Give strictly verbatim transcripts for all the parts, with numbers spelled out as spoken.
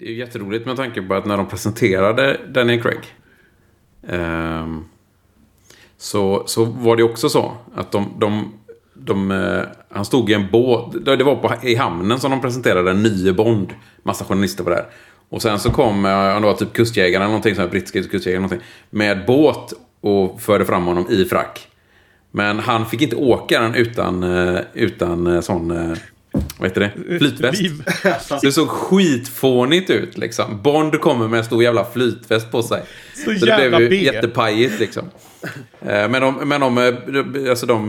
Det är jätteroligt med tanke på att när de presenterade Daniel Craig eh, så, så var det också så att de, de, de eh, han stod i en båt, det var på, i hamnen som de presenterade en ny Bond, massa journalister var där. Och sen så kom han då typ kustjägarna eller någonting, så här brittiska kustjägare någonting, med båt och förde fram honom i frack. Men han fick inte åka den utan utan sån, vad heter det? Flytväst. Det såg skitfånigt ut liksom. Bond kommer med en stor jävla flytväst på sig. Så, så det blev ju big. Jättepajigt liksom. Men de, men de, alltså de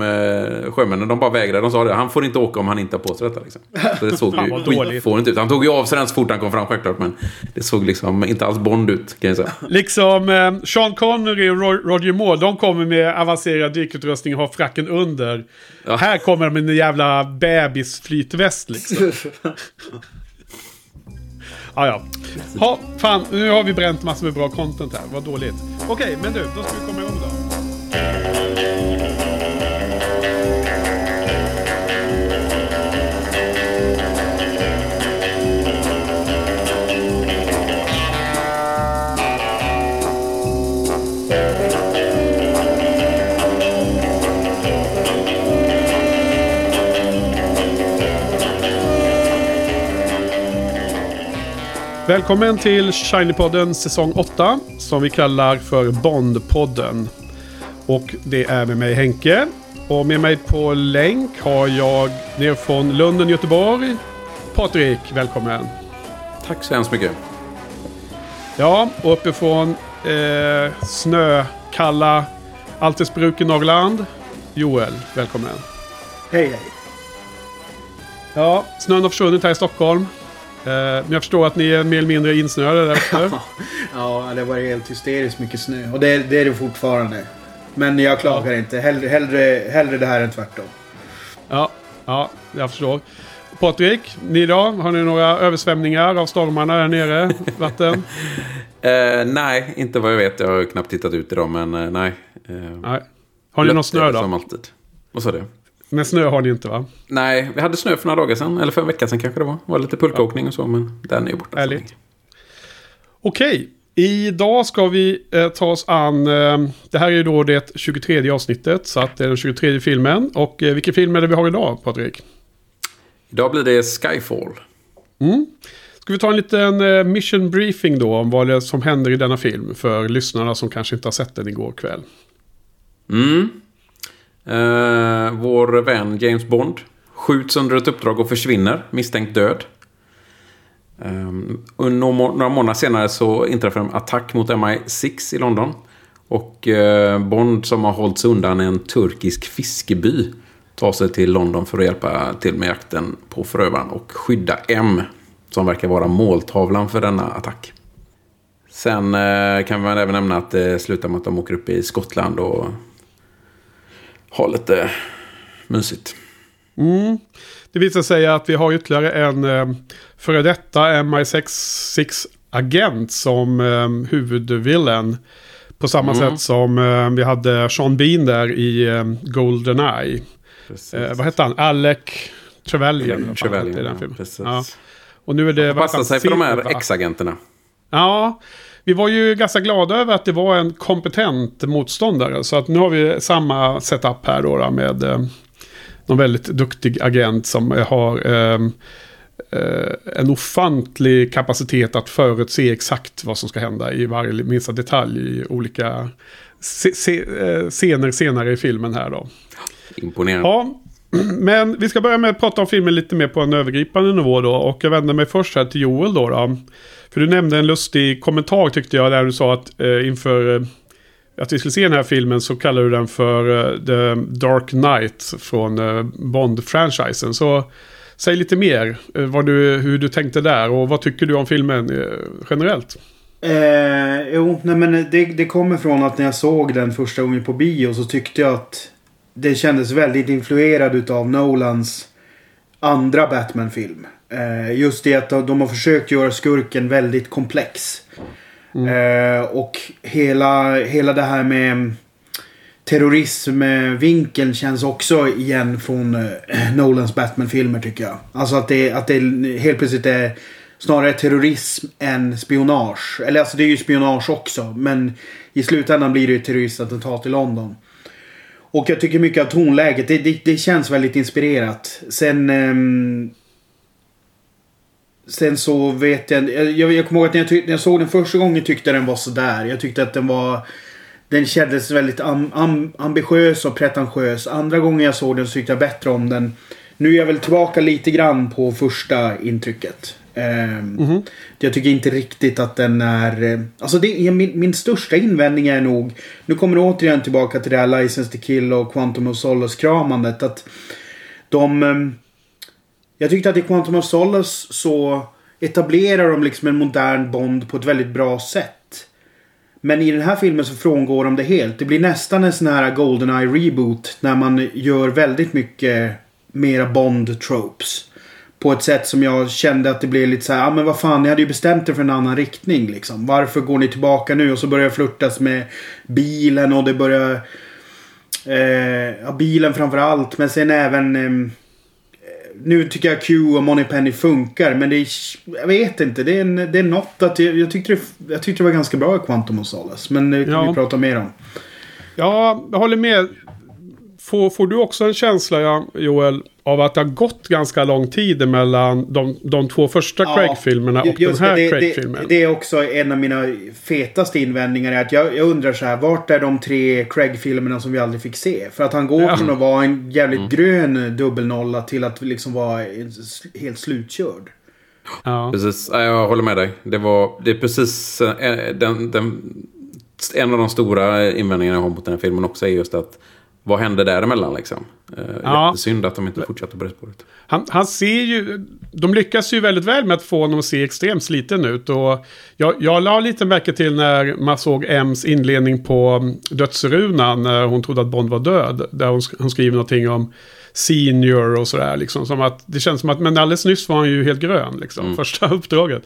sjömännen, de bara vägrade. De sa det, han får inte åka om han inte har på sig detta liksom. Så det såg ju skitfånigt ut. Han tog ju av sig den så fort han kom fram självklart. Men det såg liksom inte alls Bond ut, kan jag säga. Liksom eh, Sean Connery och Roger Moore, de kommer med avancerad dykutrustning och har fracken under, ja. Här kommer de med en jävla bebisflytväst liksom. Ah, ja, ha, fan, nu har vi bränt massor med bra content här, vad dåligt. Okej, okay, men du, då ska vi komma igång då. Välkommen till Shinypodden säsong åtta, som vi kallar för Bondpodden. Och det är med mig Henke. Och med mig på länk har jag ner från London, Göteborg, Patrik, välkommen. Tack så hemskt mycket. Ja, och uppifrån eh, snökalla Altisbruk i Norrland, Joel, välkommen. Hej, hej. Ja, snön har försvunnit här i Stockholm. Men jag förstår att ni är mer eller mindre insnöade därför. Ja, det var helt hysteriskt mycket snö. Och det, det är det fortfarande. Men jag klagar ja. inte. Hellre, hellre, hellre det här än tvärtom. Ja, ja, jag förstår. Patrik, ni då? Har ni några översvämningar av stormarna där nere? Vatten? eh, nej, inte vad jag vet. Jag har knappt tittat ut idag, men eh, nej. Eh, nej. Har ni någon snö då? Som alltid. Vad sa du? Men snö har ni inte, va? Nej, vi hade snö för några dagar sedan. Eller för en vecka sedan kanske det var. Det var lite pulkaåkning och så, men den är borta. Ärligt. Okej, idag ska vi eh, ta oss an... Eh, det här är ju då det tjugotredje avsnittet. Så att det är den tjugotredje filmen. Och eh, vilken film är det vi har idag, Patrik? Idag blir det Skyfall. Mm. Ska vi ta en liten eh, mission briefing då om vad det är som händer i denna film? För lyssnarna som kanske inte har sett den igår kväll. Mm. Uh, vår vän James Bond skjuts under ett uppdrag och försvinner, misstänkt död. Um, och några, några månader senare så inträffar en attack mot M I sex i London. Och uh, Bond, som har hållit sig undan en turkisk fiskeby, tar sig till London för att hjälpa till med jakten på förövaren och skydda M, som verkar vara måltavlan för denna attack. Sen uh, kan man även nämna att det uh, slutar med att de åker upp i Skottland och ha lite mysigt. Mm. Det visar sig att vi har ytterligare en eh, före detta M I sex-agent som eh, huvudvillen. På samma mm. sätt som eh, vi hade Sean Bean där i eh, GoldenEye. Eh, vad heter han? Alec Trevelyan. Trevelyan, i den filmen. Ja, ja. Och nu är det... Passa sig för de här ex-agenterna. Ja, vi var ju ganska glada över att det var en kompetent motståndare. Så att nu har vi samma setup här då, då med eh, någon väldigt duktig agent som har eh, eh, en ofantlig kapacitet att förutse exakt vad som ska hända i varje minsta detalj i olika se- se- scener senare i filmen här då. Imponerande. Ja, men vi ska börja med att prata om filmen lite mer på en övergripande nivå då. Och jag vänder mig först här till Joel då då. För du nämnde en lustig kommentar, tyckte jag, där du sa att eh, inför eh, att vi skulle se den här filmen så kallade du den för eh, The Dark Knight från eh, Bond-franchisen. Så säg lite mer eh, vad du, hur du tänkte där och vad tycker du om filmen eh, generellt? Eh, jo, nej men det, det kommer från att när jag såg den första gången på bio så tyckte jag att det kändes väldigt influerad utav Nolans andra Batman-film. Just det att de har försökt göra skurken väldigt komplex. Mm. Och hela, hela det här med terrorismvinkeln känns också igen från Nolans Batman-filmer, tycker jag. Alltså att det, att det helt plötsligt är snarare terrorism än spionage. Eller alltså det är ju spionage också, men i slutändan blir det ju ett terroristattentat i London. Och jag tycker mycket av tonläget, det, det, det känns väldigt inspirerat. Sen... Eh, sen så vet jag... Jag, jag kommer ihåg att när jag, tyck, när jag såg den första gången tyckte den var så där. Jag tyckte att den var... Den kändes väldigt am, am, ambitiös och pretentiös. Andra gången jag såg den så tyckte jag bättre om den. Nu är jag väl tillbaka lite grann på första intrycket. Eh, mm-hmm. Jag tycker inte riktigt att den är... Alltså det, min, min största invändning är nog... Nu kommer det återigen tillbaka till det här License to Kill och Quantum of Solace-kramandet. Att de... Eh, jag tyckte att i Quantum of Solace så etablerar de liksom en modern Bond på ett väldigt bra sätt. Men i den här filmen så frångår de det helt. Det blir nästan en sån här GoldenEye reboot när man gör väldigt mycket mera Bond-tropes. På ett sätt som jag kände att det blev lite så här, ja ah, men vad fan, ni hade ju bestämt er för en annan riktning liksom. Varför går ni tillbaka nu? Och så börjar flirtas med bilen och det börjar, eh, ja, bilen framförallt. Men sen även, eh, nu tycker jag Q och Moneypenny funkar, men det är, jag vet inte, det är, en, det är något att jag, jag, tyckte det, jag tyckte det var ganska bra i Quantum of Solace, men det kan ja. vi prata mer om. Ja, jag håller med. Får, får du också en känsla, Joel, av att det har gått ganska lång tid mellan de, de två första ja, Craig-filmerna och den här det, Craig-filmen? Det, det är också en av mina fetaste invändningar är att jag, jag undrar så här, vart är de tre Craig-filmerna som vi aldrig fick se? För att han går ja. från att vara en jävligt mm. grön dubbelnolla till att liksom vara helt slutkörd. Ja. Precis, jag håller med dig. Det, var, det är precis den, den, en av de stora invändningarna jag har mot den här filmen också är just att vad hände däremellan liksom? Ja. Jättesynd att de inte fortsätter på det spåret. Han, han ser ju... De lyckas ju väldigt väl med att få honom att se extremt sliten ut. Och jag, jag la lite märke till när man såg M's inledning på Dödsrunan när hon trodde att Bond var död. Där hon, hon skriver någonting om senior och sådär. Liksom, som att, det känns som att... Men alldeles nyss var han ju helt grön. Liksom, mm. Första uppdraget.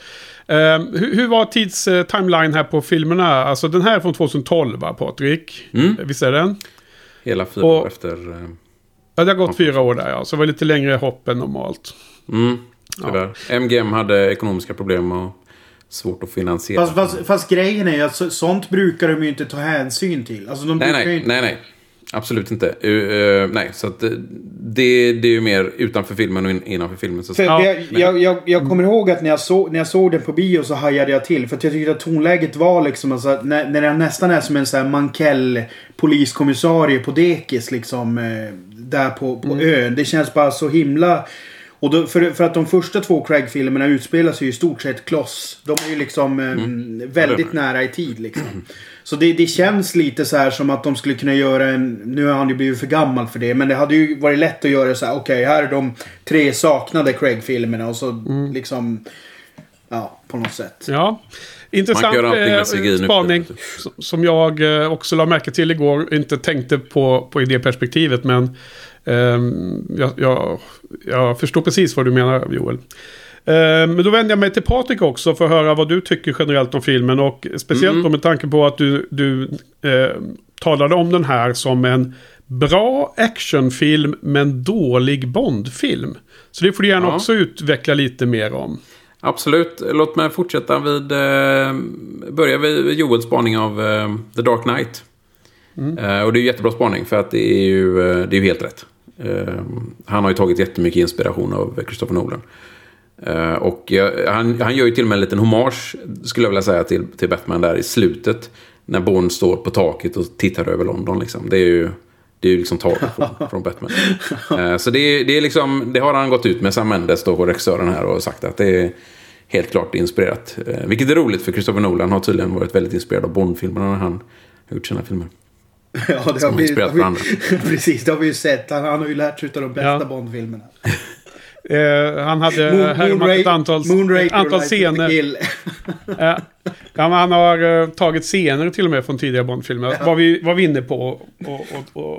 Uh, hur, hur var tids uh, timeline här på filmerna? Alltså den här är från tjugohundratolv, va, Patrik? Mm. Visst är den? Hela fyra och, år efter... Ja, det har gått fyra år där, ja. Så det var lite längre hopp än normalt. Mm, ja. M G M hade ekonomiska problem och svårt att finansiera. Fast, fast, fast grejen är att sånt brukar de ju inte ta hänsyn till. Alltså, de nej, nej, ju inte... nej, nej. Absolut inte. Uh, uh, nej, så att det, det är ju mer utanför filmen och in, innanför filmen. Så. För, ja. jag, jag, jag, jag kommer ihåg att när jag, så, när jag såg den på bio så hajade jag till. För att jag tyckte att tonläget var liksom, alltså, när, när det nästan är som en sån här Mankell-poliskommissarie på Dekis liksom, där på, på mm. ön. Det känns bara så himla... Och då, för, för att de första två Craig-filmerna utspelar sig ju i stort sett kloss. De är ju liksom mm. eh, väldigt mm. nära i tid liksom. Mm. Så det, det känns lite så här som att de skulle kunna göra en... Nu har han ju blivit för gammal för det. Men det hade ju varit lätt att göra så här... Okej, okay, här är de tre saknade Craig-filmerna. Och så mm. liksom... Ja, på något sätt. Ja, intressant eh, spaning. Som jag också la märke till igår. Inte tänkte på, på i det perspektivet. Men eh, jag, jag, jag förstår precis vad du menar, Joel. Men då vänder jag mig till Patrik också för att höra vad du tycker generellt om filmen och speciellt mm. med tanke på att du, du eh, talade om den här som en bra actionfilm men dålig Bondfilm. Så det får du gärna ja. också utveckla lite mer om. Absolut. Låt mig fortsätta vid eh, börja vid Joels spaning av eh, The Dark Knight. Mm. Eh, och det är ju jättebra spaning för att det är ju, det är ju helt rätt. Eh, han har ju tagit jättemycket inspiration av Christopher Nolan. Uh, och jag, han, han gör ju till och med en liten hommage skulle jag vilja säga till, till Batman där i slutet när Bond står på taket och tittar över London liksom. Det är ju, det är ju liksom taget från, från Batman uh, så det, det är liksom det har han gått ut med Sam Mendes då och regissören här och sagt att det är helt klart inspirerat, uh, vilket är roligt för Christopher Nolan har tydligen varit väldigt inspirerad av Bond-filmerna när han har gjort sina filmer. Ja, det har, har vi, inspirerat har vi, precis, det har vi ju sett, han, han har ju lärt sig av de bästa ja. Bond-filmerna. Eh, han hade Moon, här Moon ett antal, ett antal scener. eh, han har eh, tagit scener till och med från tidigare Bondfilmer. Ja. Vad vi var vi inne på och, och,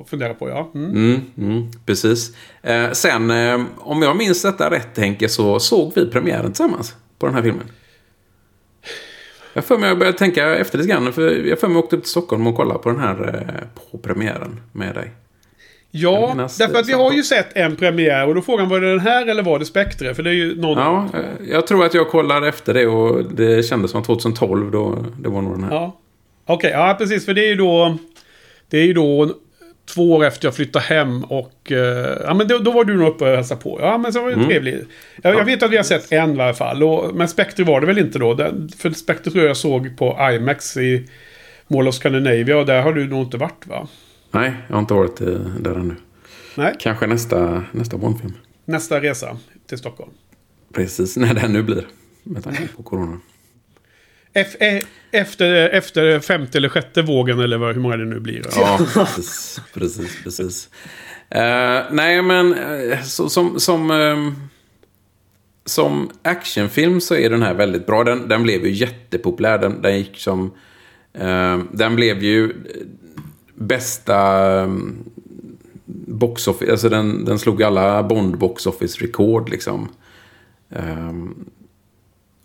och fundera på, ja. Mm. Mm, mm, precis. Eh, sen, eh, om jag minns detta rätt, Henke, så såg vi premiären tillsammans på den här filmen. Jag för mig jag började tänka efter lite grann, för jag för mig åkte upp till Stockholm och kollade på den här eh, på premiären med dig. Ja, minnas, därför att vi har ju sett en premiär och då frågan, var det den här eller var det Spectre? För det är ju någon... Ja, jag tror att jag kollar efter det och det kändes som tjugohundratolv då det var nog den här. Ja. Okej, okay, ja precis, för det är ju då det är ju då två år efter jag flyttade hem och ja, men då, då var du nog uppe och hälsade på. Ja, men så var det mm. trevligt. Jag, ja. jag vet att vi har sett en i alla fall och, men Spectre var det väl inte då? Den, för Spectre tror jag jag såg på IMAX i Mall of Scandinavia och där har du nog inte varit, va? Nej, jag har inte varit där ännu. Nej. Kanske nästa, nästa Bondfilm. Nästa resa till Stockholm. Precis, när det nu blir. Med tanke på corona. E- efter, efter femte eller sjätte vågen eller vad, hur många det nu blir. Då. Ja, precis. precis, precis. Uh, nej, men uh, så, som, som, um, som actionfilm så är den här väldigt bra. Den, den blev ju jättepopulär. Den, den gick som... Uh, den blev ju... bästa um, box office, alltså den, den slog alla Bond box office rekord liksom. Um,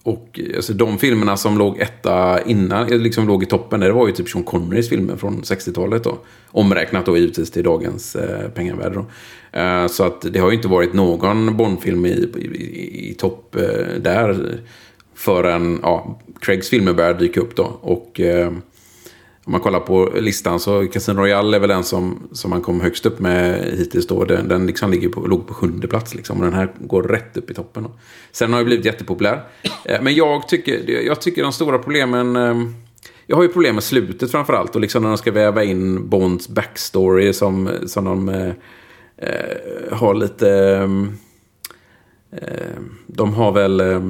och alltså de filmerna som låg etta innan liksom låg i toppen där, det var ju typ Sean Connerys filmer från sextiotalet då, omräknat då givetvis till dagens eh, pengavärde då. Uh, så att det har ju inte varit någon Bondfilm i, i, i topp eh, där förrän ja, Craigs filmer började dyka upp då och eh, om man kollar på listan så Casino Royale är väl den som, som man kom högst upp med hittills då. Den, den liksom ligger på, låg på sjunde plats liksom, och den här går rätt upp i toppen. Sen har ju blivit jättepopulär. Men jag tycker, jag tycker de stora problemen... Jag har ju problem med slutet framförallt. Och liksom när de ska väva in Bonds backstory som, som de eh, har lite... Eh, de har väl... Eh,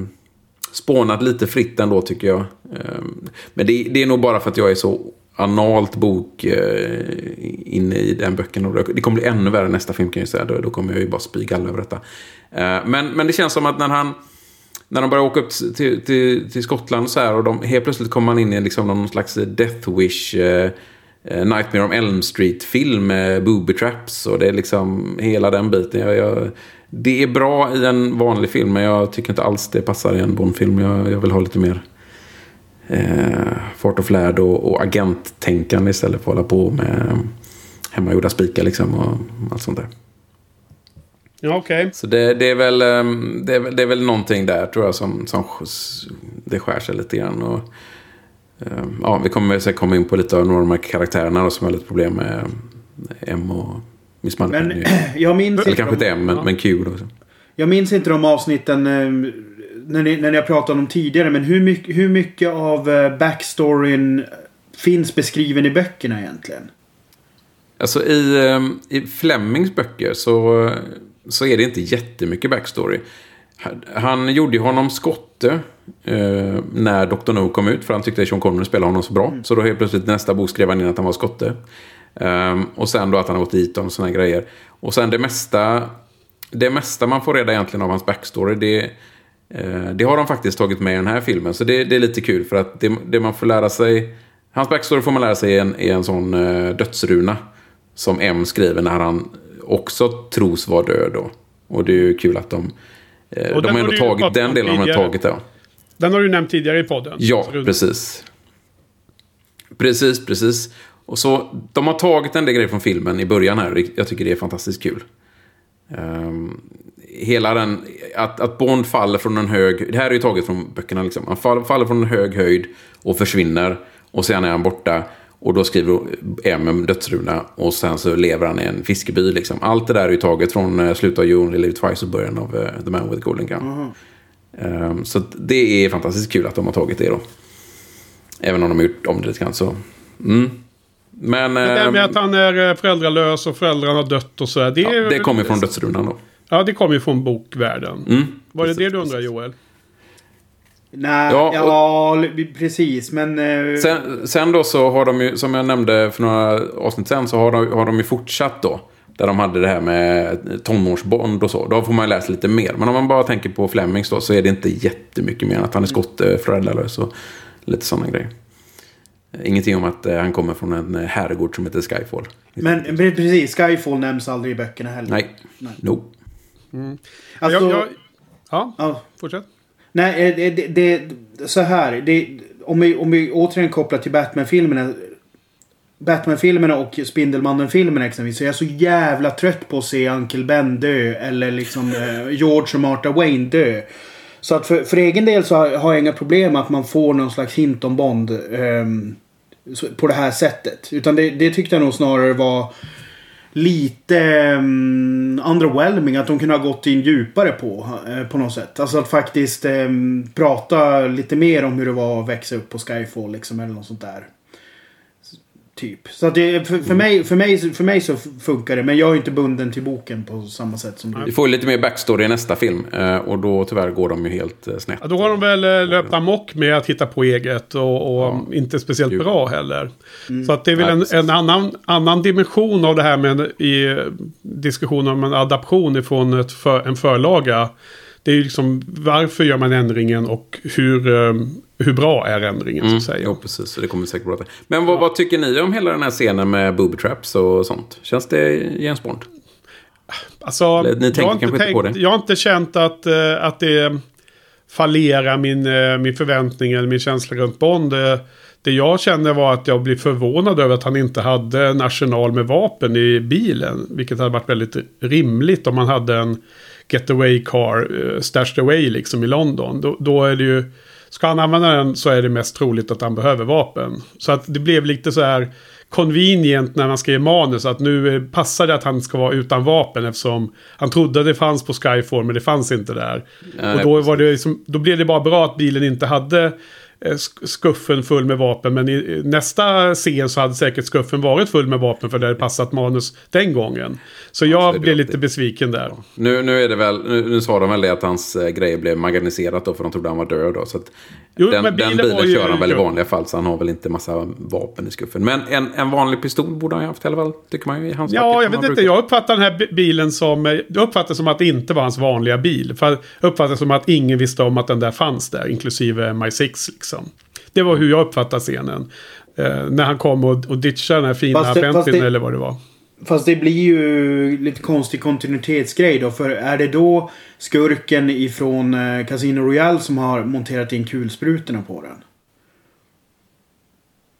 spånat lite fritt ändå tycker jag. Men det, det är nog bara för att jag är så analt bok inne i den böcken. Det kommer bli ännu värre nästa film kan jag säga. Då, då kommer jag ju bara spyga alla över detta. Men, men det känns som att när han när de börjar åka upp till, till, till Skottland så här, och de, helt plötsligt kommer man in i liksom någon slags Death Wish Nightmare on Elm Street-film med booby traps och det är liksom hela den biten. Jag, jag Det är bra i en vanlig film, men jag tycker inte alls det passar i en Bondfilm. Jag, jag vill ha lite mer eh, fart och flärd och, och agenttänkande istället för att hålla på med hemmagjorda spikar liksom och allt sånt där. Ja, okej. Okay. Så det, det, är väl, det, är, det är väl någonting där tror jag som, som det skär sig lite grann. Och, eh, ja, vi kommer säkert komma in på lite av några karaktärerna då, som har lite problem med M och... Men, jag minns eller kanske inte M, men, ja. men Q då. Jag minns inte de avsnitten eh, när, ni, när jag pratade om dem tidigare, men hur mycket, hur mycket av eh, backstoryn finns beskriven i böckerna egentligen? Alltså i, eh, i Flemings böcker så, så är det inte jättemycket backstory. Han, han gjorde ju honom skotte eh, när doktor No kom ut, för han tyckte att Sean Connery spelade honom så bra. Mm. Så då helt plötsligt nästa bok skrev han in att han var skotte. Um, och sen då att han har gått dit om såna här grejer. Och sen det mesta det mesta man får reda egentligen av hans backstory det, uh, det har de faktiskt tagit med i den här filmen. Så det, det är lite kul för att det, det man får lära sig, hans backstory får man lära sig i en, i en sån uh, dödsruna som M skriver när han också tros vara död då. Och det är ju kul att de uh, de har ändå tagit den delen de har tagit då. Den har du nämnt tidigare i podden. Ja, precis. Precis, precis. Och så, de har tagit en del grejer från filmen i början här. Jag tycker det är fantastiskt kul. Um, hela den... Att, att Bond faller från en hög... Det här är ju taget från böckerna liksom. Han fall, faller från en hög höjd och försvinner. Och sen är han borta. Och då skriver M M dödsruna. Och sen så lever han i en fiskeby liksom. Allt det där är ju taget från uh, slutet av You Only Live Twice och början av uh, The Man with Golden Gun. Mm. Um, så det är fantastiskt kul att de har tagit det då. Även om de har gjort om det lite grann så... Mm. Men, men det med att han är föräldralös och föräldrarna har dött och så här, det, ja, det kommer ju från dödsrunan då. Ja, det kommer ju från bokvärlden. Mm, var precis, det det du undrar, Joel? Nej, ja, ja precis. Men sen, sen då så har de ju, som jag nämnde för några avsnitt sen, så har de, har de ju fortsatt då. Där de hade det här med tonårsbond och så. Då får man ju läsa lite mer. Men om man bara tänker på Flemings då, så är det inte jättemycket mer att han är skotte, föräldralös och lite sådana grejer. Ingenting om att han kommer från en herrgård som heter Skyfall. Men precis, Skyfall nämns aldrig i böckerna heller. Nej, nej. No. Mm. Alltså, jag, jag, ja, ja, fortsätt. Nej, det, det, det, så här. Det, om, vi, om vi återigen kopplar till Batman-filmerna. Batman-filmerna och Spindelmannen-filmerna exempelvis, så jag är så jävla trött på att se Uncle Ben dö eller liksom eh, George och Martha Wayne dö. Så att för, för egen del så har, har jag inga problem att man får någon slags hint om Bond eh, på det här sättet. Utan det, det tyckte jag nog snarare var lite eh, underwhelming, att de kunde ha gått in djupare på, eh, på något sätt. Alltså att faktiskt eh, prata lite mer om hur det var att växa upp på Skyfall liksom, eller något sånt där. Typ. Så att det, för, för, mig, för, mig, för mig så funkar det, men jag är inte bunden till boken på samma sätt som du. Vi får lite mer backstory i nästa film, och då tyvärr går de ju helt snett. Ja, då har de väl löpt amok med att hitta på eget och, och ja. inte speciellt Djur. bra heller. Mm. Så att det är väl en, en annan, annan dimension av det här med en, i diskussion om en adaption ifrån ett för, en förlaga. Det är ju liksom, varför gör man ändringen och hur, hur bra är ändringen, mm, så att säga. Ja, precis. Det kommer vi säkert prata. Men vad, ja. vad tycker ni om hela den här scenen med booby traps och sånt? Känns det James Bond? Alltså, eller, ni jag, har inte tänkt, på det. jag har inte känt att, att det fallerar min, min förväntning eller min känsla runt Bond. Det jag kände var att jag blev förvånad över att han inte hade en arsenal med vapen i bilen. Vilket hade varit väldigt rimligt om man hade en getaway car, uh, stashed away liksom i London. Då, då är det ju, ska han använda den så är det mest troligt att han behöver vapen. Så att det blev lite så här convenient när man skrev manus att nu passar det att han ska vara utan vapen, eftersom han trodde det fanns på Skyfall men det fanns inte där. Nej, och då, var det liksom, då blev det bara bra att bilen inte hade skuffen full med vapen, men i nästa scen så hade säkert skuffen varit full med vapen för det hade passat manus den gången. Så jag alltså, blev lite det. besviken där. Nu, nu är det väl, nu, nu sa de väl att hans äh, grejer blev magnificerat då för de trodde han var död då, så att jo, den, men bilen den bilen ju, kör han väl i vanliga fall, så han har väl inte massa vapen i skuffen. Men en, en vanlig pistol borde han haft i alla fall, tycker man ju i hans. Ja, jag vet inte, brukar. jag uppfattar den här bilen som, jag uppfattar som att det inte var hans vanliga bil, för jag uppfattar som att ingen visste om att den där fanns där, inklusive M I sex liksom. Det var hur jag uppfattade scenen. Eh, när han kom och, och ditchade den här fina Fentin eller vad det var. Fast det blir ju lite konstig kontinuitetsgrej då. För är det då skurken ifrån eh, Casino Royale som har monterat in kulsprutorna på den?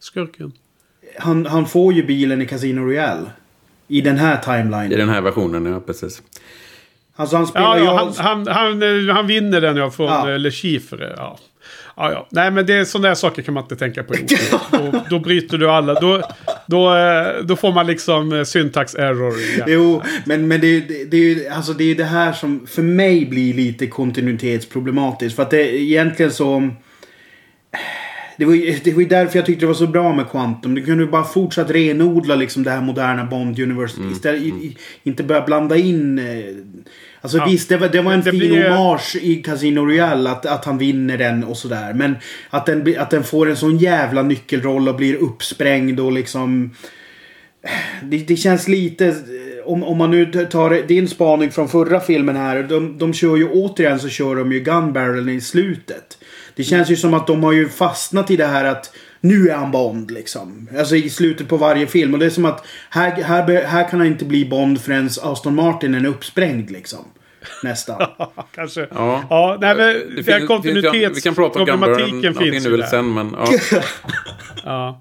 Skurken? Han, han får ju bilen i Casino Royale. I den här timelinen. I den här versionen, ja precis. Alltså han spelar ja, ja, han, han, han, han vinner den ja, från ja. Le Chiffre, ja. Ja, ja. Nej, men det är sådana där saker kan man inte tänka på. Då, då bryter du alla. Då, då, då får man liksom syntax error. Ja. Jo, men, men det är ju alltså det, det här som för mig blir lite kontinuitetsproblematiskt. För att det egentligen så... Det var ju det var därför jag tyckte det var så bra med Quantum. Du kunde ju bara fortsätta renodla liksom det här moderna Bond University. Mm. Istället, mm. Inte börja blanda in... Alltså ja. visst, det var, det var en det fin blir... hommage i Casino Royale att, att han vinner den och sådär. Men att den, att den får en sån jävla nyckelroll och blir uppsprängd och liksom... Det, det känns lite... Om, om man nu tar din spaning från förra filmen här. De, de kör ju återigen så kör de ju gun barrel i slutet. Det känns ju som att de har ju fastnat i det här att nu är han Bond liksom. Alltså i slutet på varje film. Och det är som att här, här, här kan han inte bli Bond förrän Aston Martin är uppsprängd liksom. Nästan. Kanske. Ja, ja nej, men det finns, kontinuitets- vi kan prata om problematiken finns ju där. Sen, men, ja. ja.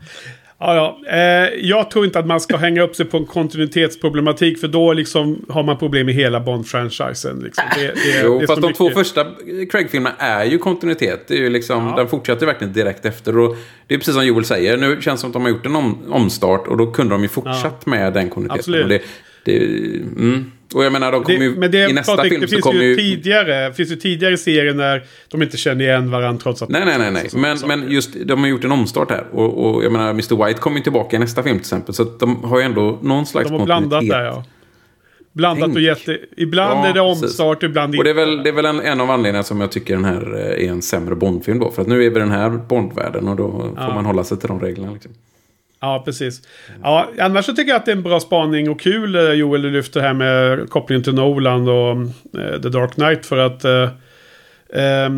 Ja, ja. Eh, jag tror inte att man ska hänga upp sig på en kontinuitetsproblematik, för då liksom har man problem i hela Bond-franchisen. Liksom. Det, det, jo, det fast de mycket. Två första Craig-filmerna är ju kontinuitet. Det är ju liksom, ja. Den fortsätter verkligen direkt efter. Och det är precis som Joel säger, nu känns det som att de har gjort en om- omstart och då kunde de ju fortsatt ja. med den kontinuiteten. Och, det, det, mm. och jag menar, de kommer ju det, i nästa film det så kommer ju... Tidigare, det finns ju tidigare serier när de inte känner igen varandra trots att... Nej, nej, nej. nej. Men, men just, de har gjort en omstart här. Och, och jag menar, mister White kommer ju tillbaka i nästa film till exempel. Så att de har ju ändå någon slags... De har blandat där, ja. Blandat Tänk. och jätte... Ibland ja, är det omstart, precis. Ibland inte. Och det är väl, det är väl en, en av anledningarna som jag tycker den här är en sämre Bondfilm då. För att nu är vi den här Bondvärlden och då ja. får man hålla sig till de reglerna liksom. Ja, precis. Ja, annars så tycker jag att det är en bra spaning och kul, Joel, du lyfter här med kopplingen till Nolan och eh, The Dark Knight, för att eh, eh,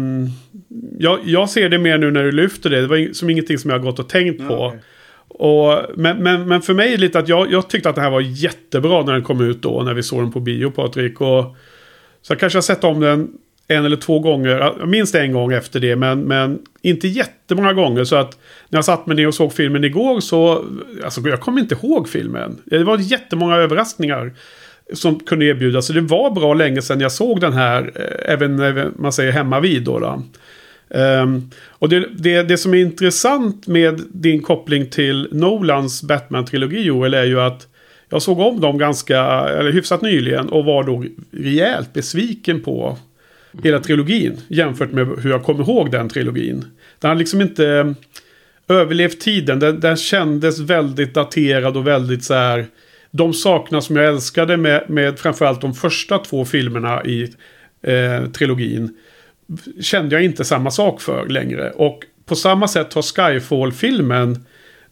jag, jag ser det mer nu när du lyfter det. Det var som ingenting som jag har gått och tänkt mm, på. Okay. Och, men, men, men för mig är lite att jag, jag tyckte att det här var jättebra när den kom ut då, när vi såg den på bio, Patrik. Och, så jag kanske har sett om den en eller två gånger, minst en gång efter det, men, men inte jättemånga gånger, så att när jag satt med det och såg filmen igår så, alltså jag kommer inte ihåg filmen. Det var jättemånga överraskningar som kunde erbjudas, så det var bra länge sedan jag såg den här, även, även man säger hemma vid då, då. Um, och det, det, det som är intressant med din koppling till Nolans Batman-trilogi, Joel, är ju att jag såg om dem ganska, eller hyfsat nyligen, och var då rejält besviken på hela trilogin jämfört med hur jag kom ihåg den trilogin. Den har liksom inte överlevt tiden. Den, den kändes väldigt daterad och väldigt så här, de sakerna som jag älskade med, med framförallt de första två filmerna i eh, trilogin kände jag inte samma sak för längre. Och på samma sätt har Skyfall-filmen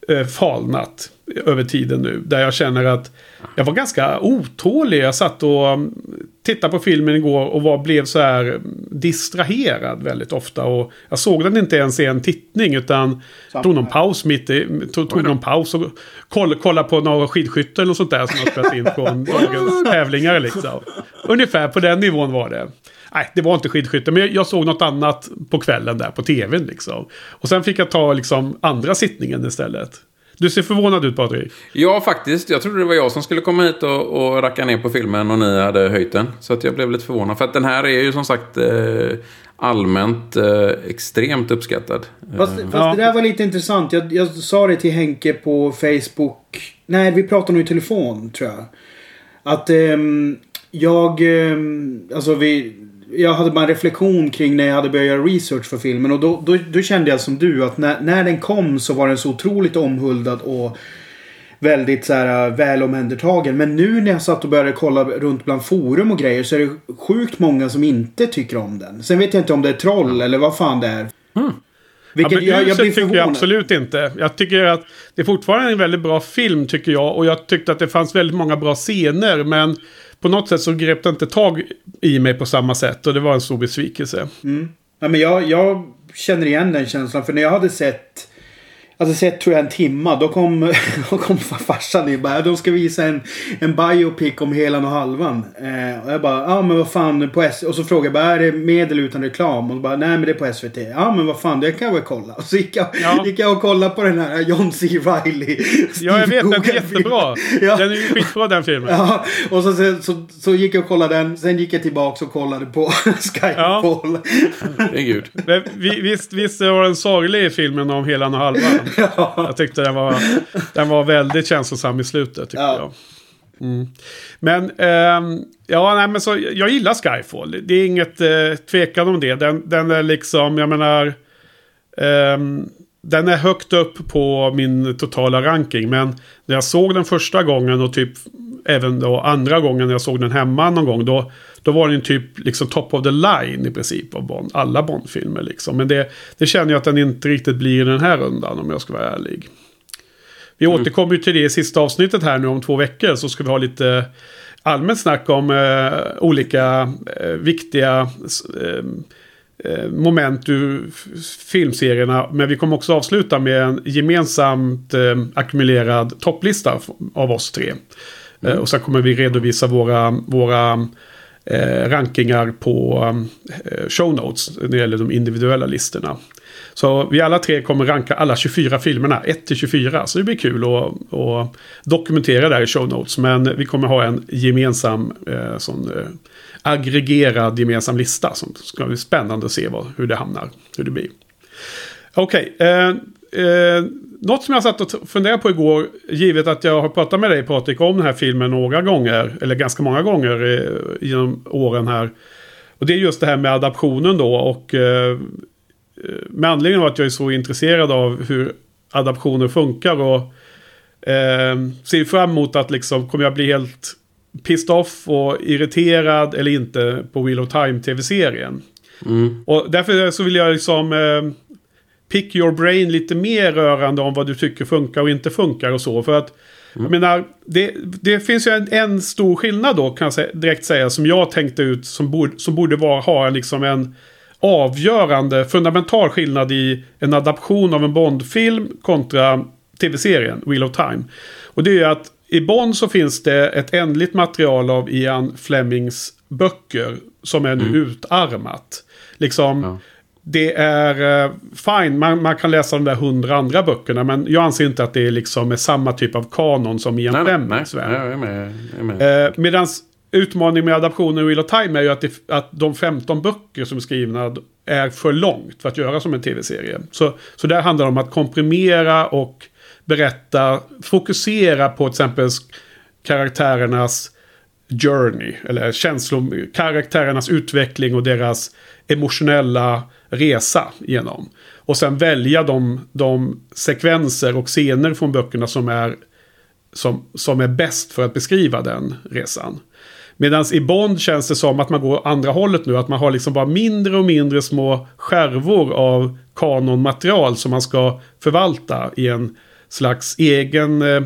eh, falnat över tiden nu, där jag känner att jag var ganska otålig. Jag satt och tittade på filmen igår och var, blev så här distraherad väldigt ofta, och jag såg den inte ens i en tittning, utan samma tog någon här. paus mitt i, tog, tog någon paus och koll, kollade på några skidskytte eller sånt där som har spelat in från dagens tävlingar liksom. Ungefär på den nivån var det. Nej, det var inte skidskytte, men jag såg något annat på kvällen där på tvn liksom. Och sen fick jag ta liksom andra sittningen istället. Du ser förvånad ut, Patrik. Ja, faktiskt. Jag trodde det var jag som skulle komma hit och, och racka ner på filmen och ni hade höjt den. Så att jag blev lite förvånad. För att den här är ju som sagt eh, allmänt eh, extremt uppskattad. Fast, fast ja. Det där var lite intressant. Jag, jag sa det till Henke på Facebook. Nej, vi pratade nu i telefon, tror jag. Att eh, jag... Eh, alltså vi... Jag hade bara en reflektion kring när jag hade börjat göra research för filmen. Och då, då, då kände jag som du, att när, när den kom så var den så otroligt omhuldad och väldigt så här, väl omhändertagen. Men nu när jag satt och började kolla runt bland forum och grejer, så är det sjukt många som inte tycker om den. Sen vet jag inte om det är troll eller vad fan det är. Mm. Vilket ja, jag, jag blir tycker jag absolut inte. Jag tycker att det är fortfarande är en väldigt bra film, tycker jag. Och jag tyckte att det fanns väldigt många bra scener, men på något sätt så grep det inte tag i mig på samma sätt. Och det var en stor besvikelse. Mm. Ja, men jag, jag känner igen den känslan. För när jag hade sett, alltså sett tror jag en timma, då kom, då kom farsan in och bara, de ska visa en, en biopic om Helan och Halvan. Eh, och jag bara, ja ah, men vad fan, på S V T. Och så frågade jag bara, är det med eller utan reklam? Och bara, nej men det är på S V T. Ja ah, men vad fan, det kan jag väl kolla. Och så gick jag, ja. gick jag och kollade på den här John C. Reilly. Ja, jag vet, den är jättebra. Ja. Den är ju skitbra, den filmen. Ja, och så, så, så, så gick jag och kollade den. Sen gick jag tillbaka och kollade på Skyfall. Ja. Gud. Vi, visst, visst var den sorglig filmen om Helan och Halvan. Ja. Jag tyckte den var, den var väldigt känslosam i slutet, tycker ja. jag. Mm. Men, eh, ja, nej, men så, jag gillar Skyfall. Det är inget eh, tvekan om det. Den, den är liksom, jag menar, eh, den är högt upp på min totala ranking. Men när jag såg den första gången och typ även då andra gången när jag såg den hemma någon gång, då, då var den typ liksom top of the line i princip av Bond, alla Bond-filmer liksom. Men det, det känner jag att den inte riktigt blir i den här rundan, om jag ska vara ärlig. Vi mm. återkommer ju till det i sista avsnittet här nu om två veckor, så ska vi ha lite allmänt snack om eh, olika eh, viktiga eh, moment ur filmserierna, men vi kommer också avsluta med en gemensamt eh, ackumulerad topplista av oss tre. Mm. Eh, och sen kommer vi redovisa våra, våra eh, rankingar på eh, show notes när det gäller de individuella listorna. Så vi alla tre kommer ranka alla tjugofyra filmerna, ett till tjugofyra, så det blir kul att, att dokumentera där i show notes, men vi kommer ha en gemensam eh, sån eh, aggregerad gemensam lista som ska bli spännande att se vad, hur det hamnar, hur det blir. Okej, okay, eh, eh, något som jag satt och funderade på igår, givet att jag har pratat med dig, Patrik, om den här filmen några gånger, eller ganska många gånger eh, genom åren här, och det är just det här med adaptionen då, och eh, med anledning av att jag är så intresserad av hur adaptioner funkar och eh, ser fram emot att liksom, kommer jag bli helt pissed off och irriterad eller inte på Wheel of Time tv-serien. Mm. Och därför så vill jag liksom eh, pick your brain lite mer rörande om vad du tycker funkar och inte funkar och så, för att mm. jag menar, det, det finns ju en, en stor skillnad då, kan jag direkt säga, som jag tänkte ut, som borde, som borde vara, ha liksom en avgörande, fundamental skillnad i en adaption av en Bondfilm kontra tv-serien Wheel of Time. Och det är ju att I Bond så finns det ett ändligt material av Ian Flemings böcker som är nu mm. utarmat. Liksom, ja. Det är uh, fine, man, man kan läsa de där hundra andra böckerna, men jag anser inte att det är liksom samma typ av kanon som Ian nej, Flemings. Nej, nej, jag är med, jag är med. Uh, medans utmaningen med adaptionen i Wheel of Time är ju att, det, att de femton böcker som är skrivna är för långt för att göra som en tv-serie. Så, så där handlar det om att komprimera och berätta, fokusera på till exempel karaktärernas journey, eller känslor, karaktärernas utveckling och deras emotionella resa genom. Och sen välja de, de sekvenser och scener från böckerna som är, som, som är bäst för att beskriva den resan. Medan i Bond känns det som att man går andra hållet nu. Att man har liksom bara mindre och mindre små skärvor av kanonmaterial som man ska förvalta i en slags egen... Eh,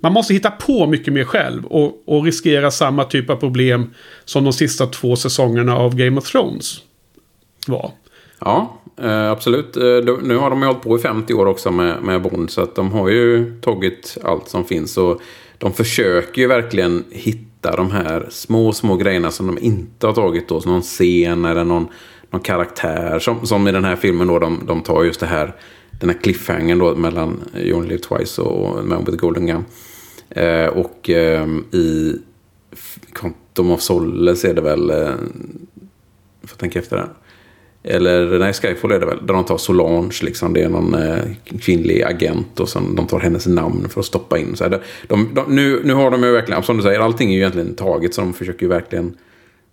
man måste hitta på mycket mer själv och, och riskera samma typ av problem som de sista två säsongerna av Game of Thrones var. Ja, eh, absolut. De, nu har de ju hållit på i femtio år också med, med Bond, så att de har ju tagit allt som finns och de försöker ju verkligen hitta de här små, små grejerna som de inte har tagit då, som någon scen eller någon, någon karaktär som, som i den här filmen då, de, de tar just det här, den här cliffhangern då mellan You Only Live Twice och Man with the Golden Gun. Eh, och eh, i Quantum of Solace är det väl, eh, får jag tänka efter det här. Eller nej, Skyfall är det väl, där de tar Solange liksom, det är någon eh, kvinnlig agent och sen de tar hennes namn för att stoppa in. Så de, de, de, nu, nu har de ju verkligen, som du säger, allting är ju egentligen taget, så de försöker ju verkligen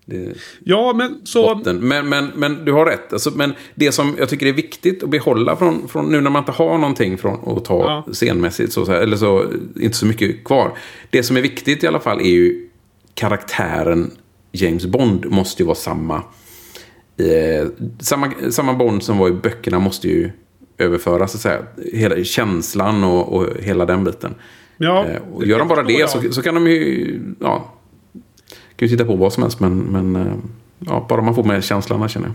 det, ja, men så... Men, men, men du har rätt. Alltså, men det som jag tycker är viktigt att behålla från, från nu när man inte har någonting från att ta ja. scenmässigt, så, eller så, inte så mycket kvar. Det som är viktigt i alla fall är ju karaktären James Bond måste ju vara samma. Eh, samma, samma Bond som var i böckerna måste ju överföras, så att säga. Hela känslan och, och hela den biten. Ja, eh, och gör de bara det så, så kan de ju... Ja, kan ju titta på vad som helst, men, men ja, bara man får med känslan, känner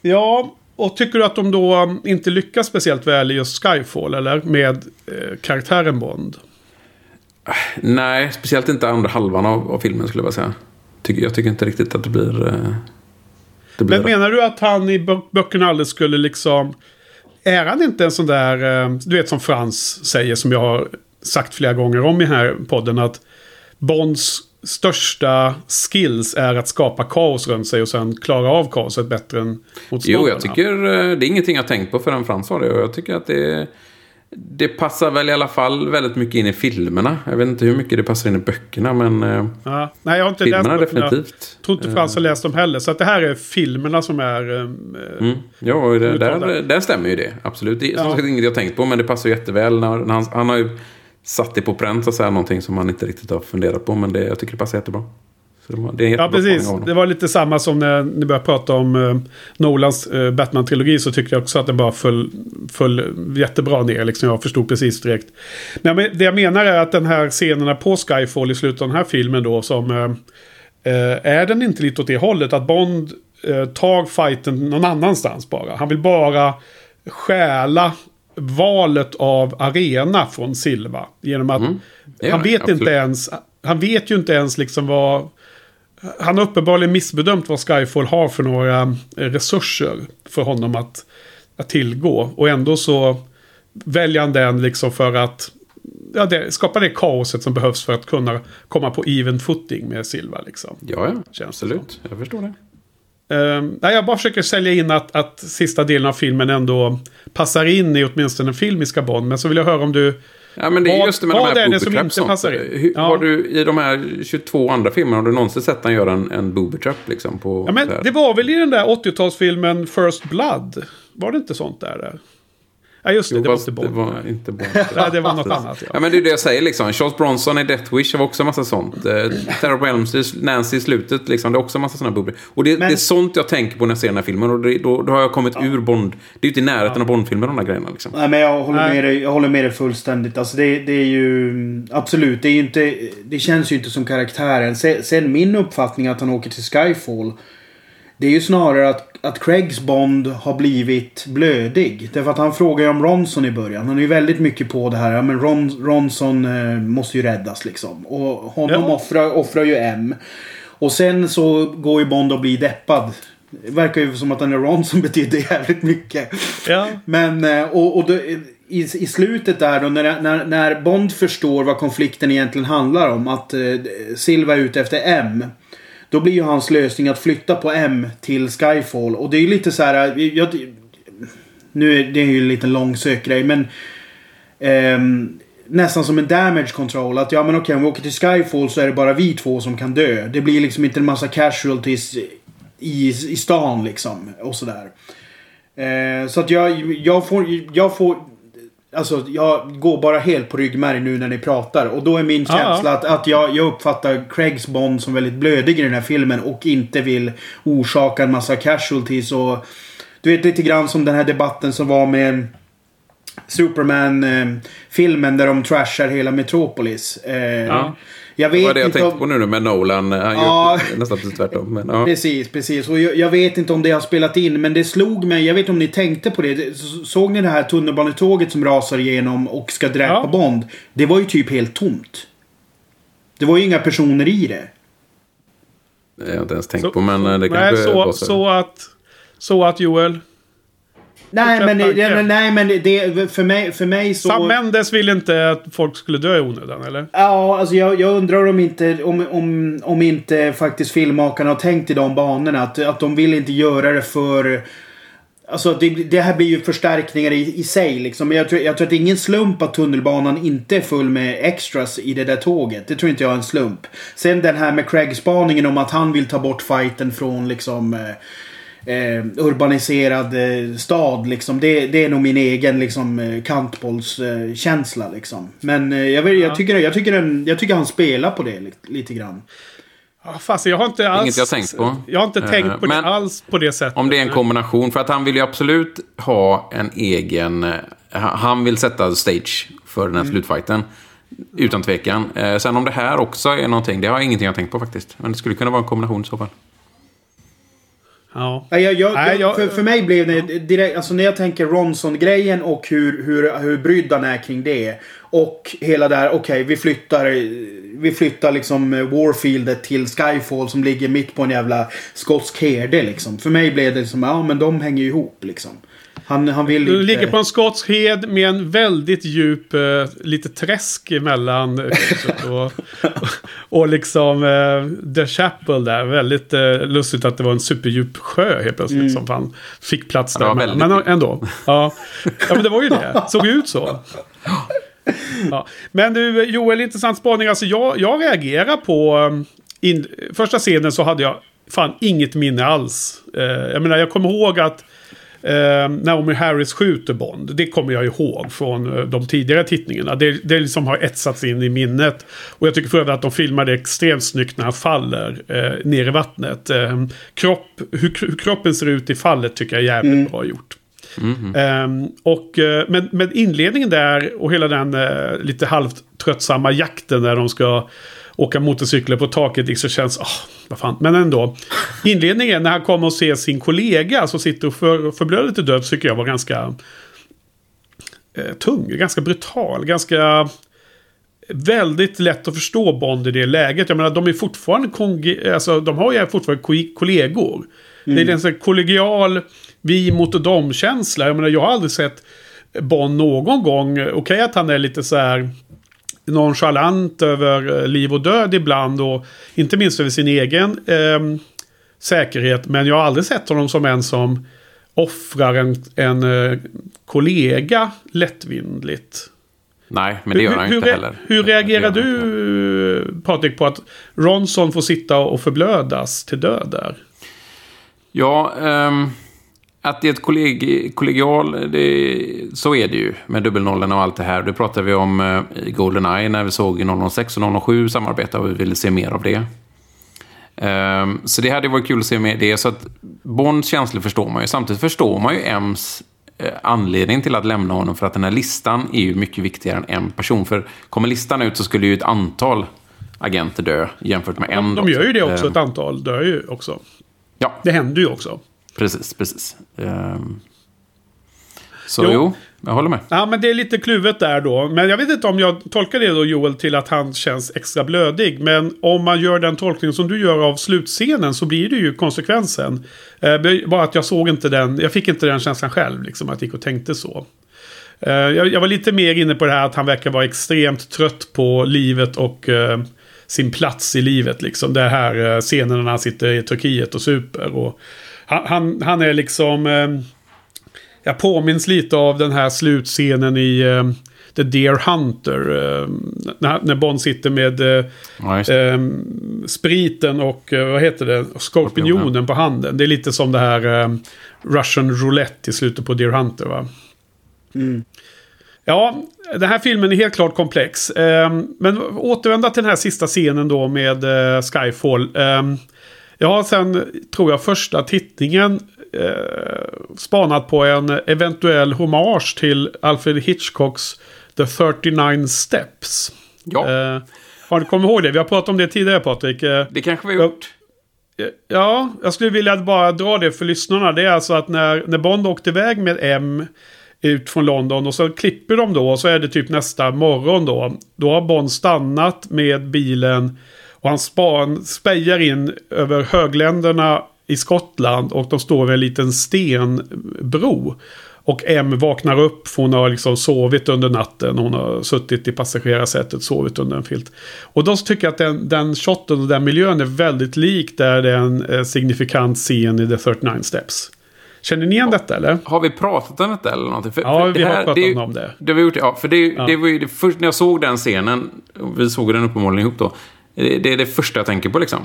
jag. Ja, och tycker du att de då inte lyckas speciellt väl i just Skyfall, eller med eh, karaktären Bond? Nej, speciellt inte andra halvan av, av filmen skulle jag säga. Tycker, jag tycker inte riktigt att det blir... Eh, det blir men menar du att han i bö- böckerna aldrig skulle liksom... Är han inte en sån där... Eh, du vet som Frans säger, som jag har sagt flera gånger om i den här podden, att Bonds största skills är att skapa kaos runt sig och sen klara av kaoset bättre än motståndarna. Jo, jag tycker det är ingenting jag tänkt på förrän Frans sa det, och jag tycker att det, det passar väl i alla fall väldigt mycket in i filmerna. Jag vet inte hur mycket det passar in i böckerna, men ja. Nej, jag har inte filmerna läst definitivt. Jag tror inte Frans har läst dem heller, så att det här är filmerna som är mm. Ja, det, där, där stämmer ju det, absolut. Det är ja. inget jag tänkt på, men det passar ju jätteväl när, när han, han har ju satt det på pränt och så här, någonting som man inte riktigt har funderat på, men det, jag tycker det passar jättebra. Så det var, det är jättebra. Ja, precis. Det var lite samma som när ni började prata om eh, Nolans eh, Batman-trilogi, så tyckte jag också att den bara föll, föll jättebra ner, liksom. Jag förstod precis direkt. Men det jag menar är att den här scenerna på Skyfall i slutet av den här filmen då, som eh, är den inte lite åt det hållet, att Bond eh, tar fighten någon annanstans bara. Han vill bara stjäla valet av arena från Silva genom att mm, han ja, vet absolut. inte ens han vet ju inte ens liksom vad han har uppenbarligen missbedömt vad Skyfall har för några resurser för honom att, att tillgå, och ändå så väljer han den liksom för att ja, det, skapa det kaoset som behövs för att kunna komma på even footing med Silva liksom. Ja, ja känns absolut, jag förstår det. Um, nej, jag bara försöker sälja in att, att sista delen av filmen ändå passar in i åtminstone en filmiska Bond, men så vill jag höra om du ja, men det är vad, just det med de här booby som inte passar in. Hur, ja. Har du i de här tjugotvå andra filmerna, har du någonsin sett han göra en, en booby trap liksom på ja, men det var väl i den där åttiotalsfilmen First Blood, var det inte sånt där där? Ja just det, jo, det var inte Bond. Det var inte Bond. Ja, det var något annat. Ja. ja, men det är det jag säger liksom. Charles Bronson i Death Wish var också en massa sånt. Eh, Terror på Elm Street, Nancy i slutet liksom, det är också en massa såna bubblor. Och det, men... det är sånt jag tänker på när jag ser den här filmen, och det, då, då har jag kommit ja. ur Bond. Det är ju inte i närheten ja. av Bondfilmer, de där grejerna liksom. Nej, men jag håller med dig, jag håller med dig fullständigt. Alltså det, det är ju absolut, det är ju inte, det känns ju inte som karaktären. Sen, sen min uppfattning att han åker till Skyfall, det är ju snarare att, att Craigs Bond har blivit blödig. Därför att han frågar ju om Ronson i början. Han är ju väldigt mycket på det här. Ja, men Ron, Ronson eh, måste ju räddas liksom. Och honom ja. offrar, offrar ju M. Och sen så går ju Bond och blir deppad. Det verkar ju som att den är Ronson betyder jävligt mycket. Ja. Men, och, och då, i, i slutet där då, när, när, när Bond förstår vad konflikten egentligen handlar om. Att eh, Silva är ute efter M. Då blir ju hans lösning att flytta på M till Skyfall. Och det är ju lite så här... Jag, nu är det ju en liten långsök grej, men... Ehm, nästan som en damage control. Att ja, men okej, om vi åker till Skyfall så är det bara vi två som kan dö. Det blir liksom inte en massa casualties i, i stan liksom. Och sådär. Ehm, så att jag, jag får... Jag får alltså, jag går bara helt på ryggmärg nu när ni pratar. Och då är min känsla ah, att, att jag, jag uppfattar Craigs Bond som väldigt blödig i den här filmen. Och inte vill orsaka en massa casualties. Och, du vet, lite grann som den här debatten som var med Superman-filmen. Där de trashar hela Metropolis. Ja. Jag vet det var det jag inte tänkte om... på nu med Nolan. Han ja. Gjorde nästan tvärtom. Men, ja. Precis, precis. Och jag, jag vet inte om det har spelat in, men det slog mig. Jag vet inte om ni tänkte på det. Såg ni det här tunnelbanetåget som rasar igenom och ska dräpa ja. Bond? Det var ju typ helt tomt. Det var ju inga personer i det. Det har jag inte ens tänkt så, på, men det kan nej, så, så att Så att Joel... Nej men, det, nej men det, för, mig, för mig så... Sam Mendes ville inte att folk skulle dö i onödan, eller? Ja, alltså jag, jag undrar om inte, om, om, om inte faktiskt filmmakarna har tänkt i de banorna. Att, att de vill inte göra det för... Alltså det, det här blir ju förstärkningar i, i sig liksom. Jag tror, jag tror att det är ingen slump att tunnelbanan inte är full med extras i det där tåget. Det tror inte jag är en slump. Sen den här med Craig-spaningen om att han vill ta bort fighten från liksom... Eh, urbaniserad eh, stad liksom. det, det är nog min egen liksom, eh, kantbollskänsla eh, liksom. Men eh, jag, jag, ja. tycker, jag, tycker den, jag tycker han spelar på det li- lite grann. Ja, fast jag har inte alls Inget jag tänkt på, jag har inte eh, tänkt på det alls på det sättet. Om det är en kombination, för att han vill ju absolut ha en egen, han vill sätta stage för den här mm. slutfighten utan tvekan. Eh, sen om det här också är någonting, det har jag ingenting jag tänkt på faktiskt, men det skulle kunna vara en kombination i så fall. Ja. Jag, jag, jag, jag, för, för mig blev det direkt, alltså när jag tänker Ronson-grejen och hur, hur, hur brydd han är kring det och hela där, okej okay, vi flyttar vi flyttar liksom Warfieldet till Skyfall som ligger mitt på en jävla skotsk herde liksom. För mig blev det som, ja men de hänger ihop liksom. Han, han vill inte... ligger på en skotsk hed med en väldigt djup eh, lite träsk emellan och, och liksom eh, The Chapel där. Väldigt eh, lustigt att det var en superdjup sjö helt plötsligt mm. som fan fick plats där. Men djup. Ändå. Ja. Ja, men det var ju det. Såg ut så. Ja. Men du Joel, intressant spaning. Alltså jag, jag reagerar på in, första scenen så hade jag fan inget minne alls. Eh, jag menar jag kommer ihåg att Eh, Naomi Harris skjuter Bond. Det kommer jag ihåg från eh, de tidigare tittningarna. Det, det liksom har etsats in i minnet. Och jag tycker för övrigt att de filmar det extremt snyggt när han faller eh, ner i vattnet. Eh, kropp, hur, hur kroppen ser ut i fallet tycker jag är jävligt mm. bra gjort. Mm-hmm. Eh, och, eh, men, men inledningen där och hela den eh, lite halvt tröttsamma jakten där de ska åka motorcyklar på taket så känns, ah, vad fan. Men ändå, inledningen när han kommer och ser sin kollega som sitter och för, förblöder till död tycker jag var ganska eh, tung, ganska brutal, ganska väldigt lätt att förstå Bond i det läget. Jag menar, de är fortfarande konge- alltså, de har ju fortfarande ko- kollegor. Mm. Det är en sån kollegial vi mot dem-känsla. Jag menar, jag har aldrig sett Bond någon gång. Okej okay, att han är lite så här nonchalant över liv och död ibland och inte minst över sin egen eh, säkerhet, men jag har aldrig sett honom som en som offrar en, en eh, kollega lättvindligt. Nej, men det gör hur, han hur, inte heller. Hur reagerar du, Patrik, på att Ronson får sitta och förblödas till död där? Ja, ehm att det är ett kolleg- kollegial, det, så är det ju med dubbelnollen och allt det här. Det pratade vi om eh, i GoldenEye när vi såg noll noll sex och noll noll sju samarbeta och vi ville se mer av det. Um, så det hade varit kul att se mer det. Så att Bonds känslor förstår man ju. Samtidigt förstår man ju M's eh, anledning till att lämna honom, för att den här listan är ju mycket viktigare än en person. För kommer listan ut så skulle ju ett antal agenter dö jämfört med en. De, de gör ju det också, um, ett antal dör ju också. Ja. Det händer ju också. Precis, precis. Ehm. Så jo. jo, jag håller med. Ja, men det är lite kluvet där då. Men jag vet inte om jag tolkar det då, Joel, till att han känns extra blödig. Men om man gör den tolkningen som du gör av slutscenen så blir det ju konsekvensen. Ehm, bara att jag såg inte den, jag fick inte den känslan själv, liksom, att jag gick och tänkte så. Ehm, jag, jag var lite mer inne på det här att han verkar vara extremt trött på livet och... Ehm, sin plats i livet, liksom. Det här scenen när han sitter i Turkiet och super. Och han, han, han är liksom... Eh, jag påminns lite av den här slutscenen i eh, The Deer Hunter. Eh, när, när Bond sitter med eh, nice. eh, spriten och, vad heter det? Skorpionen på handen. Det är lite som det här eh, Russian Roulette i slutet på Deer Hunter, va? Mm. Ja, den här filmen är helt klart komplex. Men återvända till den här sista scenen då med Skyfall. Ja, sen tror jag första tittningen spanat på en eventuell hommage till Alfred Hitchcocks The trettionio Steps. Ja. Har du kommit ihåg det? Vi har pratat om det tidigare, Patrik. Det kanske vi har gjort. Ja, jag skulle vilja bara dra det för lyssnarna. Det är alltså att när, när Bond åkte iväg med M ut från London och så klipper de då och så är det typ nästa morgon då. Då har Bond stannat med bilen och han span, spejar in över högländerna i Skottland och de står vid en liten stenbro. Och M vaknar upp för hon har liksom sovit under natten. Hon har suttit i passagerarsätet, sovit under en filt. Och då tycker jag att den, den shotten och den miljön är väldigt lik där det är en eh, signifikant scen i The trettionio Steps. Känner ni igen detta, eller? Har vi pratat om detta eller någonting? För, ja, för vi har här, pratat det, om det. Det har vi gjort, ja. För det, ja. Det var ju det, först när jag såg den scenen, vi såg den uppenbarligen ihop då, det, det är det första jag tänker på, liksom.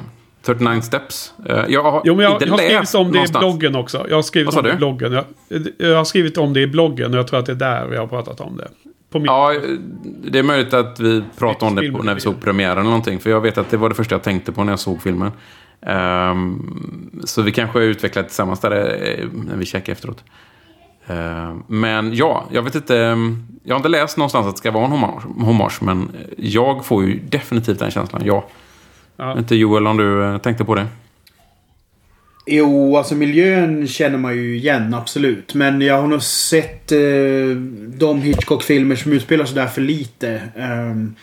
trettionio Steps. Jag har, jo, men jag, jag har skrivit om det någonstans. I bloggen också. Jag har skrivit om det i bloggen. Jag, jag har skrivit om det i bloggen och jag tror att det är där vi har pratat om det. På min ja, det är möjligt att vi pratade om det på, när vi såg premiären eller någonting. För jag vet att det var det första jag tänkte på när jag såg filmen. Um, så vi kanske har utvecklat tillsammans där uh, när vi checkar efteråt. Uh, men ja, jag vet inte. Um, jag har inte läst någonstans att det ska vara en hommage, hommage men jag får ju definitivt den känslan. Ja. ja. Inte Joel, om du uh, tänkte på det. Jo, alltså miljön känner man ju igen, absolut. Men jag har nog sett uh, de Hitchcock-filmer som utspelar sig där för lite. Um,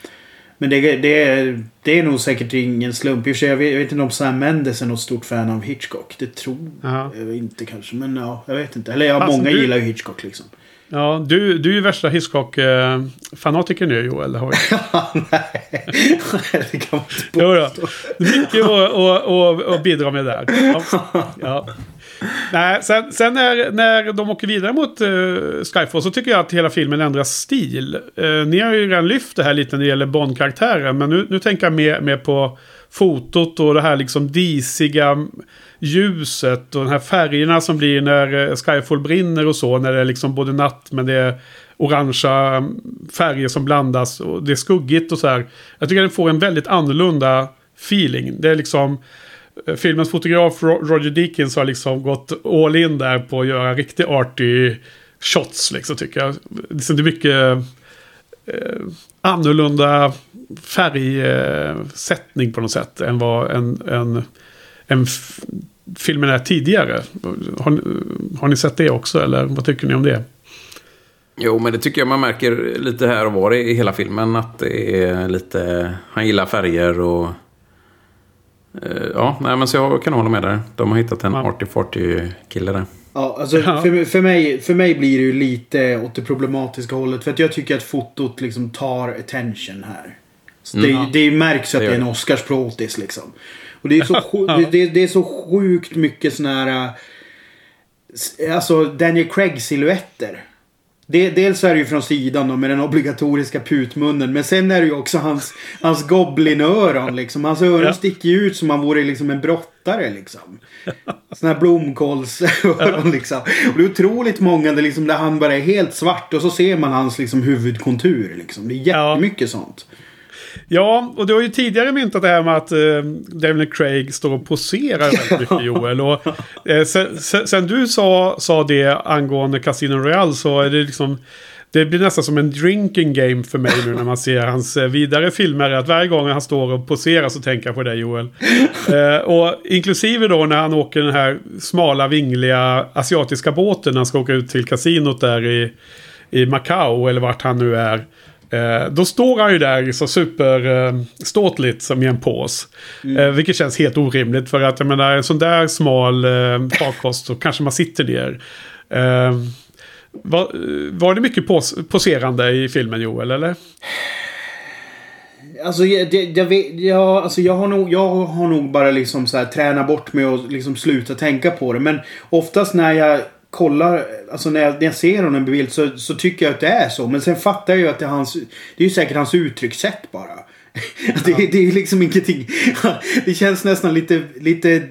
Men det, det, det är nog säkert ingen slump. Jag vet, jag vet inte om Sam Mendes är något stort fan av Hitchcock. Det tror Aha. jag inte kanske. Men ja, jag vet inte. Eller ja, alltså, många du, gillar ju Hitchcock liksom. Ja, du, du är ju värsta Hitchcock-fanatiker nu, Joel. Har nej, det kan man inte påstå. Mycket att och, och, och bidra med där. Ja. ja. Nej, sen, sen när, när de åker vidare mot uh, Skyfall så tycker jag att hela filmen ändrar stil. Uh, ni har ju redan lyft det här lite när det gäller Bond-karaktären, men nu, nu tänker jag mer, mer på fotot och det här liksom disiga ljuset och de här färgerna som blir när Skyfall brinner och så, när det är liksom både natt men det är orangea färger som blandas och det är skuggigt och så här. Jag tycker att den får en väldigt annorlunda feeling. Det är liksom filmens fotograf Roger Deakins har liksom gått all in där på att göra riktigt arty shots, liksom, tycker jag. Det är mycket eh, annorlunda färgsättning på något sätt än vad en, en, en f- filmen är tidigare. Har, har ni sett det också, eller vad tycker ni om det? Jo, men det tycker jag man märker lite här och var i hela filmen, att det är lite, han gillar färger och ja, nej, men så jag kan hålla med där. De har hittat en ja. arty-farty kille där. Ja, alltså ja. För, för, mig, för mig blir det ju lite åt det problematiska hållet. För att jag tycker att fotot liksom tar attention här. Så det, mm. det märks att det är en Oscarsprotis liksom. Och det är så, ja. det, det är så sjukt mycket sån här... Alltså Daniel Craig-silhuetter. Det, dels är det ju från sidan då, med den obligatoriska putmunnen. Men sen är det ju också hans, hans goblinöron liksom. Hans öron ja. sticker ju ut som han vore liksom en brottare liksom. Såna här blomkålsöron liksom. Och det är otroligt många där, liksom, där han bara är helt svart. Och så ser man hans liksom, huvudkontur liksom. Det är jättemycket ja. sånt. Ja, och du har ju tidigare myntat det här med att eh, Daniel Craig står och poserar väldigt mycket, Joel. Och, eh, sen, sen du sa, sa det angående Casino Royale så är det liksom Det blir nästan som en drinking game för mig nu när man ser hans vidare filmer. Att varje gång han står och poserar så tänker jag på dig, Joel. Eh, och inklusive då när han åker den här smala, vingliga asiatiska båten när han ska åka ut till kasinot där i, i Macau eller vart han nu är. Eh, då står han ju där så superståtligt eh, som i en pås. Mm. Eh, vilket känns helt orimligt för att jag menar, en sån där smal eh, farkost så kanske man sitter ner. Eh, Var, var det mycket pos- poserande i filmen, Joel, eller? Alltså jag, jag, vet, jag, alltså jag har nog jag har nog bara liksom så här tränat bort mig och liksom sluta tänka på det, men oftast när jag kollar, alltså när jag, när jag ser honom i bild så, så tycker jag att det är så, men sen fattar jag ju att det är hans, det är ju säkert hans uttryckssätt bara. det, det är liksom ingenting. Det känns nästan lite lite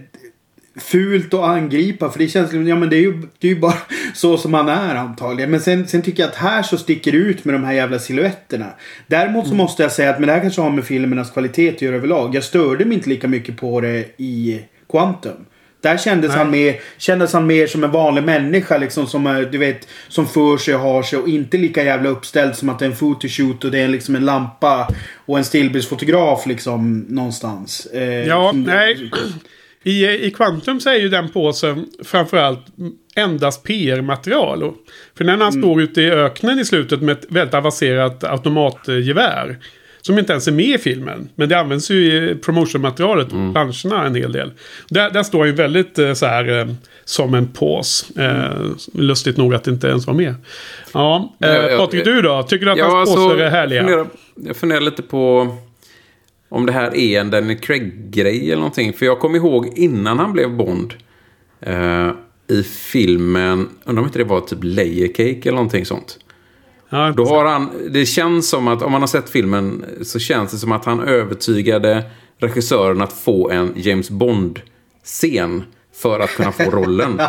fult att angripa, för det känns, ja men det är ju, det är ju bara så som han är antagligen, men sen, sen tycker jag att här så sticker det ut med de här jävla silhuetterna. Däremot så mm. måste jag säga att men det här kanske har med filmernas kvalitet att göra överlag. Jag störde mig inte lika mycket på det i Quantum. Där kändes Nej. han mer kändes han mer som en vanlig människa liksom, som är, du vet, som för sig och har sig och inte lika jävla uppställd som att det är en photoshoot och det är liksom en lampa och en stillbildsfotograf liksom någonstans. Eh, ja, som, nej. I, I Quantum så är ju den påsen framförallt endast P R-material. För när han mm. står ute i öknen i slutet med ett väldigt avancerat automatgevär som inte ens är med i filmen, men det används ju i promotionmaterialet och mm. planscherna en hel del. Där, där står ju väldigt så här som en pås. Mm. Lustigt nog att det inte ens var med. Ja, ja, ja, vad tycker du då? Tycker du att ja, hans alltså, påser är härliga? Jag funderar, jag funderar lite på om det här är en Daniel Craig-grej eller någonting. För jag kommer ihåg innan han blev Bond. Eh, I filmen. Undrar om inte det var typ Layer Cake eller någonting sånt. Ja, då har han, det känns som att om man har sett filmen. Så känns det som att han övertygade regissören att få en James Bond-scen. För att kunna få rollen.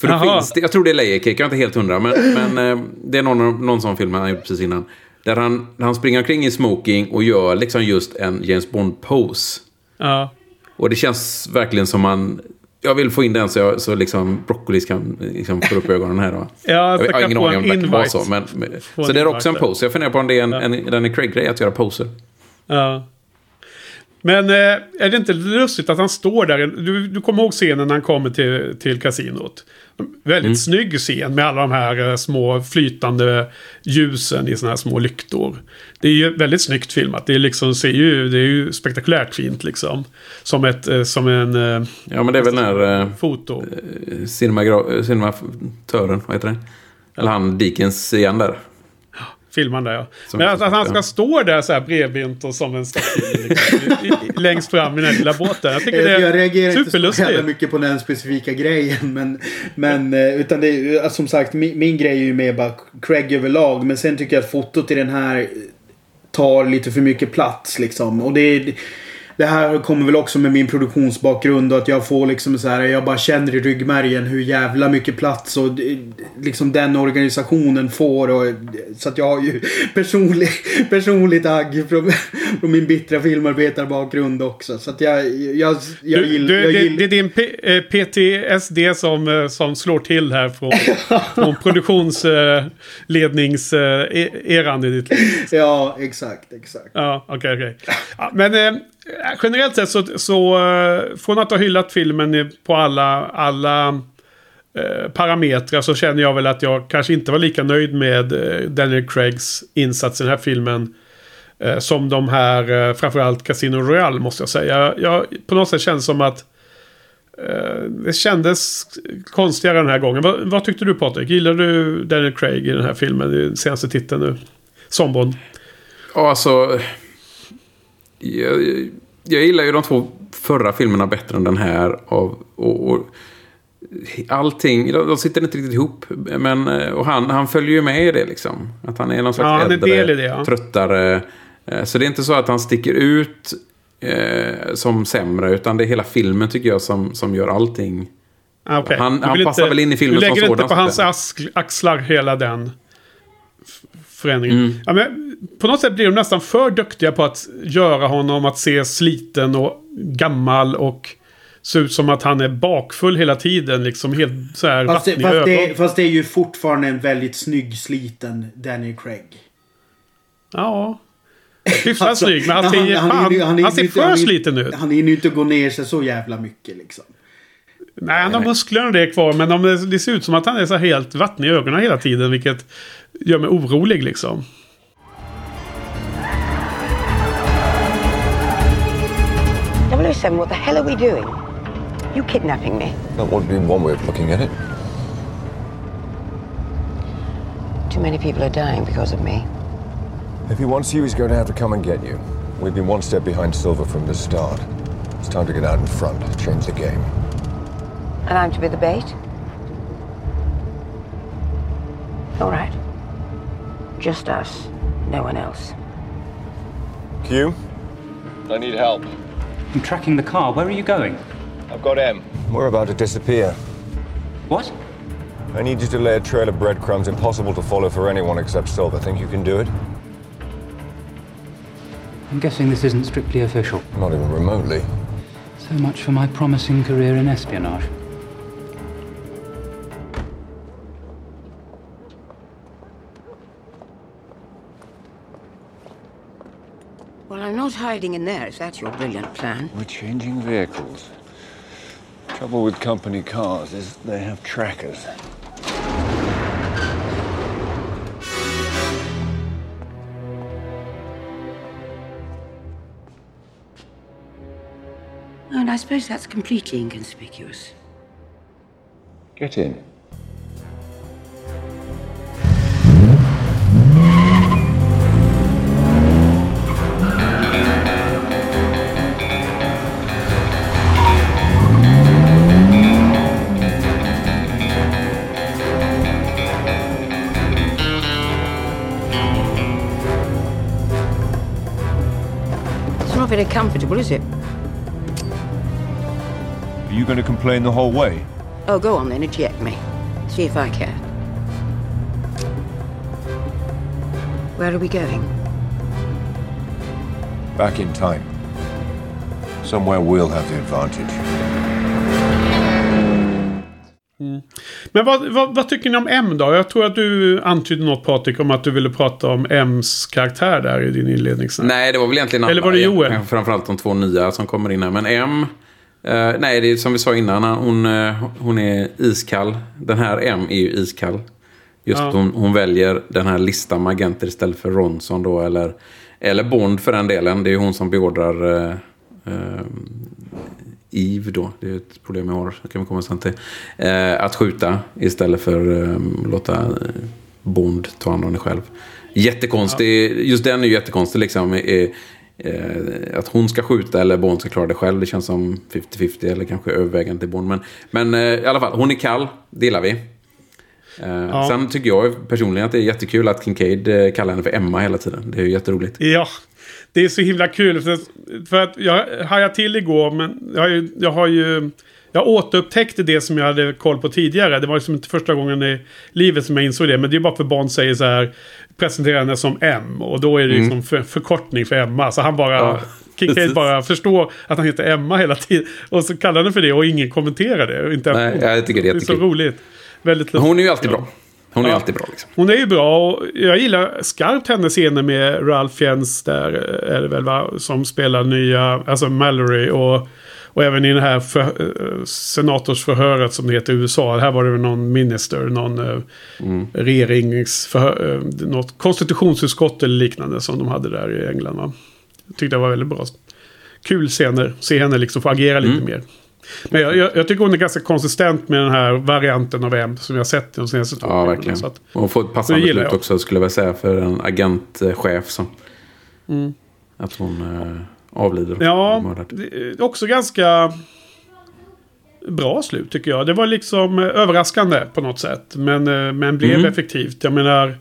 För då finns det, jag tror det är Layer Cake. Jag är inte helt hundra. Men, men eh, det är någon, någon sån film han gjorde precis innan. Där han, där han springer omkring i smoking och gör liksom just en James Bond-pose. Ja. Och det känns verkligen som man... Jag vill få in den så, jag, så liksom broccoli kan liksom få upp ögonen här då. Ja, jag, jag har ingen aning om det kan vara så. Men, men, så det är också en pose. Jag funderar på om det är en, ja. en, en, en Craig-grej att göra poser. Ja. Men eh, är det inte lustigt att han står där? Du, du kommer ihåg scenen när han kommer till, till kasinot. Väldigt mm. snygg scen med alla de här eh, små flytande ljusen i såna här små lyktor. Det är ju väldigt snyggt filmat. Det är, liksom, ser ju, det är ju spektakulärt fint liksom. Som, ett, eh, som en... Eh, ja, men det är väl när... Eh, foto. Eh, cinemagra- cinematören, vad heter det? Eller han Deakins igen där. Filmen där, ja. Som men att, att han ska stå där så här bredbent och som en staty liksom, längst fram i den här lilla båten. Jag tycker det är superlustigt. Jag reagerar inte så jävla mycket på den specifika grejen. Men, men utan det är, som sagt, min, min grej är ju mer bara Craig överlag. Men sen tycker jag att fotot i den här tar lite för mycket plats liksom. Och det är... Det här kommer väl också med min produktionsbakgrund och att jag får liksom så här, jag bara känner i ryggmärgen hur jävla mycket plats och liksom den organisationen får, och så att jag har ju personlig, personligt agg från, från min bittra filmarbetarbakgrund också, så att jag jag, jag, du, du, jag det, gill... det är din P- PTSD som, som slår till här från, från produktionsledningseran i ditt liv. Ja, exakt, exakt. Ja, okej, okej. Ja, men eh, generellt sett så, så från att ha hyllat filmen på alla, alla eh, parametrar så känner jag väl att jag kanske inte var lika nöjd med Daniel Craigs insats i den här filmen eh, som de här, eh, framförallt Casino Royale måste jag säga. Jag, jag, på något sätt känns som att eh, det kändes konstigare den här gången. Vad, vad tyckte du, Patrik? Gillar du Daniel Craig i den här filmen, i den senaste titeln nu? Som Bond? Ja, alltså... Jag, jag, jag gillar ju de två förra filmerna bättre än den här av, och, och allting, de, de sitter inte riktigt ihop, men, och han, han följer ju med i det liksom, att han är någon slags ja, äldre, är det, ja. tröttare, så det är inte så att han sticker ut eh, som sämre, utan det är hela filmen tycker jag som, som gör allting. ah, okay. han, han passar inte, väl in i filmen, du lägger inte på hans ask, axlar hela den förändringen. Mm. Ja, men på något sätt blir de nästan för duktiga på att göra honom att se sliten och gammal och ser ut som att han är bakfull hela tiden, liksom helt så här fast det, fast, det, fast det är ju fortfarande en väldigt snygg sliten Daniel Craig. Ja. Hyfsat alltså, snygg, men han ser han ser för sliten ut. Han är ju inte gå ner sig så jävla mycket liksom. Nej, han har musklerna det kvar, men de, det ser ut som att han är så helt vattnig i ögonen hela tiden, vilket gör mig orolig liksom. double oh seven, what the hell are we doing? You kidnapping me? That would be one way of looking at it. Too many people are dying because of me. If he wants you, he's going to have to come and get you. We've been one step behind Silver from the start. It's time to get out in front, change the game. And I'm to be the bait? All right. Just us, no one else. Q? I need help. I'm tracking the car. Where are you going? I've got M. We're about to disappear. What? I need you to lay a trail of breadcrumbs impossible to follow for anyone except Silver. Think you can do it? I'm guessing this isn't strictly official. Not even remotely. So much for my promising career in espionage. Hiding in there, if that's your brilliant plan. We're changing vehicles. Trouble with company cars is they have trackers. Oh, and I suppose that's completely inconspicuous. Get in. Very comfortable, is it? Are you going to complain the whole way? Oh, go on then, eject me. See if I care. Where are we going? Back in time. Somewhere we'll have the advantage. Mm. Men vad, vad, vad tycker ni om M då? Jag tror att du antydde något, Patrik, om att du ville prata om M's karaktär där i din inledning. Nej, det var väl egentligen alla. Eller var det Joel? Framförallt de två nya som kommer in här. Men M, eh, nej det är som vi sa innan, hon, hon är iskall. Den här M är ju iskall. Just ja. hon, hon väljer den här listan med agenter istället för Ronson då. Eller, eller Bond för den delen. Det är hon som beordrar... Eh, eh, Eve då, det är ett problem jag har, kan vi komma sen till, eh, att skjuta istället för eh, låta Bond ta hand om det själv. Jättekonstig, ja. Just den är ju jättekonstig liksom, är, eh, att hon ska skjuta eller Bond ska klara det själv, det känns som fifty-fifty eller kanske övervägande till Bond, men, men eh, i alla fall, hon är kall, det gillar vi. Eh, ja. Sen tycker jag personligen att det är jättekul att Kincaid kallar henne för Emma hela tiden, det är ju jätteroligt. Ja. Det är så himla kul, för, för att jag hajade till igår, men jag har ju, jag har ju jag återupptäckte det som jag hade koll på tidigare. Det var liksom inte första gången i livet som jag insåg det, men det är bara för Bond säger så här, presenterar henne som M, och då är det mm. liksom för, förkortning för Emma, så han bara ja. Kincaid bara förstår att han heter Emma hela tiden, och så kallar han för det och ingen kommenterar det. Inte Nej, jag tycker det är, det är så roligt. Väldigt hon är ju alltid bra. Hon är ja. alltid bra liksom. Hon är ju bra, och jag gillar skarpt hennes scener med Ralph Fiennes där, är det väl va, som spelar nya, alltså Mallory, och, och även i det här för, senatorsförhöret som det heter i U S A. Här var det väl någon minister, någon mm. regeringsförhör, något konstitutionsutskott eller liknande som de hade där i England va. Jag tyckte det var väldigt bra. Kul scener, se henne liksom få agera lite mm. mer. Men jag, jag, jag tycker hon är ganska konsistent med den här varianten av M som jag sett i de senaste två ja, verkligen. Så att, och får ett passande beslut jag. Också skulle jag säga för en agentchef som mm. att hon äh, avlider. Ja, också ganska bra slut tycker jag. Det var liksom överraskande på något sätt, men, men blev mm. effektivt. Jag menar,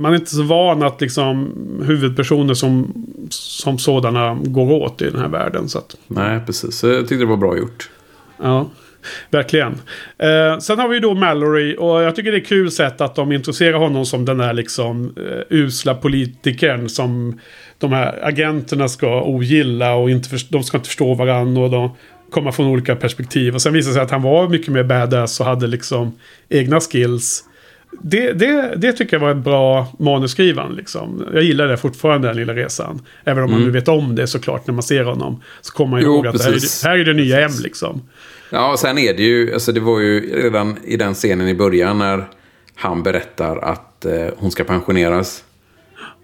man är inte så van att liksom huvudpersoner som, som sådana går åt i den här världen så att... Nej, precis. Jag tyckte det var bra gjort. Ja, verkligen. eh, Sen har vi ju då Mallory, och jag tycker det är kul sätt att de introducerar honom som den här liksom eh, usla politikern som de här agenterna ska ogilla, och inte för, de ska inte förstå varandra, och de komma från olika perspektiv. Och sen visade sig att han var mycket mer badass och hade liksom egna skills. Det, det, det tycker jag var ett bra manuskrivan liksom. Jag gillar det fortfarande, den lilla resan. Även om mm. man nu vet om det såklart när man ser honom. Så kommer man ihåg att det här, är, här är det nya M liksom. Ja, och sen är det ju, alltså det var ju redan i den scenen i början när han berättar att eh, hon ska pensioneras.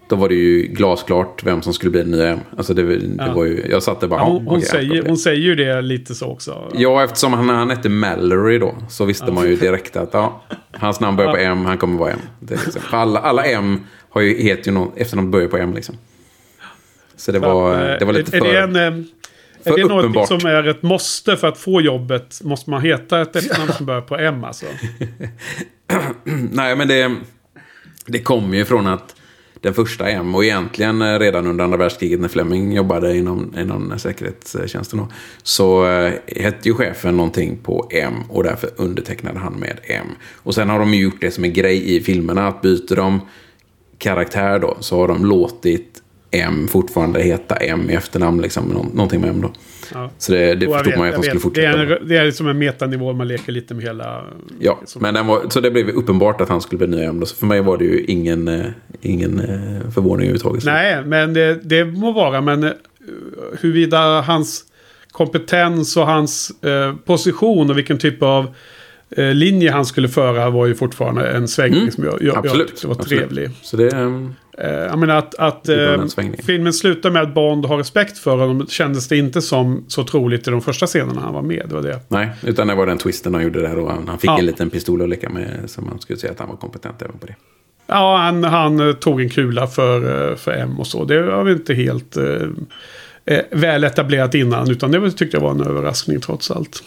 Då var det ju glasklart vem som skulle bli den nya M. Alltså det, det ja. var ju, jag satt där bara... Ja, hon, hon, okej, säger, hon säger ju det lite så också. Ja, eftersom han, han hette Mallory då så visste ja. man ju direkt att ja, hans namn börjar på M, han kommer vara M. Det liksom. alla, alla M har ju, heter ju någon efter de börjar på M liksom. Så det var, det var lite är, för... Är det en, Är det något som är ett måste för att få jobbet? Måste man heta ett efternamn som börjar på M alltså? Nej, men det, det kommer ju från att den första M, och egentligen redan under andra världskriget när Fleming jobbade inom, inom säkerhetstjänsten då, så hette ju chefen någonting på M och därför undertecknade han med M. Och sen har de gjort det som en grej i filmerna att byter de karaktär då så har de låtit M fortfarande heta M i efternamn liksom, någonting med M då. Ja. Så det, det förstod vet, man ju att de skulle fortsätta. Det är, en, det är liksom en metanivå man leker lite med hela... Ja, liksom. Men den var, så det blev uppenbart att han skulle bli ny M då. Så för mig var det ju ingen, ingen förvåning överhuvudtaget. Nej, men det, det må vara. Men huruvida hans kompetens och hans eh, position och vilken typ av eh, linje han skulle föra var ju fortfarande en svängning mm. som jag, jag, absolut, jag tyckte var absolut. trevlig. Så det... Um... Jag menar att, att eh, filmen slutar med att Bond har respekt för honom. Kändes det inte som så troligt i de första scenerna han var med, det var det. Nej, utan det var den twisten han gjorde där och han, han fick ja. en liten pistol att leka med som man skulle säga att han var kompetent även på det. Ja, han, han tog en kula för, för M och så. Det var väl inte helt eh, väl etablerat innan, utan det tyckte jag var en överraskning trots allt.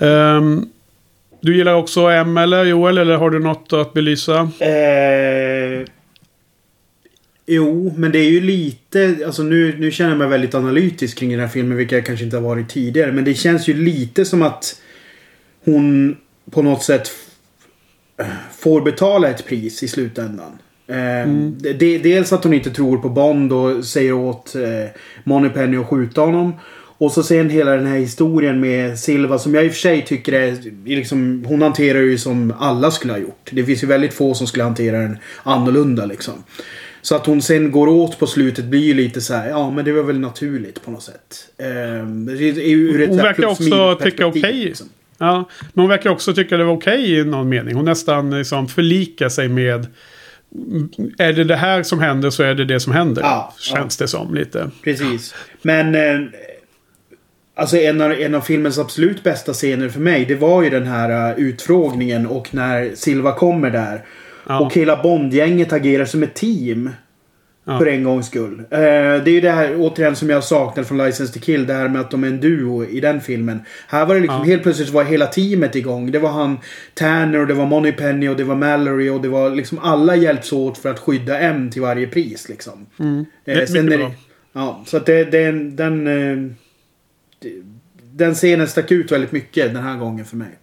Mm. Um, du gillar också M eller Joel, eller har du något att belysa? Eh... Jo, men det är ju lite... Alltså nu, nu känner jag mig väldigt analytisk kring den här filmen, vilket jag kanske inte har varit tidigare. Men det känns ju lite som att hon på något sätt f- får betala ett pris i slutändan. Eh, mm. det, dels att hon inte tror på Bond och säger åt eh, Moneypenny att skjuta honom. Och så sen hela den här historien med Silva, som jag i och för sig tycker är... Liksom, hon hanterar ju som alla skulle ha gjort. Det finns ju väldigt få som skulle hantera den annorlunda liksom. Så att hon sen går åt på slutet blir ju lite så här, ja men det var väl naturligt på något sätt. Ehm, ur ett hon verkar också tycka okej. Okay. Liksom. Ja, men hon verkar också tycka det var okej okay i någon mening. Hon nästan liksom förlikar sig med, är det det här som händer så är det det som händer. Ja, känns ja. det som lite. Precis. Men eh, alltså en av, en av filmens absolut bästa scener för mig, det var ju den här uh, utfrågningen och när Silva kommer där. Ja. Och hela Bondgänget agerar som ett team. Ja. För en gångs skull. Eh, det är ju det här, återigen, som jag saknar från License to Kill. Det här med att de är en duo i den filmen. Här var det liksom, ja. helt plötsligt var hela teamet igång. Det var han Tanner och det var Moneypenny och det var Mallory. Och det var liksom, alla hjälps åt för att skydda M till varje pris liksom. Mm. Eh, sen är det, ja, så att det, det, den, eh, den scenen stack ut väldigt mycket den här gången för mig.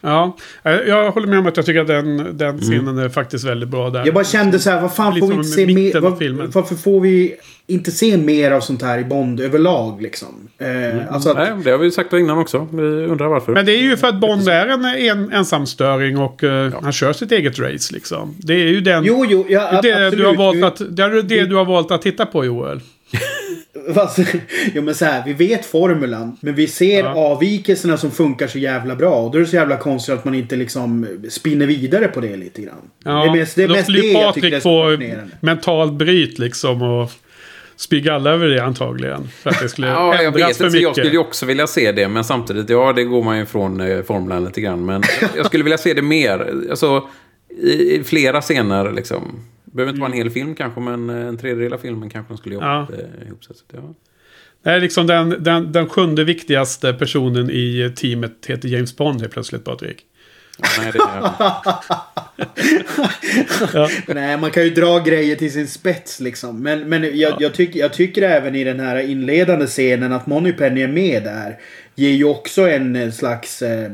Ja, jag håller med om att jag tycker att den, den scenen mm. är faktiskt väldigt bra där. Jag bara kände så här, vad fan liksom får vi inte se mer, var, varför får vi inte se mer av sånt här i Bond överlag liksom? Eh, mm. alltså att, Nej, det har vi ju sagt innan också, vi undrar varför. Men det är ju för att Bond är en, en ensamstöring och eh, ja. han kör sitt eget race liksom. Det är ju den, jo, jo, ja, det, absolut. Du har valt att, det är det du har valt att titta på, Joel. Jo, men så här, vi vet formulan, men vi ser ja. avvikelserna som funkar så jävla bra, och då är det så jävla konstigt att man inte liksom spinner vidare på det lite grann. Ja, det är mest, det är mest det jag tycker är så fascinerande. Mentalt bryt liksom och spygga alla över det antagligen för att det skulle ja, jag vet inte, jag skulle ju också vilja se det, men samtidigt, ja det går man ju från eh, formulan lite grann, men jag skulle vilja se det mer, alltså i, i flera scener liksom. Det behöver inte vara en hel film kanske, men en tredjedel av filmen kanske de skulle jobba ja. ihop. Så det var... Nej, liksom den, den, den sjunde viktigaste personen i teamet heter James Bond helt plötsligt, Patrik. Ja, nej, det är ja. nej, man kan ju dra grejer till sin spets liksom. Men, men jag, ja. jag, tyck, jag tycker även i den här inledande scenen att Moneypenny är med där ger ju också en slags... Eh,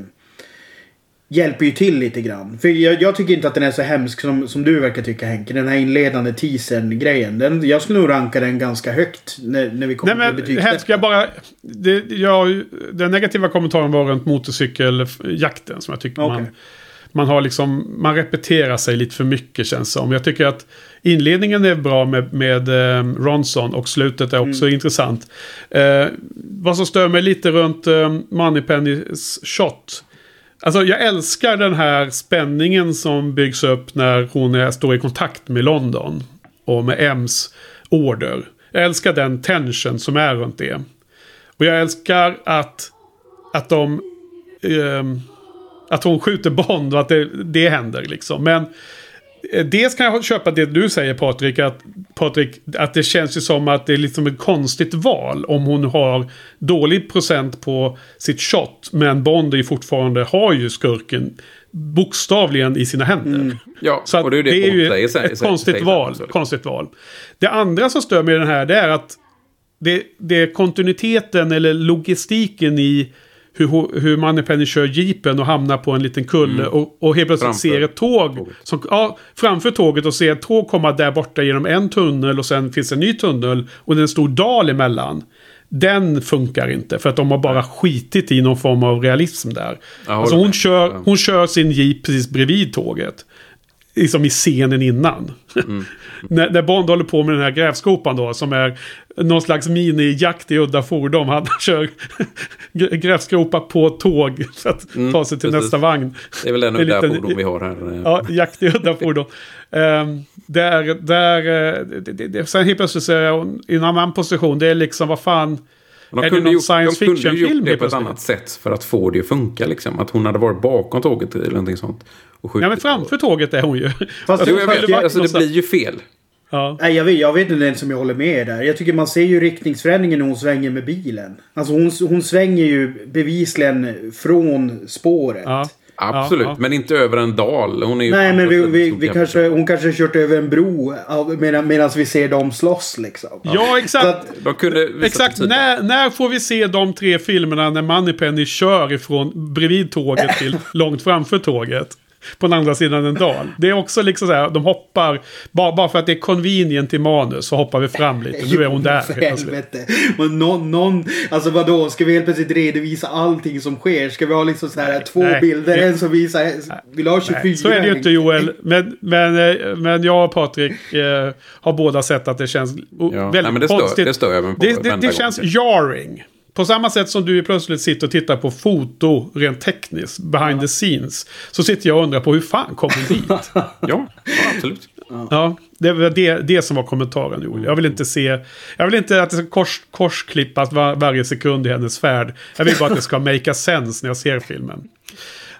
hjälper ju till lite grann. För jag, jag tycker inte att den är så hemsk som, som du verkar tycka, Henke. Den här inledande teasern-grejen. Den, jag skulle nog ranka den ganska högt när, när vi kommer till betygssättning. Här ska jag bara... Det, jag, den negativa kommentaren var runt motorcykeljakten som jag tycker okay. man... Man har liksom, man repeterar sig lite för mycket känns som. Jag tycker att inledningen är bra med, med eh, Ronson och slutet är också mm. intressant. Eh, vad som stör mig lite runt eh, Moneypennys shot. Alltså jag älskar den här spänningen som byggs upp när hon är, står i kontakt med London och med M's order. Jag älskar den tension som är runt det. Och jag älskar att att de... Eh, Att hon skjuter Bond och att det, det händer liksom. Men dels kan jag köpa det du säger Patrik att, Patrik, att det känns ju som att det är liksom ett konstigt val om hon har dålig procent på sitt shot. Men Bond är ju fortfarande, har ju skurken bokstavligen i sina händer. Mm. Ja, så att och det är, det det är ju säger, ett, säger, ett säger, konstigt, säger, val, konstigt val. Det andra som stör mig i den här det är att det, det är kontinuiteten eller logistiken i hur, hur Moneypenny kör jeepen och hamnar på en liten kulle mm. och, och helt plötsligt framför ser ett tåg som, ja, framför tåget och ser ett tåg komma där borta genom en tunnel och sen finns en ny tunnel och det är en stor dal emellan. Den funkar inte för att de har bara skitit i någon form av realism där. Alltså hon kör, hon kör sin jeep precis bredvid tåget. Liksom i scenen innan. Mm. när, när Bond håller på med den här grävskopan då, som är någon slags mini-jakt i udda fordon. Han kör grävskopa på tåg för att mm, ta sig till precis. Nästa vagn. Det är väl en udda fordon vi har här. Ja, jakt i udda fordon. um, där, där, det, det, det, sen helt plötsligt så är hon i en annan position. Det är liksom, vad fan... De kunde ju science fiction film det på ett annat sätt för att få det att funka liksom, att hon hade varit bakom tåget eller någonting sånt och skjutit. Ja men framför tåget är hon ju. Fast jo, jag vet, jag, alltså, det blir ju fel. Ja. Nej jag vet, jag vet inte ens som jag håller med där. Jag tycker man ser ju riktningsförändringen när hon svänger med bilen. Alltså hon hon svänger ju bevisligen från spåret. Ja. Absolut, ja, ja. Men inte över en dal. Hon är ju nej, men vi, vi, vi kanske, hon kanske kört över en bro medan, medan vi ser dem slåss liksom. Ja, exakt. Att, de kunde exakt. När, när får vi se de tre filmerna när Moneypenny kör ifrån bredvid tåget till långt framför tåget? På den andra sidan en dal. Det är också liksom så här, de hoppar bara, bara för att det är convenient till manus så hoppar vi fram lite. Nu är hon där. För helvete. Men någon, någon, alltså vadå? Ska vi helt plötsligt redovisa allting som sker? Ska vi ha liksom så här nej, två nej, bilder? Nej, en som visar, vill ha tjugofyra? Nej, så är det ju inte Joel. Men, men, men jag och Patrik eh, har båda sett att det känns ja, väldigt nej, men det stör, konstigt. Det, stör även på det, det, det känns jarring. På samma sätt som du plötsligt sitter och tittar på foto rent tekniskt, behind ja. The scenes, så sitter jag och undrar på hur fan kom det dit? ja, ja, absolut. Ja. ja, det var det, det som var kommentaren, Joel. Jag vill inte se, jag vill inte att det ska kors, korsklippas var, varje sekund i hennes färd. Jag vill bara att det ska make a sense när jag ser filmen.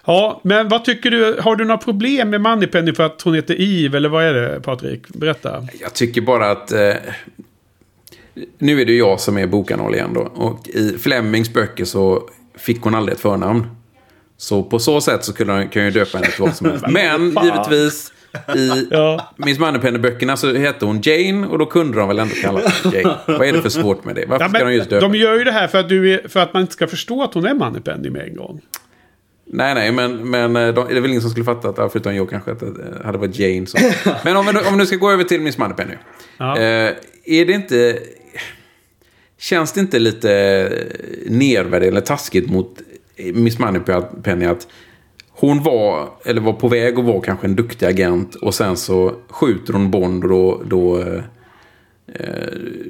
Ja, men vad tycker du? Har du några problem med Moneypenny för att hon heter Eve, eller vad är det, Patrik? Berätta. Jag tycker bara att... Eh... Nu är det jag som är bokanal igen då. Och i Flemings böcker så fick hon aldrig ett förnamn. Så på så sätt så kunde, kan jag ju döpa henne till vad som helst. Men givetvis i ja. Miss Moneypenny-böckerna så hette hon Jane. Och då kunde de väl ändå kalla henne Jane. Vad är det för svårt med det? Varför ja, ska de just döpa? De gör ju det här för att, du är, för att man inte ska förstå att hon är Moneypenny med en gång. Nej, nej, men, men de, det är väl ingen som skulle fatta att förutom jag kanske att det hade varit Jane. Så. Men om vi, om vi nu ska gå över till Miss Moneypenny. Ja. Eh, är det inte... Känns det inte lite nervärdigt eller taskigt mot Miss Moneypenny att hon var, eller var på väg och var kanske en duktig agent och sen så skjuter hon Bond och då, då,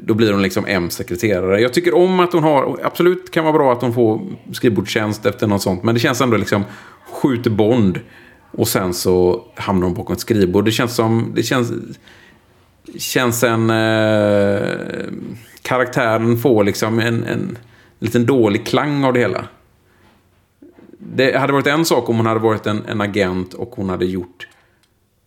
då blir hon liksom M-sekreterare. Jag tycker om att hon har, absolut kan vara bra att hon får skrivbordstjänst efter något sånt, men det känns ändå liksom skjuter Bond och sen så hamnar hon bakom ett skrivbord. Det känns som, det känns... känns en eh, karaktären får liksom en, en liten dålig klang av det hela. Det hade varit en sak om hon hade varit en, en agent och hon hade gjort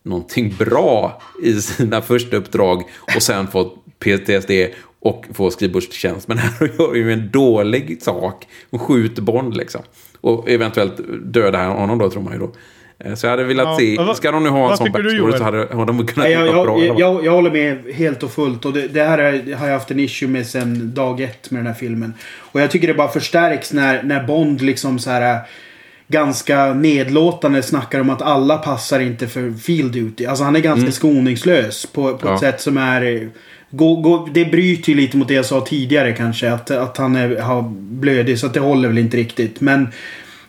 någonting bra i sina första uppdrag och sen fått P T S D och få skrivbordstjänst. Men här gör ju en dålig sak. Hon skjuter Bond liksom. Och eventuellt döda honom då tror man ju då. Så jag hade velat ja, se, vad, ska de nu ha en sån backstory så hade, hade de kunnat ja, jag, bra. Jag, jag, jag håller med helt och fullt och det, det här har jag haft en issue med sedan dag ett med den här filmen. Och jag tycker det bara förstärks när, när Bond liksom så här ganska nedlåtande snackar om att alla passar inte för field duty. Alltså han är ganska mm. skoningslös på, på ja. ett sätt som är... Gå, gå, det bryter ju lite mot det jag sa tidigare kanske, att, att han är, har blödig, så att det håller väl inte riktigt. Men...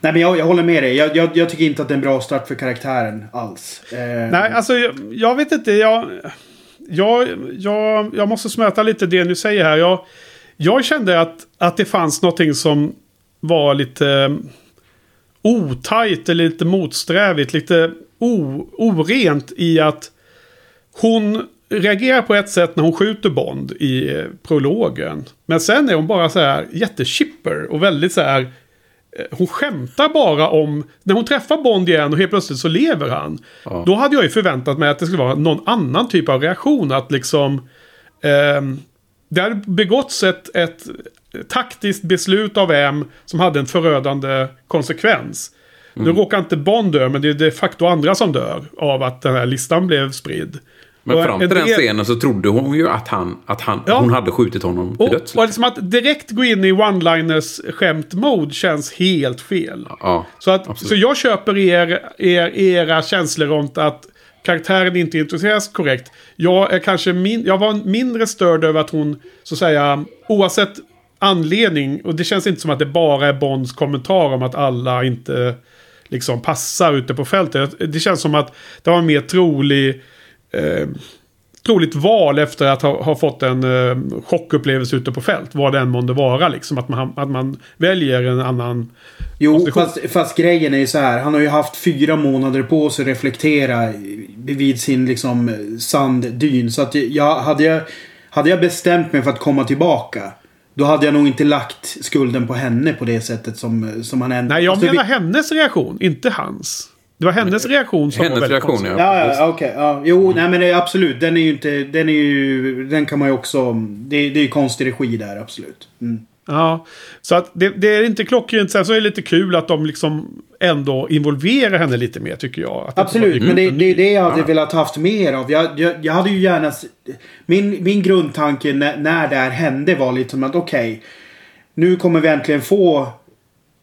Nej, men jag, jag håller med dig. Jag, jag, jag tycker inte att det är en bra start för karaktären alls. Eh. Nej, alltså jag, jag vet inte. Jag, jag, jag, jag måste smöta lite det du säger här. Jag, jag kände att, att det fanns någonting som var lite otajt eller lite motsträvigt. Lite o, orent i att hon reagerar på ett sätt när hon skjuter Bond i prologen. Men sen är hon bara så här jättechipper och väldigt så här... Hon skämtar bara om... När hon träffar Bond igen och helt plötsligt så lever han. Ja. Då hade jag ju förväntat mig att det skulle vara någon annan typ av reaktion. Att liksom... Eh, det hade begåtts ett, ett taktiskt beslut av M som hade en förödande konsekvens. Mm. Nu råkar inte Bond dö, men det är de facto andra som dör av att den här listan blev spridd. Men fram till den scenen så trodde hon ju att, han, att han, ja. hon hade skjutit honom till döds. Och liksom att direkt gå in i one-liners skämt-mode känns helt fel. Ja, så, att, så jag köper er, er, era känslor om att karaktären inte introduceras korrekt. Jag, är kanske min, jag var mindre störd över att hon, så att säga, oavsett anledning, och det känns inte som att det bara är Bonds kommentar om att alla inte liksom passar ute på fältet. Det känns som att det var mer trolig... Eh, troligt val efter att ha, ha fått en eh, chockupplevelse ute på fält, vad den månde vara liksom, att man, att man väljer en annan. Jo, fast, fast grejen är ju så här, han har ju haft fyra månader på sig att reflektera vid sin liksom sanddyn, så att jag, hade, jag, hade jag bestämt mig för att komma tillbaka, då hade jag nog inte lagt skulden på henne på det sättet som, som han ändå. Nej, jag menar vi... hennes reaktion, inte hans. Det var hennes reaktion som hennes var väldigt reaktion, ja. Ja, ja, okay, ja. Jo, mm. nej men det är absolut. Den är ju inte, den är ju, den kan man ju också, det, det är ju konstig regi där, absolut. Mm. Ja, så att det, det är inte klockrent. Sen så är det lite kul att de liksom ändå involverar henne lite mer, tycker jag. Att absolut, det men det, det är det jag hade ja. velat haft mer av. Jag, jag, jag hade ju gärna, min, min grundtanke när, när det här hände var lite som att okej, okay, nu kommer vi äntligen få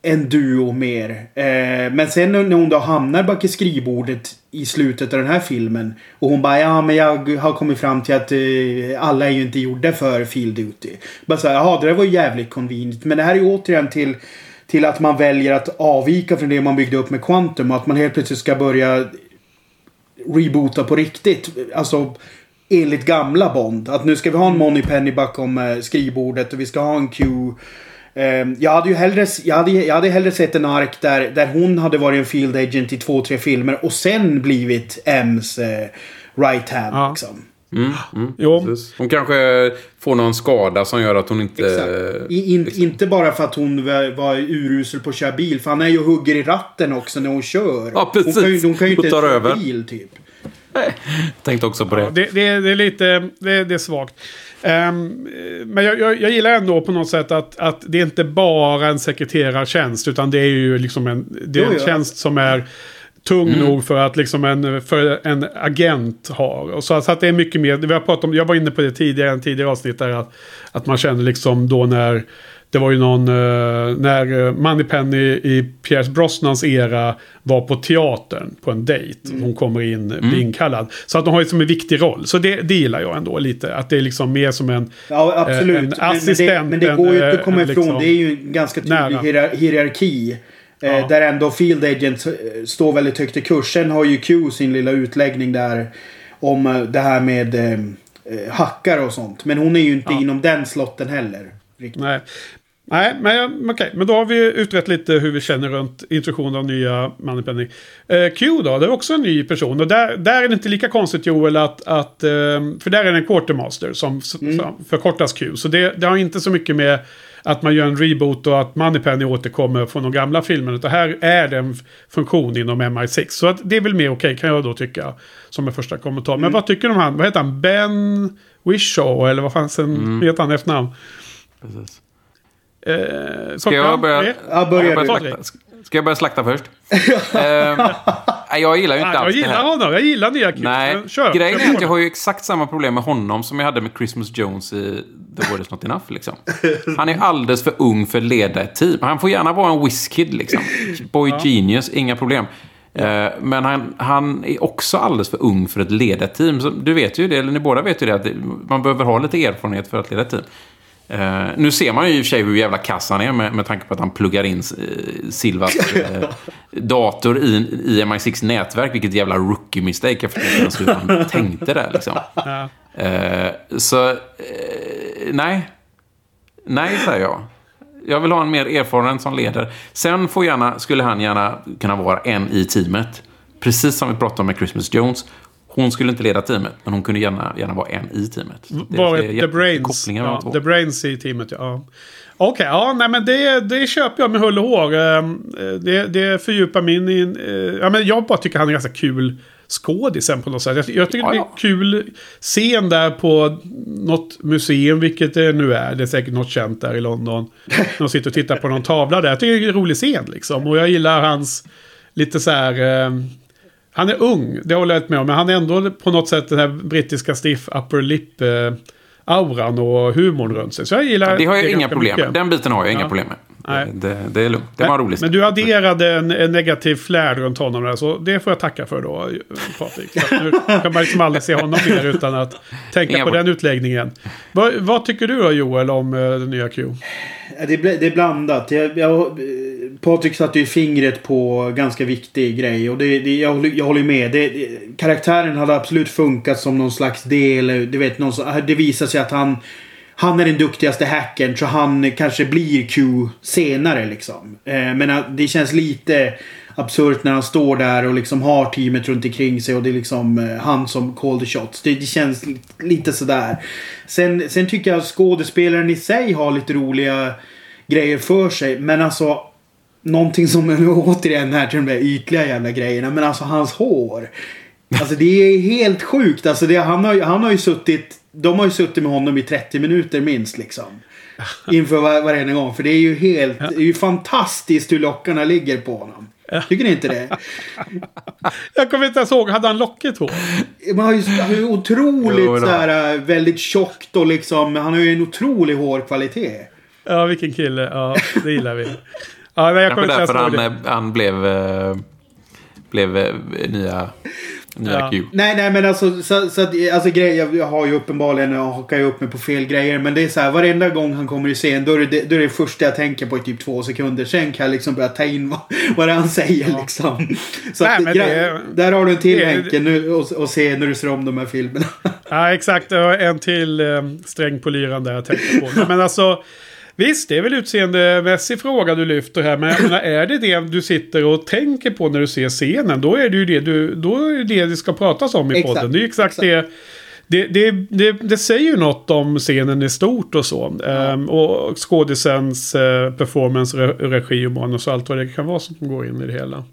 en duo mer. Eh, men sen när hon då hamnar bak i skrivbordet i slutet av den här filmen och hon bara, ja men jag har kommit fram till att eh, alla är ju inte gjorda för field duty. Bara så här, jaha, det där var ju jävligt convenient. Men det här är ju återigen till, till att man väljer att avvika från det man byggde upp med Quantum och att man helt plötsligt ska börja reboota på riktigt. Alltså enligt gamla Bond. Att nu ska vi ha en Moneypenny bakom eh, skrivbordet och vi ska ha en Q. Jag hade ju hellre, jag hade, jag hade hellre sett en ark där, där hon hade varit en field agent i två, tre filmer och sen blivit M's eh, right hand. Ja. Liksom. Mm, mm, jo. Hon kanske får någon skada som gör att hon inte... Exakt. I, in, liksom. Inte bara för att hon var, var urusel på att köra bil, för han är ju hugger i ratten också när hon kör. Ja, precis. Hon kan ju, hon kan ju inte ta över bil, typ. Tänkte också på det. Ja, det, det, det är lite det, det är svagt. Um, men jag, jag, jag gillar ändå på något sätt att, att det är inte bara en sekreterartjänst, utan det är ju liksom en, det är jo, en ja. tjänst som är tung mm. nog för att liksom en, för en agent har. Och så, så att det är mycket mer, vi har pratat om, jag var inne på det tidigare, en tidigare avsnitt där att, att man känner liksom då när det var ju någon, uh, när Moneypenny i Pierce Brosnans era var på teatern på en dejt. Mm. Hon kommer in mm. blir inkallad. Så att de har ju som en viktig roll. Så det, det gillar jag ändå lite. Att det är liksom mer som en, ja, absolut. en assistent. Men det, men det en, går ju inte att komma en, ifrån. Liksom, det är ju en ganska tydlig hierar- hierarki. Ja. Eh, där ändå Field Agent står väldigt högt i kursen. Har ju Q sin lilla utläggning där om det här med eh, hackar och sånt. Men hon är ju inte ja. inom den slotten heller. Riktigt. Nej. Nej, men okej. Men då har vi utrett lite hur vi känner runt introduktionen av nya Moneypenny. Eh, Q då, det är också en ny person. Och där, där är det inte lika konstigt, Joel, att, att för där är det en quartermaster som, mm. som förkortas Q. Så det, det har inte så mycket med att man gör en reboot och att Moneypenny återkommer från de gamla filmerna. Utan här är det en funktion inom M I sex. Så att det är väl mer okej, okay, kan jag då tycka, som en första kommentar. Mm. Men vad tycker du om han? Vad heter han? Ben Whishaw? Eller vad fan sen mm. heter han efter namn? Precis. Eh, ska jag börja, ja, börja, ja, jag börja slakta? Ska jag börja slakta först? eh, Nej, jag gillar ju inte alls. Jag gillar honom, jag gillar nya Kids. Nej, kör, grejen är att jag har ju exakt samma problem med honom som jag hade med Christmas Jones i The World Is Not Enough, liksom. Han är alldeles för ung för att leda ett team. Han får gärna vara en whiz-kid, liksom. Boy ja. Genius, inga problem. Men han, han är också alldeles för ung för att leda ett team. Du vet ju det, eller ni båda vet ju det, att man behöver ha lite erfarenhet för att leda ett team. Uh, nu ser man ju i och för sig hur jävla kass han är med, med tanke på att han pluggar in uh, Silvas uh, dator i, i M I sex nätverk, vilket jävla rookie mistake. Jag förstår inte ens hur han tänkte där, liksom. uh, Så uh, Nej Nej säger jag. Jag vill ha en mer erfaren som leder. Sen får gärna, skulle han gärna kunna vara en i teamet, precis som vi pratade om med Christmas Jones. Hon skulle inte leda teamet, men hon kunde gärna, gärna vara en i teamet. Var det The Brains? Ja, The Brains i teamet, ja. Okej, okay, ja, nej, men det, det köper jag med hull och hår. Det, det fördjupar min... In, ja, men jag bara tycker han är ganska kul skådisen på något sätt. Jag, jag tycker ja, ja. det är kul scen där på något museum, vilket det nu är. Det är säkert något känt där i London. De sitter och tittar på någon tavla där. Jag tycker det är en rolig scen, liksom. Och jag gillar hans lite så här... Han är ung, det håller jag inte med om. Men han är ändå på något sätt den här brittiska stiff upper lip auran och humorn runt sig. Så jag gillar ja, det har jag det inga problem med. Den biten har jag ja. inga problem med. Nej. Det, det är lugnt. Det var roligt. Men du adderade en, en negativ flär runt honom där, så det får jag tacka för då, Patrik. Så nu kan man liksom aldrig se honom mer utan att tänka inga på problem. Den utläggningen. Vad, vad tycker du då, Joel, om den nya Q? Det, det är blandat. Jag... jag Patrik satte ju fingret på ganska viktig grej, och det, det, jag, håller, jag håller med. Det, det, karaktären hade absolut funkat som någon slags del, du vet, någon, det visar sig att han, han är den duktigaste hackern, så han kanske blir Q senare, liksom. Eh, men det känns lite absurt när han står där och liksom har teamet runt omkring sig, och det är liksom eh, han som call the shots. Det, det känns lite, lite sådär. Sen, sen tycker jag att skådespelaren i sig har lite roliga grejer för sig, men alltså någonting som är återigen här till de där ytliga jävla grejerna. Men alltså hans hår. Alltså det är helt sjukt. Alltså det, han, har, han har ju suttit... De har ju suttit med honom i trettio minuter minst, liksom. Inför var, varenda gång. För det är ju helt... Det är ju fantastiskt hur lockarna ligger på honom. Tycker ni inte det? Jag kommer inte ens ihåg. Hade han locket hår? Man har ju, han har ju otroligt jo, så här, väldigt tjockt och liksom... Han har ju en otrolig hårkvalitet. Ja, vilken kille. Ja, det gillar vi. Ja, men jag kommer därför han, han blev blev nya nya ja. Q. Nej nej men alltså så, så att, alltså grejer jag har ju uppenbarligen och hakar ju upp mig på fel grejer, men det är så här varenda gång han kommer i scen då är det, då är det första jag tänker på i typ två sekunder, sen kan jag liksom börja ta in vad, vad han säger ja. liksom. Så nej, att, men grej, det, där har du en till Henke nu och, och se när du ser om de här filmerna. Ja, exakt, en till sträng polyran där jag tänker på. Men alltså visst, det är väl utseendemässig fråga du lyfter här, men jag menar, är det det du sitter och tänker på när du ser scenen, då är det ju det du, då är det, det du ska pratas om i podden. Det är ju exakt, exakt. Det, det, det, det, det säger ju något om scenen i stort och så. Ja. Um, och skådisens uh, performance, regi och manus och allt vad det kan vara som går in i det hela.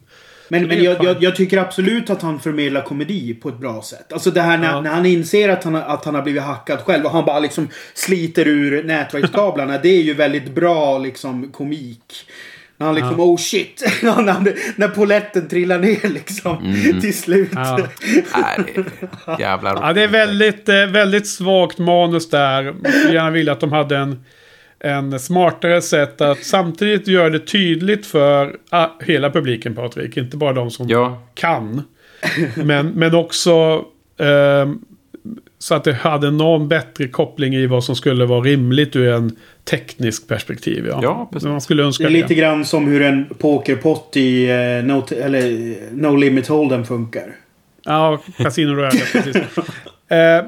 Men, men jag, jag, jag tycker absolut att han förmedlar komedi på ett bra sätt. Alltså det här när, ja. när han inser att han, att han har blivit hackad själv och han bara liksom sliter ur nätverkskablarna. Det är ju väldigt bra liksom komik. När han liksom, ja. oh shit, när, när poletten trillar ner liksom mm. till slut. Ja. ja, det är väldigt, väldigt svagt manus där. Jag vill att de hade en... en smartare sätt att samtidigt göra det tydligt för ah, hela publiken, Patrik, inte bara de som ja. kan, men, men också eh, så att det hade någon bättre koppling i vad som skulle vara rimligt ur en teknisk perspektiv. Ja, ja precis. Man skulle önska det är lite det. Grann som hur en pokerpott i eh, no, t- eller, No Limit Holden funkar. Ja, Casino Royale, precis. Eh,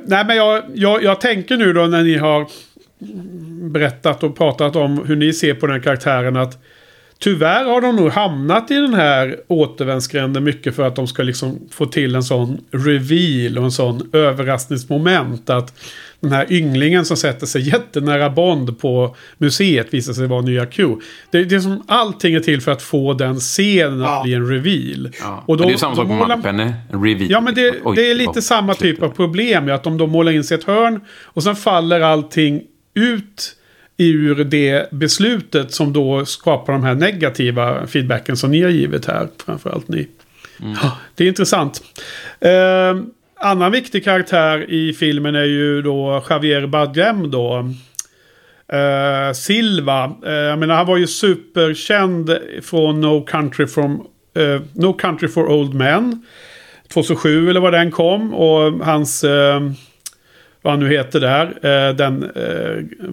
nej, men jag, jag, jag tänker nu då när ni har berättat och pratat om hur ni ser på den här karaktären, att tyvärr har de nog hamnat i den här återvändsgränden mycket för att de ska liksom få till en sån reveal och en sån överraskningsmoment, att den här ynglingen som sätter sig jättenära Bond på museet visar sig vara nya Q. Det, det är som allting är till för att få den scenen att ja. bli en reveal. Ja. Och då, det är ju samma sak med Malpenny. Reveal. Ja, men det, Oj, det är lite samma typ av problem, att de då målar in sig ett hörn och sen faller allting ut ur det beslutet som då skapar de här negativa feedbacken som ni har givit här, framförallt ni. Mm. Det är intressant. Eh, annan viktig karaktär i filmen är ju då Javier Bardem då. Eh, Silva. Eh, jag menar, han var ju superkänd från No Country from eh, No Country for Old Men tjugohundrasju eller vad den kom, och hans eh, vad han nu heter där, eh, den eh,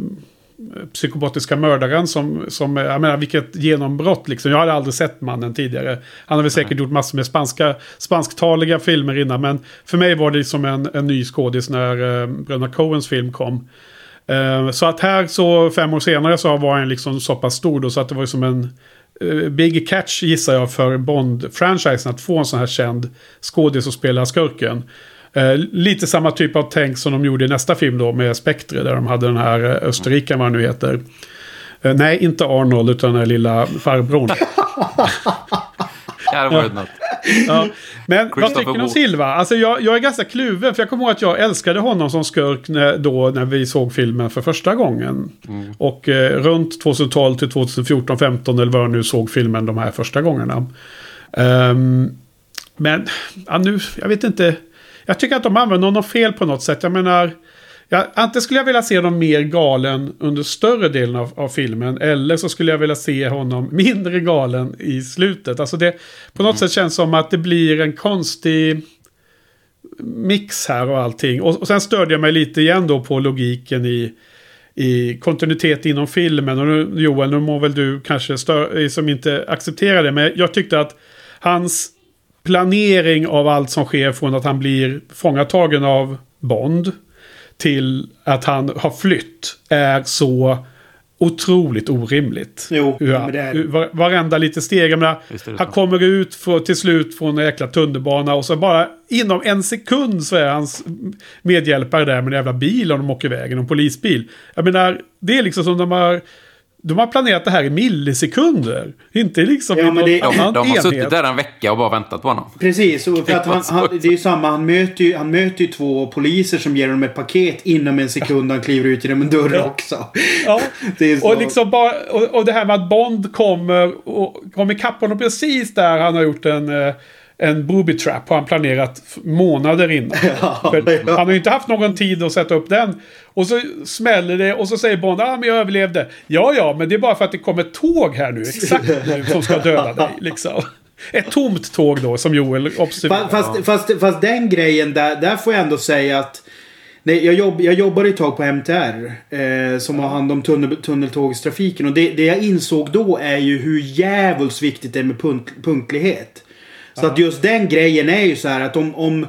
psykopatiska mördaren som, som, jag menar, vilket genombrott liksom. Jag hade aldrig sett mannen tidigare. Han har väl säkert gjort massor med spanska spansktaliga filmer innan, men för mig var det som en, en ny skådis när eh, Bröderna Coens film kom. Eh, så att här så fem år senare så var han liksom så pass stor då, så att det var som en eh, big catch, gissar jag, för Bond-franchisen att få en sån här känd skådis och spela skurken. Eh, lite samma typ av tänk som de gjorde i nästa film då med Spectre, där de hade den här österrikaren, vad han nu heter. Eh, nej, inte Arnold, utan den här lilla farbrorn. Ja, det var något. Ja. Men vad tycker ni om Silva? Alltså jag, jag är ganska kluven, för jag kommer ihåg att jag älskade honom som skurk när, då, när vi såg filmen för första gången. Mm. Och eh, runt tjugotolv till tjugofjorton femton eller vad jag nu såg filmen de här första gångerna. Um, men ja, nu, jag vet inte. Jag tycker att de använder honom fel på något sätt. Jag menar, jag, antingen skulle jag vilja se dem mer galen under större delen av, av filmen, eller så skulle jag vilja se honom mindre galen i slutet. Alltså det, på något mm. sätt känns som att det blir en konstig mix här och allting. Och, och sen stödde jag mig lite igen då på logiken i, i kontinuitet inom filmen. Och nu, Joel, nu må väl du kanske stö- som inte accepterar det, men jag tyckte att hans planering av allt som sker, från att han blir fångatagen av Bond till att han har flytt, är så otroligt orimligt. Jo, hur han, men det är... var, varenda lite steg. Menar, det, det han så. kommer ut för, till slut från en jäkla tunnelbana, och så bara inom en sekund så är hans medhjälpare där med en jävla bil, och de åker iväg, en polisbil. Jag menar, det är liksom som de har De har planerat det här i millisekunder. Inte liksom ja, men det, någon annan de har enhet. Suttit där en vecka och bara väntat på honom. Precis, och för att han, han, det är ju samma. Han möter ju, han möter ju två poliser som ger honom ett paket inom en sekund. Han kliver ut genom en dörr också. Ja. Det är så. Och, liksom bara, och, och det här med att Bond kommer och kommer ikapp honom precis där han har gjort en... en booby trap har han planerat månader innan. Ja, för ja. Han har ju inte haft någon tid att sätta upp den. Och så smäller det, och så säger Bond, ah, men jag överlevde. Ja, ja, men det är bara för att det kommer ett tåg här nu, exakt nu, som ska döda dig. Liksom. Ett tomt tåg då, som Joel observerar. Fast, fast, fast den grejen, där, där får jag ändå säga att nej, jag, jobb, jag jobbar ett tag på M T R eh, som har hand om tunnel, tunneltågstrafiken. Och det, det jag insåg då är ju hur jävligt viktigt det är med punk- punktlighet. Så att just den grejen är ju så här att om, om,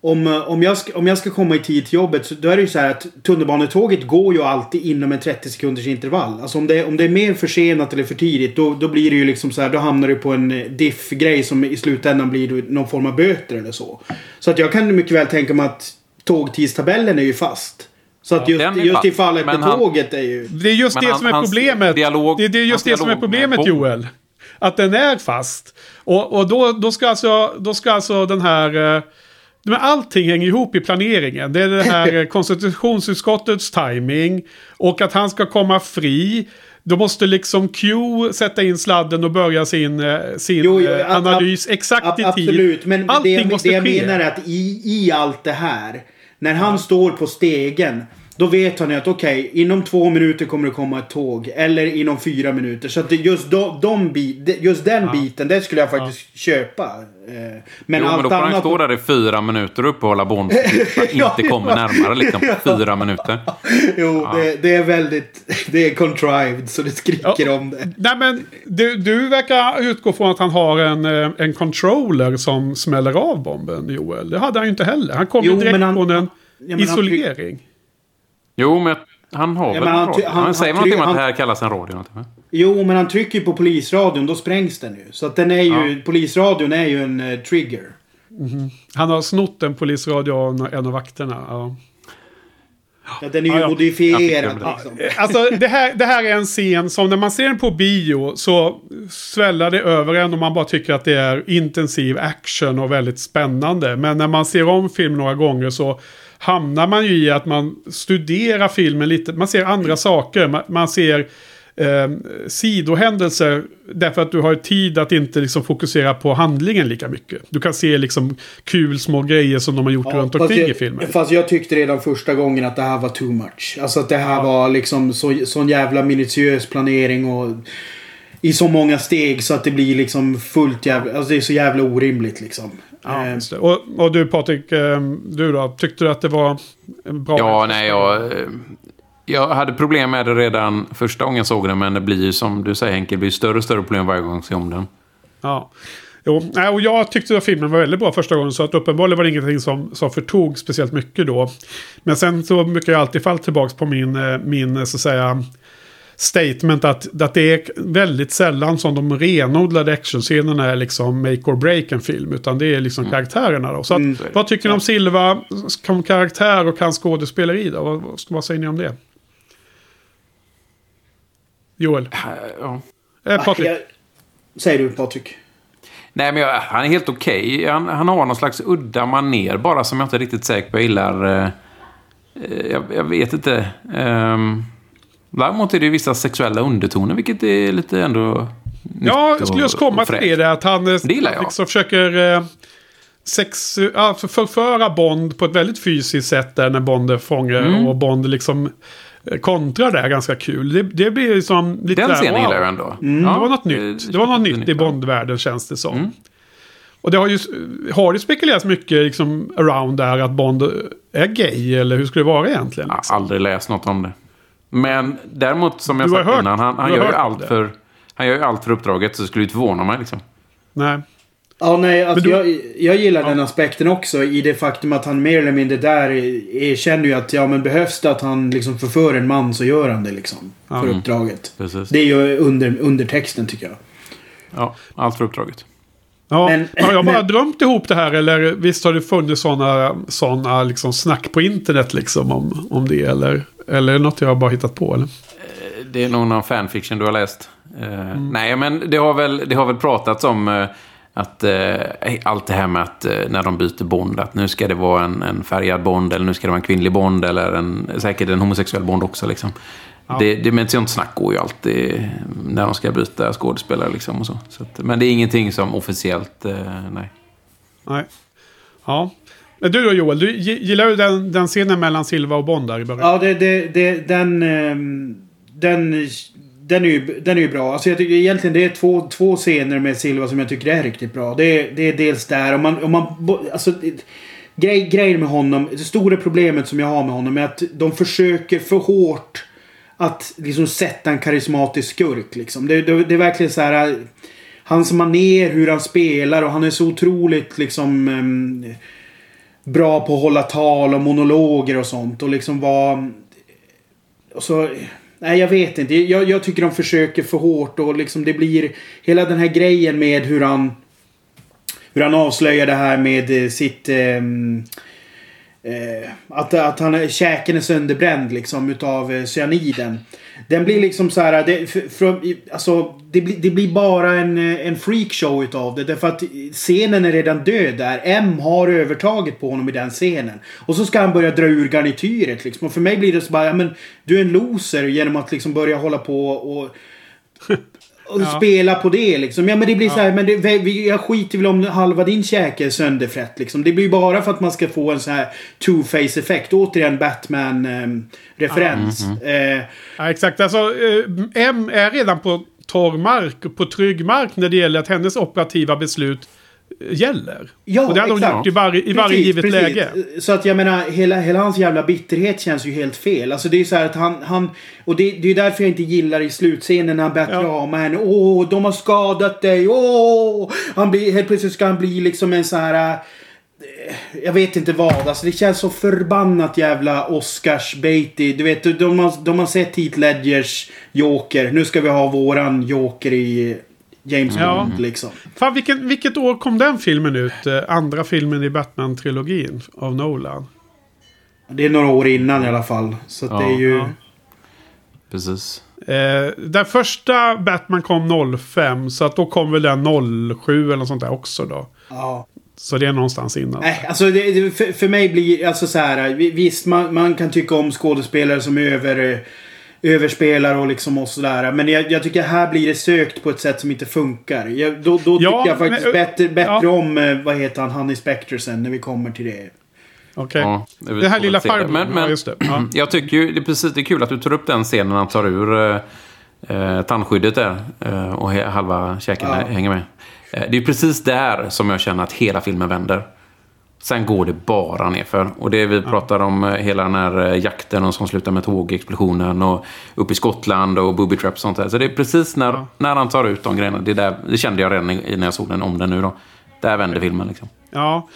om, om, jag, ska, om jag ska komma i tid till jobbet, så då är det ju så här att tunnelbanetåget går ju alltid inom en trettio sekunders intervall. Alltså om det, om det är mer försenat eller för tidigt, då, då blir det ju liksom så här, då hamnar du på en diff-grej som i slutändan blir någon form av böter eller så. Så att jag kan mycket väl tänka mig att tågtidstabellen är ju fast. Så att just, ja, just i fallet med han, tåget är ju... Det är just det han, som är problemet. Dialog, det, det är just det som är problemet, Joel. Att den är fast. Och, och då, då, ska alltså, då ska alltså den här... Men allting hänger ihop i planeringen. Det är det här konstitutionsutskottets timing, och att han ska komma fri. Då måste liksom Q sätta in sladden och börja sin, sin jo, jo, analys ab, ab, exakt ab, i absolut. Tid. Absolut, men allting det, måste det jag ske. Menar är att i, i allt det här, när han ja. står på stegen... Då vet han ju att okej, okay, inom två minuter kommer det komma ett tåg. Eller inom fyra minuter. Så att just, de, de bit, just den ja. biten, det skulle jag faktiskt ja. köpa. Men, jo, allt men då får annat... han stå där i fyra minuter och uppehålla Bond. ja, inte kommer närmare liksom, på fyra minuter. Jo, ja. det, det är väldigt, det är contrived så det skriker ja. om det. Nej, men du, du verkar utgå från att han har en, en controller som smäller av bomben, Joel. Det hade han ju inte heller. Han kom jo, direkt han, från en ja, isolering. Han... Jo, men han har ja, väl han, ty- han, han säger han tryck- någonting om att det här kallas en radio. Någonting. Jo, men han trycker ju på polisradion, då sprängs den ju. Så att den är ju, ja. polisradion är ju en uh, trigger. Mm-hmm. Han har snott en polisradio av en av vakterna, ja. Ja, den är ju ja, modifierad det. Liksom. Alltså det här, det här är en scen som när man ser den på bio så sväller det över en och man bara tycker att det är intensiv action och väldigt spännande. Men när man ser om film några gånger så hamnar man ju i att man studerar filmen lite. Man ser andra saker. Man, man ser eh, sidohändelser därför att du har tid att inte liksom fokusera på handlingen lika mycket. Du kan se liksom kul små grejer som de har gjort ja, runt omkring jag, i filmen. Fast jag tyckte redan första gången att det här var too much. Alltså att det här ja. var liksom så, sån jävla minutiös planering och i så många steg så att det blir liksom fullt jävla, alltså det är så jävla orimligt liksom. Ja, just det. Och, och du Patrik, du då? Tyckte du att det var bra? Ja, nej, jag, jag hade problem med det redan första gången jag såg den, men det blir ju som du säger Henke, det blir större och större problem varje gång jag ser om den. Ja, jo, och jag tyckte att filmen var väldigt bra första gången, så att uppenbarligen var det ingenting som, som förtog speciellt mycket då. Men sen så brukar jag alltid falla tillbaka på min, min så att säga statement att, att det är väldigt sällan som de renodlade actionscenerna är liksom make or break en film, utan det är liksom mm. karaktärerna då. Så att, mm. vad tycker ni om Silva som karaktär och hans skådespeleri då? Vad, vad säger ni om det? Joel? Ja. Eh, Patrik? Jag... Säger du Patrik? Nej, men jag, han är helt okej. Okay. Han, han har någon slags udda maner bara som jag inte är riktigt säker på jag gillar. Eh, jag, jag vet inte. Um... Däremot är det vissa sexuella undertoner, vilket är lite ändå... Ja, jag skulle just komma till det, att han liksom försöker sex, förföra Bond på ett väldigt fysiskt sätt där när Bond fångar mm. och Bond liksom kontrar där ganska kul. Det, det blir liksom lite... Den scenen gillar jag ändå. Mm. Ja, det var något nytt. Det var något nytt i Bondvärlden känns det som. Mm. Och det har ju, har ju spekulerats mycket liksom around där att Bond är gay, eller hur skulle det vara egentligen? Liksom? Jag har aldrig läst något om det. Men däremot, som jag sagt hört, innan, han, han, gör ju allt för, han gör ju allt för uppdraget, så det skulle ju inte förvåna mig. Liksom. Nej. Ja, nej, alltså du... jag, jag gillar ja. den aspekten också, i det faktum att han mer eller mindre där erkänner ju att ja, men behövs det att han liksom förför en man så gör han det liksom, ja. för uppdraget. Mm. Det är ju under, undertexten tycker jag. Ja, allt för uppdraget. Ja, men, har jag bara men, drömt ihop det här, eller visst har det funnits sådana såna liksom snack på internet liksom om, om det, eller, eller något jag har bara hittat på? Eller? Det är nog någon fanfiction du har läst. Mm. Nej, men det har väl, det har väl pratats om att allt det här med att när de byter Bond, att nu ska det vara en, en färgad Bond, eller nu ska det vara en kvinnlig Bond, eller en, säkert en homosexuell Bond också liksom. Ja. Det, det med sånt snack går ju alltid när de ska byta skådespelare liksom och så. Så att, men det är ingenting som officiellt, eh, nej. Nej. Ja. Men du då Joel, du gillar ju den, den scenen mellan Silva och Bond där i början. Ja, det, det, det, den, den, den, är ju, den är ju bra. Alltså jag tycker egentligen det är två, två scener med Silva som jag tycker är riktigt bra. Det, det är dels där, om man, om man alltså... Grej, grejen med honom, det stora problemet som jag har med honom är att de försöker för hårt att liksom sätta en karismatisk skurk liksom. Det, det, det är verkligen så här hans manér, hur han spelar, och han är så otroligt liksom um, bra på att hålla tal och monologer och sånt och liksom var så. Nej, jag vet inte. Jag, jag tycker de försöker för hårt och liksom det blir hela den här grejen med hur han hur han avslöjar det här med sitt um, Eh, att, att han, käken är sönderbränd liksom utav eh, cyaniden. Den blir liksom så här det, för, för, alltså, det, bli, det blir bara en, en freakshow utav det, därför att scenen är redan död där. M har övertaget på honom i den scenen, och så ska han börja dra ur garnityret liksom. Och för mig blir det så bara ja, men, du är en loser genom att liksom börja hålla på och och ja. spela på det liksom. Ja, men det blir ja. så här, men det, jag skiter väl om halva din käke är sönderfrätt liksom. Det blir ju bara för att man ska få en så här two-face-effekt. Återigen Batman-referens. Eh, mm, mm. eh. Ja, exakt. Alltså, eh, M är redan på torr mark, på trygg mark när det gäller att hennes operativa beslut gäller. Ja, och det har de gjort i varje, i varje precis, givet precis. läge. Så att jag menar, hela, hela hans jävla bitterhet känns ju helt fel. Alltså det är ju så här att han, han och det, det är därför jag inte gillar i slutscenen när han börjar ja. krama henne. Åh, de har skadat dig. Åh, han blir, helt plötsligt ska han bli liksom en så här, jag vet inte vad. Alltså det känns så förbannat jävla Oscars Beatty. Du vet, de har, de har sett Heath Ledgers Joker. Nu ska vi ha våran Joker i James Bond, ja. liksom. Fan, vilken, vilket år kom den filmen ut? Andra filmen i Batman-trilogin av Nolan. Det är några år innan i alla fall. Så att ja, det är ju... Ja. Precis. Eh, den första Batman kom noll fem, så att då kom väl den noll sju eller något sånt där också då. Ja. Så det är någonstans innan. Nej, alltså det, det, för, för mig blir alltså så här, visst man, man kan tycka om skådespelare som är över... överspelar och liksom och sådär. Men jag, jag tycker här blir det sökt på ett sätt som inte funkar. Jag, då då ja, tycker jag faktiskt men, bättre, bättre ja. om, vad heter han, han i Spectre sen när vi kommer till det. Okej. Okay. Ja, det här lilla farbrorn. Men, men, ja, just det. Ja. Jag tycker ju, det är precis det är kul att du tar upp den scenen när han tar ur eh, tandskyddet där eh, och he, halva käken ja. hänger med. Eh, det är precis där som jag känner att hela filmen vänder. Sen går det bara nerför. Och det vi pratar om, hela den här jakten och som slutar med tågexplosionen och upp i Skottland och booby traps och sånt där. Så det är precis när, ja. när han tar ut de grejerna. Det, där, det kände jag redan när jag såg den om den nu då. Där vänder filmen liksom. Ja.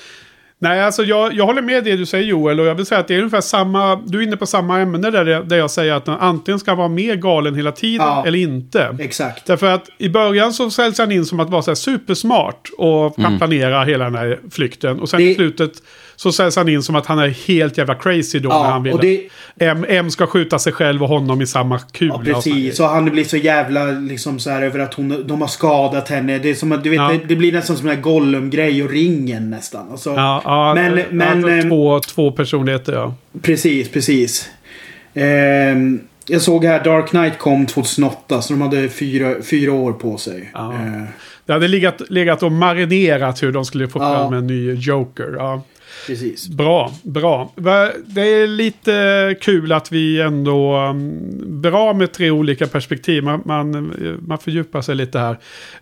Nej, alltså jag, jag håller med det du säger, Joel, och jag vill säga att det är ungefär samma, du är inne på samma ämne där, där jag säger att den antingen ska vara mer galen hela tiden ja, eller inte. Exakt. Därför att i början så säljs han in som att vara så här supersmart och kan mm. planera hela den här flykten, och sen det... i slutet så säljs han in som att han är helt jävla crazy då ja, när han vill. Och det... M, M ska skjuta sig själv och honom i samma kula. Ja, precis. Så han blir så jävla liksom så här över att hon, de har skadat henne. Det är som att, du vet, ja. det, det blir nästan som en Gollum-grej och Ringen nästan. Alltså, ja, ja, men, ja, men, ja, två, två personligheter, ja. Precis, precis. Ehm, jag såg här, Dark Knight kom tjugohundraåtta, så de hade fyra, fyra år på sig. Ja. Ehm. Det hade legat, legat och marinerat hur de skulle få ja. fram en ny Joker, ja. Precis. Bra, bra. Det är lite kul att vi ändå bra med tre olika perspektiv. Man, man, man fördjupar sig lite här.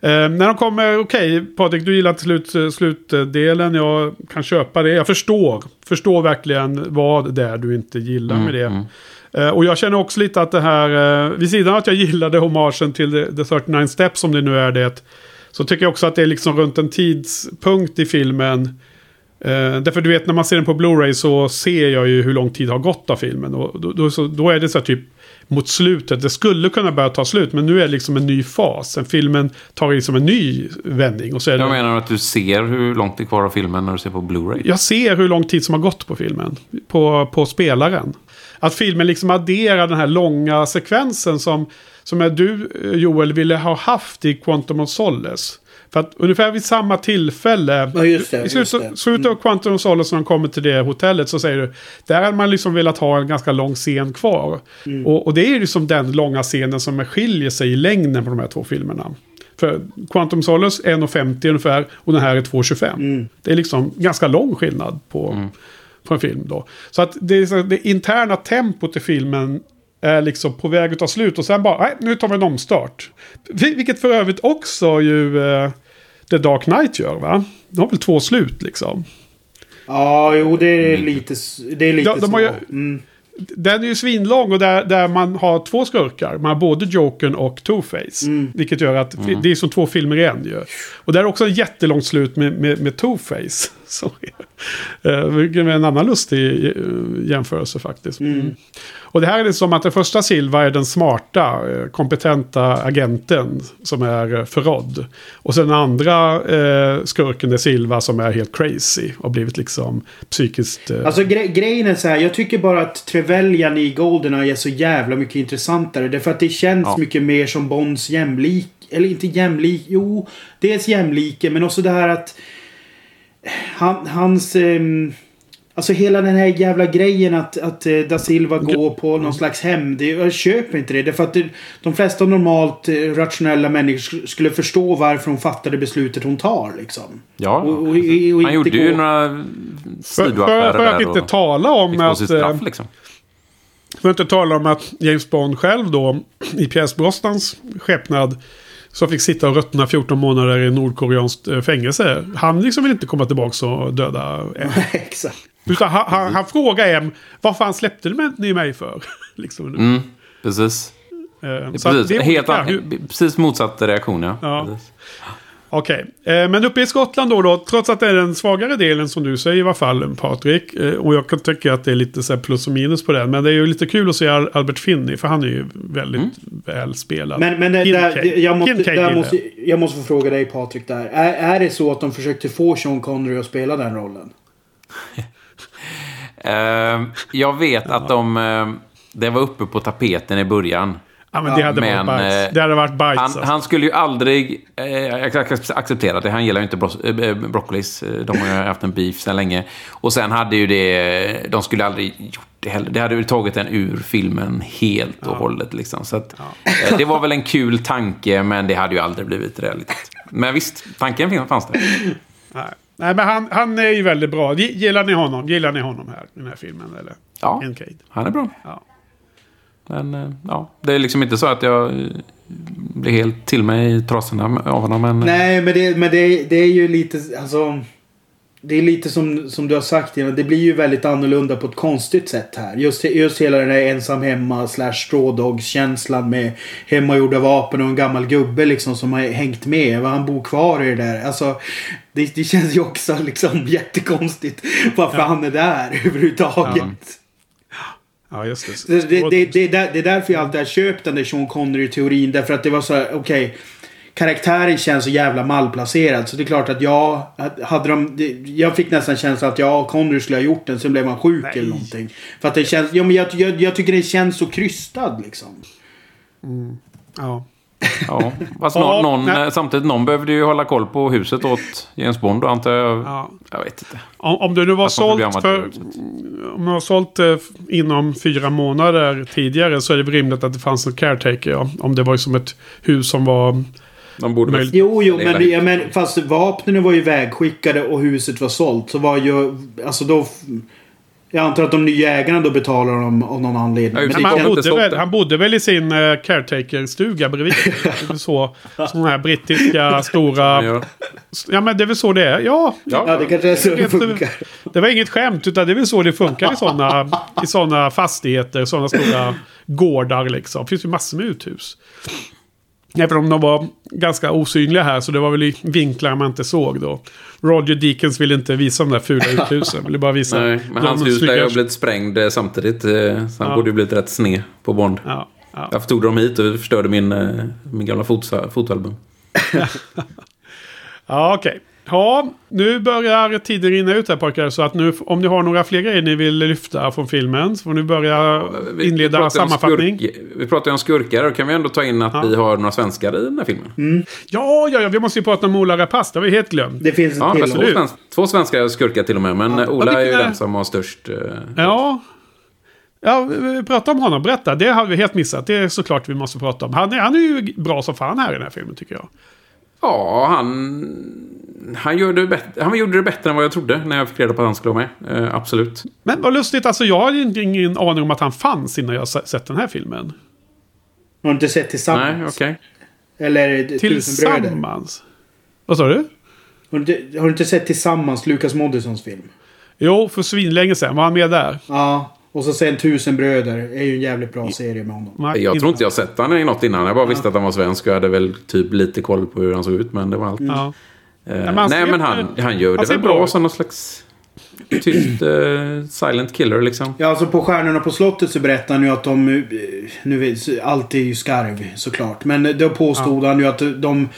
Eh, när de kommer, okej, okay, Patrik, du gillar till slut, slutdelen. Jag kan köpa det. Jag förstår, förstår verkligen vad det är du inte gillar mm, med det. Mm. Eh, och jag känner också lite att det här, eh, vid sidan av att jag gillade homagen till The, The trettionio Steps, som det nu är det, så tycker jag också att det är liksom runt en tidpunkt i filmen. Uh, därför du vet, när man ser den på Blu-ray så ser jag ju hur lång tid har gått av filmen, och då, då, så, då är det så här typ mot slutet, det skulle kunna börja ta slut, men nu är det liksom en ny fas, en filmen tar liksom en ny vändning, och så är det... Jag menar att du ser hur långt det är kvar av filmen när du ser på Blu-ray? Jag ser hur lång tid som har gått på filmen, på, på spelaren, att filmen liksom adderar den här långa sekvensen som, som är du, Joel, ville ha haft i Quantum of Solace. För att ungefär vid samma tillfälle, ja, just det, i slutet, just det. slutet av Quantum of Solace, när de kommer till det hotellet, så säger du, där hade man liksom velat ha en ganska lång scen kvar. Mm. Och, och det är ju liksom den långa scenen som skiljer sig i längden på de här två filmerna. För Quantum of Solace är en femtio ungefär, och den här är två tjugofem. Mm. Det är liksom ganska lång skillnad på, mm. på en film då. Så att det, det interna tempot i filmen är liksom på väg att ta slut, och sen bara, nej, nu tar vi en omstart. Vil- vilket för övrigt också ju eh, The Dark Knight gör, va? De har väl två slut liksom. Ja, jo, det är lite det är lite de, de har ju, mm. Den är ju svinlång, och där, där man har två skurkar. Man har både Jokern och Two-Face. Mm. Vilket gör att mm. det är som två filmer igen ju. Och där är också en jättelångt slut med, med, med Two-Face. Vilket är en annan lustig jämförelse faktiskt. Mm. Och det här är det som att den första Silva är den smarta, kompetenta agenten som är förrådd. Och sen den andra eh, skurken är Silva som är helt crazy och blivit liksom psykiskt... Eh... Alltså gre- grejen är så här, jag tycker bara att Trevelyan i Goldeneye är så jävla mycket intressantare. Därför att det känns ja. mycket mer som Bonds jämlik, eller inte jämlik, jo, dels jämlike, men också det här att han, hans... Eh, Alltså hela den här jävla grejen att, att Da Silva går på någon slags hem, det, jag köper inte det. Därför att det, de flesta normalt rationella människor skulle förstå varför hon fattade beslutet hon tar liksom. Ja, och, och, och, och inte han gjorde gå... ju några sidoaffärer. För, för att inte och, tala om att... Straff, liksom. För att inte tala om att James Bond själv då, i Pierce Brosnans skepnad, så fick sitta och röttna fjorton månader i nordkoreanskt fängelse. Han liksom vill inte komma tillbaka och döda M. Exakt. Utan han, han, han frågar M, vad fan släppte ni mig för? liksom. Mm, precis. Um, så precis. Det helt, hur... precis motsatt reaktion, ja. ja. Okej, okay. Men uppe i Skottland då, då, trots att det är den svagare delen som du säger i alla fall, Patrik, och jag kan tycka att det är lite så här plus och minus på den, men det är ju lite kul att se Albert Finney, för han är ju väldigt mm. välspelad. Men, men där, där, jag, måste, där måste, jag måste få fråga dig, Patrik, där. Är, är det så att de försökte få Sean Connery att spela den rollen? uh, jag vet ja. att de uh, det var uppe på tapeten i början. Ja, men det hade men, varit bites. Det hade varit bites han, alltså. han skulle ju aldrig eh, acceptera det. Han gillar ju inte bro- eh, broccolis. De har ju haft en beef sedan länge. Och sen hade ju det... De skulle aldrig gjort det heller. Det hade ju tagit en ur filmen helt och ja. hållet liksom. Så att, ja. det var väl en kul tanke, men det hade ju aldrig blivit realistiskt. Men visst, tanken fanns där. Nej. Nej, men han, han är ju väldigt bra. Gillar ni honom? Gillar ni honom här i den här filmen? Eller? Ja, han är bra. Ja. Men, ja, det är liksom inte så att jag blir helt till mig i trasorna av honom. Men... Nej, men, det, men det, det är ju lite... Alltså, det är lite som, som du har sagt, det blir ju väldigt annorlunda på ett konstigt sätt här. Just, just hela den där ensam hemma slash strådogskänslan med hemmagjorda vapen och en gammal gubbe liksom som har hängt med. Vad han bor kvar i det där. Alltså... Det, det känns ju också liksom jättekonstigt varför ja. han är där överhuvudtaget. Ja, ja just det. Det, det, det, det, det är därför jag alltid har köpt den där Sean Connery-teorin. Därför att det var så här, okej, okay, karaktären känns så jävla malplacerad. Så det är klart att jag hade de, jag fick nästan känslan att jag Connery skulle ha gjort den, sen blev man sjuk Nej. eller någonting. För att det känns, ja, men jag, jag, jag tycker det känns så krystad liksom. Mm. Ja. Ja, alltså någon, någon, samtidigt någon behövde ju hålla koll på huset åt James Bond, antar jag. Ja. Jag vet inte. Om, om du nu var sålt för, om du var sålt inom fyra månader tidigare, så är det rimligt att det fanns en caretaker, ja. Om det var som ett hus som var de borde möjligt. Jo, jo, men, ja, men fast vapnen var ju vägskickade och huset var sålt, så var ju, alltså då... Jag antar att de nya ägarna då betalar dem av någon anledning. Men han, bodde väl, han bodde väl i sin uh, caretaker-stuga bredvid. Så, sådana här brittiska stora... Ja, men det är väl så det är. Ja, ja, ja det kanske är så det funkar. Det var inget skämt, utan det är väl så det funkar i sådana i såna fastigheter, sådana stora gårdar liksom. Det finns ju massor med uthus. Även om de var ganska osynliga här, så det var väl i vinklar man inte såg då. Roger Deakins ville inte visa de där fula uthusen, ville bara visa. Nej, men hans hus där jag blev sprängd samtidigt, så han ja. borde ju blivit rätt sned på Bond. Ja, ja. Jag tog dem hit och förstörde min, min gamla fotsa, fotalbum. Ja, okej. Okay. Ja, nu börjar tiden rinna ut här, pojkar, så att nu, om ni har några fler grejer ni vill lyfta från filmen, så får ni börja inleda ja, vi, vi sammanfattning. Skurk, vi pratar ju om skurkar, och kan vi ändå ta in att ja. vi har några svenskar i den här filmen? Mm. Ja, ja, ja, vi måste ju prata om Ola Rapace, det var ju helt glömt. Det finns ja, två, svensk, två svenskar skurkar till och med, men ja. Ola ja, är ju den som har störst... Eh, ja, ja prata om honom, berätta, det har vi helt missat, det är såklart vi måste prata om. Han är, han är ju bra som fan här i den här filmen, tycker jag. Ja, han, han, gjorde det bättre, han gjorde det bättre än vad jag trodde när jag fick reda på att han skulle vara med. Eh, absolut. Men vad lustigt, alltså jag har ingen aning om att han fanns innan jag sett den här filmen. Har du inte sett Tillsammans? Nej, okej. Okay. Eller Tillsammans? Vad sa du? Har du, har du inte sett Tillsammans, Lukas Moodyssons film? Jo, för svinlänge sedan. Var han med där? Ja. Och så sen Tusen bröder är ju en jävligt bra serie med honom. Jag tror inte jag sett han i något innan. Jag bara ja. visste att han var svensk, och jag hade väl typ lite koll på hur han såg ut, men det var allt. Ja. Eh, nej, men, nej, men han, han gör han det väl bra, bra som någon slags tyst uh, silent killer liksom. Ja, alltså på Stjärnorna på slottet så berättar han ju att de, nu allt är ju skarv såklart, men då påstod ja. han ju att de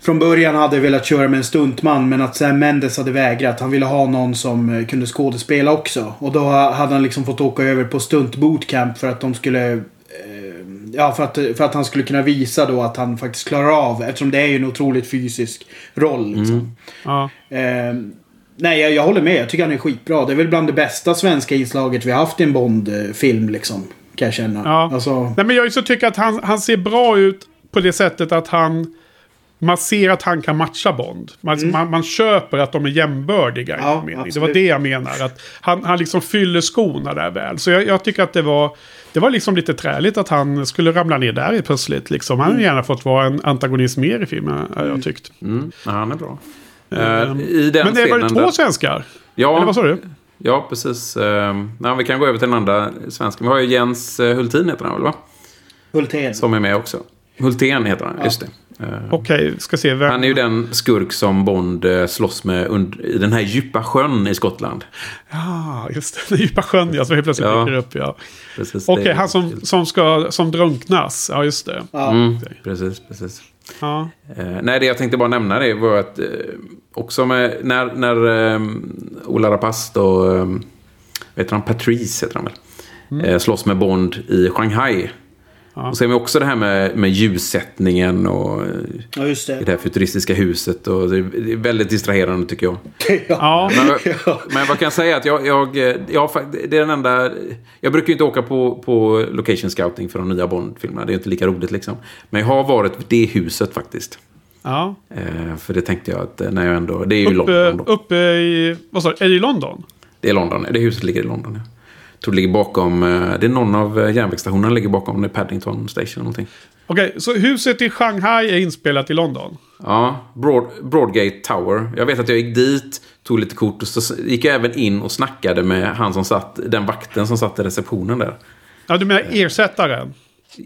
från början hade velat köra med en stuntman, men att Sam Mendes hade vägrat. Han ville ha någon som kunde skådespela också. Och då hade han liksom fått åka över på stuntbootcamp för att de skulle... Ja, för att, för att han skulle kunna visa då att han faktiskt klarar av. Eftersom det är ju en otroligt fysisk roll liksom. Mm. Ja. Ehm, nej, jag, jag håller med. Jag tycker han är skitbra. Det är väl bland det bästa svenska inslaget vi har haft i en Bond-film liksom. Kan jag känna. Ja. Alltså... Nej, men jag så tycker att han, han ser bra ut på det sättet att han... Man ser att han kan matcha Bond. Man, mm. man, man köper att de är jämbördiga. Ja, det var det jag menar. Att han, han liksom fyller skorna där väl. Så jag, jag tycker att det var, det var liksom lite träligt att han skulle ramla ner där i pusslet. Liksom. Han mm. hade gärna fått vara en antagonist mer i filmen, mm. jag tyckt. Mm. Ja, han är bra. Mm. I den Men det var ju två där... svenskar. Ja. Eller vad sa du? Ja, precis. Nej, vi kan gå över till den andra svenskan. Vi har ju Jens Hultén heter han väl, va? Hultén. Som är med också. Hultén heter han, ja. just det. Uh, Okej, ska se vem... Han är ju den skurk som Bond slåss med und- i den här djupa sjön i Skottland. Ja, just det, den djupa sjön, ja, som helt plötsligt dyker ja. upp. Ja. Okej, okay, han som, som, ska, som drunknas, ja just det. Ja. Mm, precis, precis. Ja. Uh, nej, det jag tänkte bara nämna det var att uh, också med, när, när um, Ola Rapace och um, vet han, Patrice heter han väl, mm. uh, slåss med Bond i Shanghai. Ja. Och sen har vi också det här med, med ljussättningen och ja, just det. det här futuristiska huset. Och det är väldigt distraherande tycker jag. Ja. Men, men vad kan jag säga? Att jag, jag, jag, det är den enda, jag brukar ju inte åka på, på location scouting för de nya Bond-filmerna. Det är inte lika roligt liksom. Men jag har varit vid det huset faktiskt. Ja. Eh, för det tänkte jag att när jag ändå... Det är ju uppe, London då. Uppe i... Vad sa du? Är det i London? Det är London. Det huset ligger i London, ja. Jag tror det ligger bakom, det är någon av järnvägsstationerna ligger bakom, det Paddington Station eller någonting. Okej, så huset i Shanghai är inspelat i London? Ja, Broad, Broadgate Tower. Jag vet att jag gick dit, tog lite kort och så gick jag även in och snackade med han som satt, den vakten som satt i receptionen där. Ja, du menar ersättaren?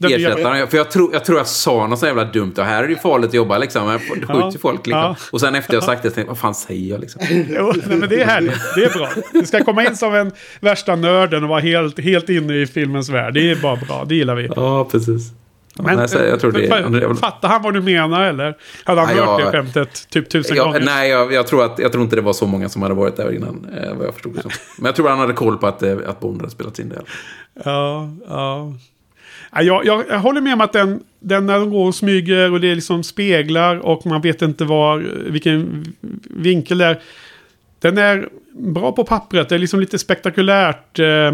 Den ersättaren, jag, för jag tror, jag tror jag sa något så jävla dumt och här är det ju farligt att jobba liksom, det skjuter ja, folk liksom. Ja. Och sen efter jag sagt det tänkte jag, vad fan säger jag liksom? Jo, nej, men det är härligt, det är bra. Du ska komma in som en värsta nörden och vara helt, helt inne i filmens värld, det är bara bra, det gillar vi. Ja, precis. Men, nej, jag tror det är... Fattar han vad du menar eller? Hade han nej, hört jag, det skämtet typ tusen jag, gånger? Nej, jag, jag, tror att, jag tror inte det var så många som hade varit där innan eh, vad jag förstod det som. Men jag tror han hade koll på att, eh, att Bond hade spelat in det. Ja, ja. Jag, jag, jag håller med om att den, den när de går och smyger och det liksom speglar och man vet inte var, vilken vinkel det är. Den är bra på pappret, det är liksom lite spektakulärt, eh,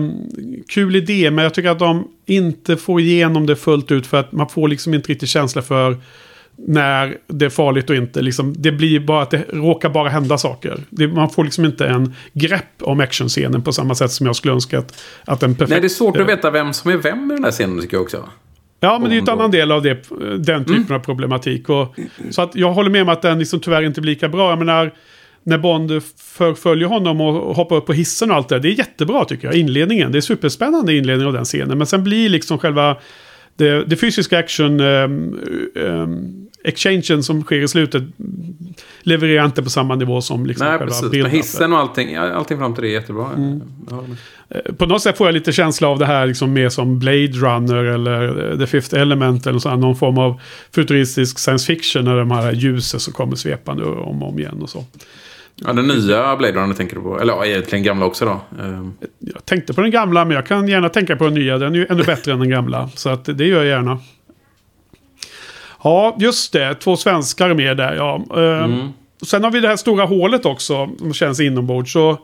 kul idé, men jag tycker att de inte får igenom det fullt ut för att man får liksom inte riktigt känsla för när det är farligt och inte. Liksom, det blir bara att det råkar bara hända saker. Det, man får liksom inte en grepp om actionscenen på samma sätt som jag skulle önska att, att en perfekt... Nej, det är svårt att veta vem som är vem i den här scenen tycker jag också. Ja, men det är ju en annan del av det, den typen mm. av problematik. Och, så att jag håller med om att den liksom tyvärr inte blir lika bra. Jag menar, när Bond förföljer honom och hoppar upp på hissen och allt det, det är jättebra tycker jag, inledningen. Det är superspännande inledning av den scenen. Men sen blir liksom själva det, det fysiska action... Um, um, exchangen som sker i slutet levererar inte på samma nivå som liksom nej, själva precis, men hissen och allting allting fram till det är jättebra. Mm. På något sätt får jag lite känsla av det här liksom mer som Blade Runner eller The Fifth Element eller så, någon form av futuristisk science fiction när de här ljuset som kommer svepande om och om igen och så. Ja, den nya Blade Runner tänker du på? Eller ja, egentligen gamla också då. Jag tänkte på den gamla, men jag kan gärna tänka på den nya. Den är ju ännu bättre än den gamla, så att det gör jag gärna. Ja, just det. Två svenskar med där, ja. Mm. Sen har vi det här stora hålet också som känns inombords. Så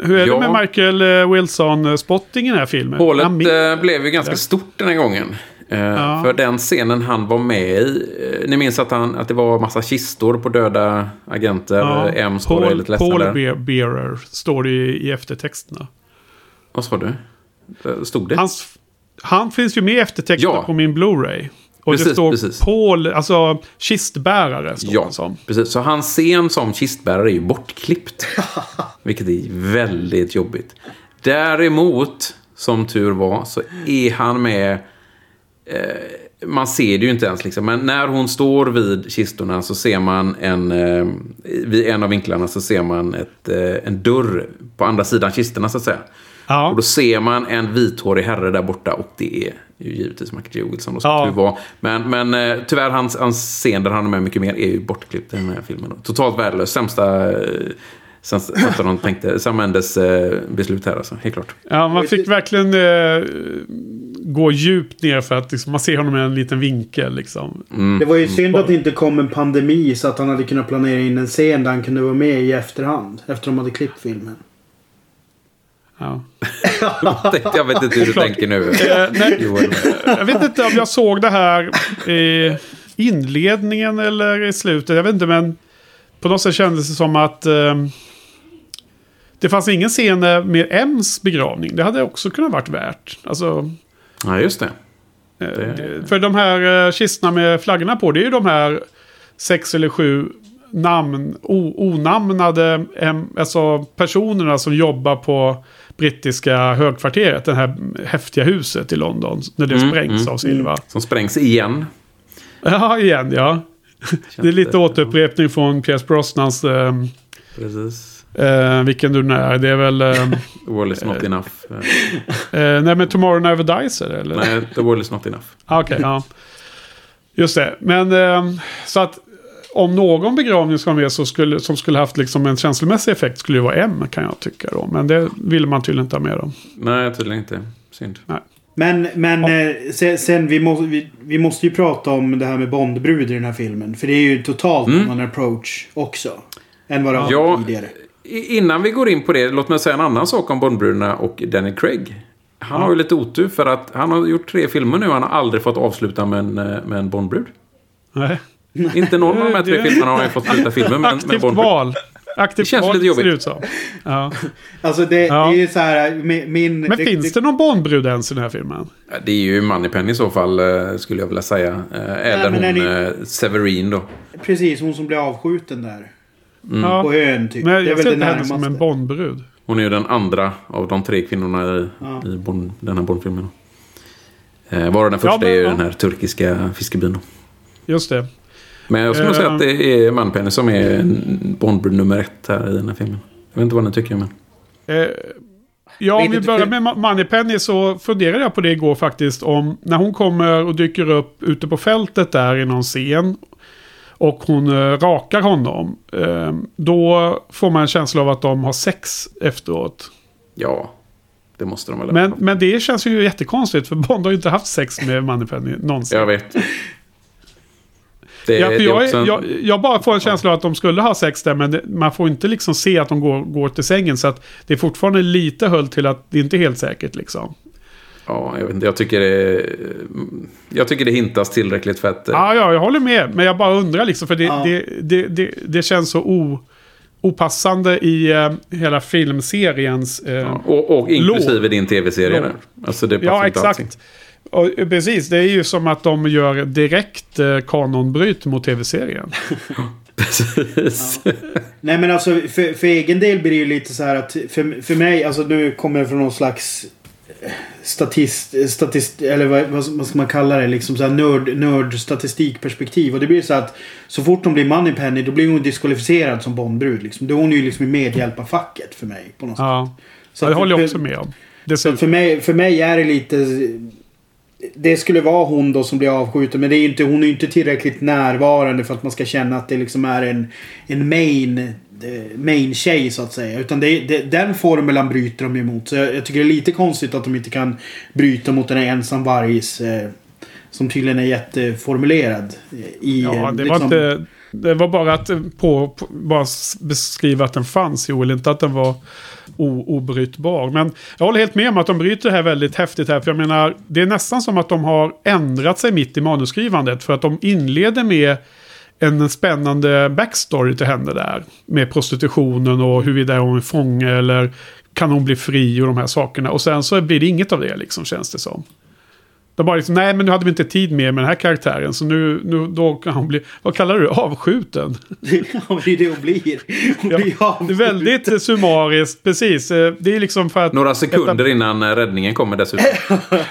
hur är ja. det med Michael Wilson-spotting i den här filmen? Hålet Amin- blev ju ganska stort den här gången. Ja. För den scenen han var med i. Ni minns att, han, att det var massa kistor på döda agenter. Ja. M står Paul, det lite ledsen Paul där. Bearer står det i eftertexterna. Vad sa du? Stod det? Hans, han finns ju med i eftertexterna ja. på min Blu-ray. Och precis, det står precis. Paul, alltså kistbärare står ja, som. Precis. Så hans scen som kistbärare är ju bortklippt. Vilket är väldigt jobbigt. Däremot, som tur var, så är han med... Eh, man ser det ju inte ens liksom. Men när hon står vid kistorna så ser man en... Eh, vid en av vinklarna så ser man ett, eh, en dörr på andra sidan kistorna så att säga. Ja. Och då ser man en vithårig herre där borta och det är ju givetvis Michael Wilson och så ja. var. Men, men tyvärr hans, hans scen där han är med mycket mer är ju bortklippt i den här filmen. Då. Totalt värdelös. Sämsta, sämsta, sämsta de tänkte. Sam Mendes beslut här alltså, helt klart. Ja, man fick verkligen eh, gå djupt ner för att liksom, man ser honom i en liten vinkel. Liksom. Mm. Det var ju synd att det inte kom en pandemi så att han hade kunnat planera in en scen där han kunde vara med i efterhand. Efter de hade klippt filmen. Ja. Jag vet inte hur du tänker nu. Jag vet inte om jag såg det här i inledningen eller i slutet. Jag vet inte, men på något sätt kändes det som att eh, det fanns ingen scen med M's begravning. Det hade också kunnat varit värt. Alltså, ja, just det. det. För de här kistorna med flaggorna på, det är ju de här sex eller sju namn, o, onamnade em, alltså personerna som jobbar på brittiska högkvarteret, det här häftiga huset i London när det mm, sprängs mm, av Silva. Som sprängs igen. Ja, igen, ja. Känns det är lite det, återupprepning ja. från Pierce Brosnans eh, precis. Eh, vilken du när, det är väl eh, The World Is Not Enough. eh, nej, men Tomorrow Never Dies eller? Nej, The World Is Not Enough. Okej, okay, ja. Just det. Men eh, så att om någon begravning ska med så skulle, som skulle haft liksom en känslomässig effekt skulle ju vara M kan jag tycka då. Men det ville man tydligen inte ha med då. Nej, tydligen inte. Synd. Nej. Men, men ja. eh, sen, sen vi, må, vi, vi måste ju prata om det här med Bondbrud i den här filmen. För det är ju totalt mm. en approach också. Än vad det har ja, tidigare. Innan vi går in på det, låt mig säga en annan sak om Bondbrudarna och Daniel Craig. Han ja. har ju lite otur för att han har gjort tre filmer nu. Han har aldrig fått avsluta med en, med en Bondbrud. Nej. Inte någon av de här tre filmerna har ju fått sluta filmen med, med Bondbrud. Val. Aktivt det känns val, lite jobbigt. Ser ut som. Ja. Alltså det, ja. det är ju så här... Min, min, Men det, finns det, det någon Bondbrud ens i den här filmen? Det är ju Moneypenny i så fall, skulle jag vilja säga. Eller Nej, hon det... Severin då. Precis, hon som blev avskjuten där. Mm. Ja. På ön typ. Men jag det är väl ser inte henne som en Bondbrud. Hon är ju den andra av de tre kvinnorna i, ja. i bon, den här Bondfilmen. Eh, Vara den första ja, men, är ju ja. den här turkiska fiskebyn då. Just det. Men jag skulle uh, säga att det är Moneypenny som är Bondbrud nummer ett här i den här filmen. Jag vet inte vad ni tycker, men... Uh, ja, om vi börjar med Moneypenny så funderade jag på det igår faktiskt. Om när hon kommer och dyker upp ute på fältet där i någon scen... och hon uh, rakar honom, uh, då får man en känsla av att de har sex efteråt. Ja, det måste de väl. Men, men det känns ju jättekonstigt, för Bond har ju inte haft sex med Moneypenny någonsin. Jag vet. Det, ja, för det jag, en... jag, jag bara får en känsla av att de skulle ha sex där, men det, man får inte liksom se att de går, går till sängen, så att det är fortfarande lite höll till att det inte är helt säkert liksom. Ja, jag vet inte. Jag tycker det jag tycker det hintas tillräckligt för att... Ja, ja, jag håller med, men jag bara undrar liksom, för det, ja. det, det, det, det känns så o, opassande i eh, hela filmseriens eh, ja, och, och inklusive låg. Din tv-serie där. Alltså det passar ja, inte exakt. Och, precis, det är ju som att de gör direkt eh, kanonbryt mot tv-serien. Precis. Ja. Nej, men alltså för, för egen del blir det ju lite så här att för, för mig, alltså nu kommer jag från någon slags statist statist eller vad, vad ska man kalla det liksom så här nörd nörd statistikperspektiv, och det blir så att så fort de blir Moneypenny då blir hon diskvalificerad som Bondbrud liksom. Då är hon ju liksom i medhjälparfacket för mig på något ja. sätt. Så ja, det håller jag också med om. Det så för mig för mig är det lite det skulle vara hon då som blir avskjuten, men det är inte hon är inte tillräckligt närvarande för att man ska känna att det liksom är en en main main tjej så att säga, utan det, det, den formulan bryter de emot, så jag, jag tycker det är lite konstigt att de inte kan bryta mot den här ensam vargs eh, som tydligen är jätteformulerad i, ja, det, liksom... var inte, det var bara att på, på, bara beskriva att den fanns jo, eller inte att den var o, obrytbar, men jag håller helt med om att de bryter det här väldigt häftigt här, för jag menar, det är nästan som att de har ändrat sig mitt i manuskrivandet, för att de inleder med en spännande backstory till henne där. Med prostitutionen och huruvida hon är fånge eller kan hon bli fri och de här sakerna. Och sen så blir det inget av det liksom, känns det som. De bara liksom, nej men nu hade vi inte tid med den här karaktären. Så nu, nu då kan hon bli, vad kallar du, avskjuten? Ja, det är det hon blir. Hon blir ja, det är väldigt summariskt, precis. Det är liksom för att... Några sekunder ett... innan räddningen kommer dessutom.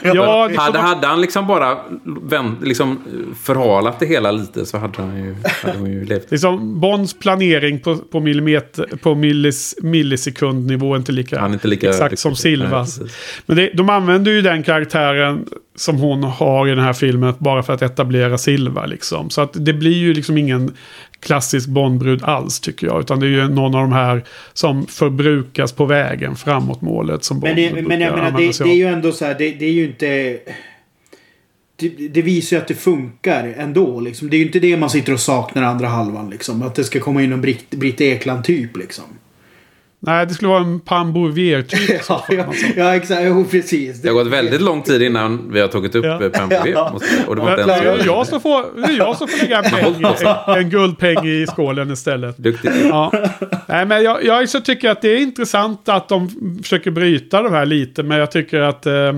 ja, liksom... hade, hade han liksom bara vänt, liksom förhalat det hela lite så hade han ju, hade hon ju levt. Liksom Bonds planering på, på, millimeter, på millis, millisekundnivå är inte lika, han är inte lika exakt som Silvas. Nej, men det, de använder ju den karaktären som hon har i den här filmen bara för att etablera Silva liksom. Så att det blir ju liksom ingen klassisk Bondbrud alls tycker jag, utan det är ju någon av de här som förbrukas på vägen framåt målet som men, det, men jag menar det, det är ju ändå så här det, det är ju inte det, det visar ju att det funkar ändå liksom. Det är ju inte det man sitter och saknar andra halvan liksom, att det ska komma in en Britt, Britt Ekland typ liksom. Nej, det skulle vara en Pambouvier-typ. ja, ja, ja, exakt. Jo, precis. Det har gått väldigt lång tid innan vi har tagit upp ja. Pambouvier. Ja. Och det var inte ens jag. Jag som får lägga en, peng, en, en guldpeng i skålen istället. Duktigt. Ja. Nej, men jag, jag så tycker att det är intressant att de försöker bryta de här lite. Men jag tycker att eh,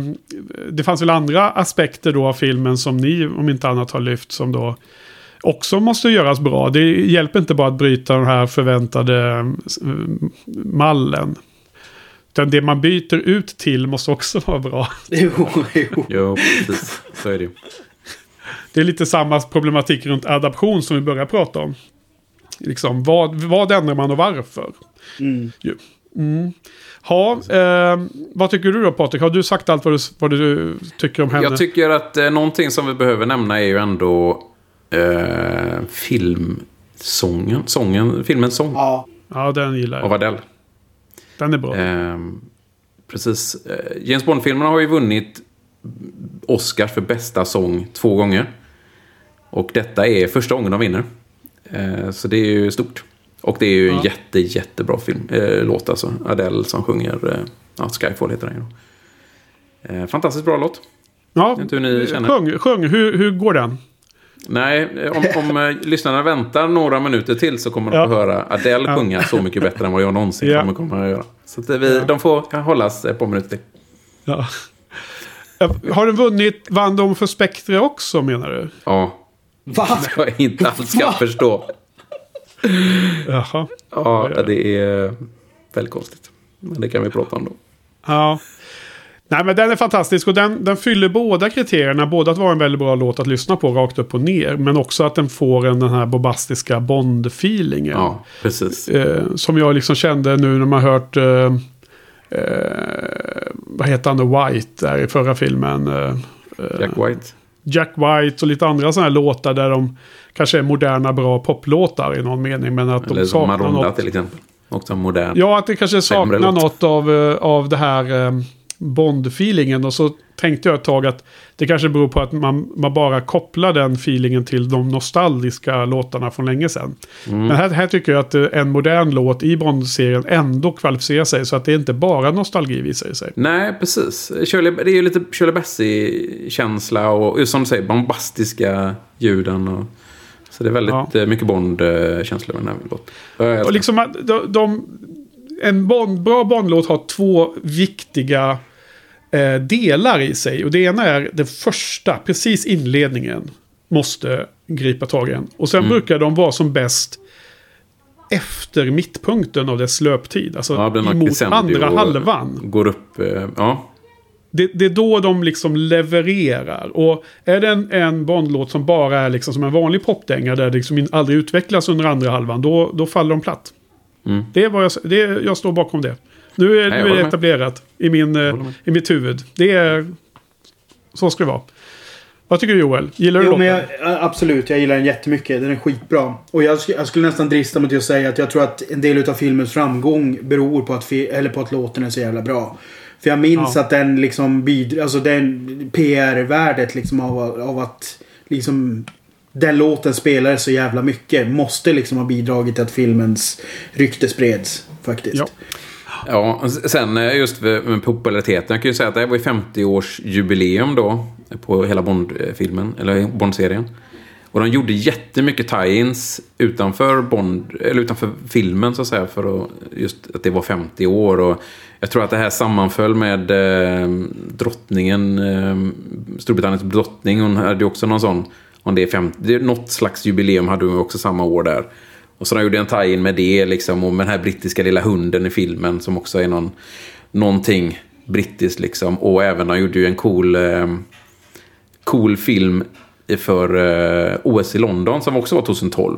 det fanns väl andra aspekter då av filmen som ni, om inte annat, har lyft som då också måste göras bra. Det hjälper inte bara att bryta den här förväntade mallen. Utan det man byter ut till måste också vara bra. Jo, jo. jo precis. Så är det ju. Det är lite samma problematik runt adaption som vi börjar prata om. Liksom, vad, vad ändrar man och varför? Mm. Mm. Ha, eh, vad tycker du då, Patrik? Har du sagt allt vad du, vad du tycker om henne? Jag tycker att eh, någonting som vi behöver nämna är ju ändå Uh, filmsången sången, filmens sång ja. ja, den gillar jag. Av Adele. Den är bra. uh, Precis uh, James Bond-filmerna har ju vunnit Oscar för bästa sång två gånger. Och detta är första gången de vinner. Eh, så det är ju stort. Och det är ju en ja. jätte, jättebra film, eh, låt alltså. Adele som sjunger, eh, ja, Skyfall heter den. Eh, fantastiskt bra låt. Ja, hur ni sjung, sjung. Hur, hur går den? Nej, om, om lyssnarna väntar några minuter till så kommer de ja. att höra Adele ja. sjunga så mycket bättre än vad jag någonsin ja. kommer, kommer att göra. Så att vi, ja. de får hållas på minuter till. Ja. Har den vunnit, vann de för Spectre också, menar du? Ja. Va? Det jag inte alls ska Va? förstå. Jaha. Ja, det är väldigt konstigt. Men det kan vi prata om då. Ja. Nej, men den är fantastisk och den, den fyller båda kriterierna. Både att vara en väldigt bra låt att lyssna på rakt upp och ner, men också att den får en, den här bombastiska Bond-feelingen. Ja, precis. Eh, som jag liksom kände nu när man hört... Eh, eh, vad heter han då? White där i förra filmen. Eh, Jack White. Jack White och lite andra sådana här låtar där de kanske är moderna, bra poplåtar i någon mening. Men att eller de saknar Maronda, något... till exempel. Också modern. Ja, att det kanske saknar låt. något av, av det här... Eh, Bond-feelingen, och så tänkte jag ett tag att det kanske beror på att man, man bara kopplar den feelingen till de nostalgiska låtarna från länge sedan. Mm. Men här, här tycker jag att en modern låt i Bond-serien ändå kvalificerar sig, så att det inte bara nostalgi visar sig. Nej, precis. Shirley, det är ju lite Shirley Bassey-känsla och som du säger, bombastiska ljuden och så det är väldigt ja. mycket Bond-känsla med den här låten. Och liksom de, de en bond, bra Bondlåt har två viktiga delar i sig, och det ena är det första, precis inledningen måste gripa tag i en, och sen mm. brukar de vara som bäst efter mittpunkten av dess löptid, alltså ja, mot andra halvan går upp, ja. det, det är då de liksom levererar, och är det en, en Bondlåt som bara är liksom som en vanlig popdänga där det liksom aldrig utvecklas under andra halvan, då, då faller de platt. Mm. Det är vad jag, det är, jag står bakom det. Nu är, Nej, nu är det etablerat i, min, i mitt huvud. Det är, så ska det vara. Vad tycker du, Joel? Gillar du jo, låten? Jag, absolut, jag gillar den jättemycket. Den är skitbra. Och jag, jag skulle nästan drista mig till att säga att jag tror att en del av filmens framgång beror på att, eller på att låten är så jävla bra. För jag minns ja. att den liksom bidrar, alltså den P R-värdet liksom av, av att liksom... Den låten spelade så jävla mycket. Måste liksom ha bidragit till att filmens rykte spreds, faktiskt. Ja, ja sen just med populariteten. Jag kan ju säga att det var ju femtio-årsjubileum då på hela Bond-filmen, eller Bond-serien. Och de gjorde jättemycket tie-ins utanför Bond, eller utanför filmen så att säga, för att, just att det var femtio år. Och jag tror att det här sammanföll med eh, drottningen, eh, Storbritanniens drottning. Hon hade ju också någon sån... Om det är femtio, något slags jubileum hade vi också samma år där. Och så de gjorde en tie-in med det liksom, och med den här brittiska lilla hunden i filmen som också är någon, någonting brittiskt liksom. Och även de gjorde ju en cool eh, cool film för eh, O S i London som också var tjugohundratolv.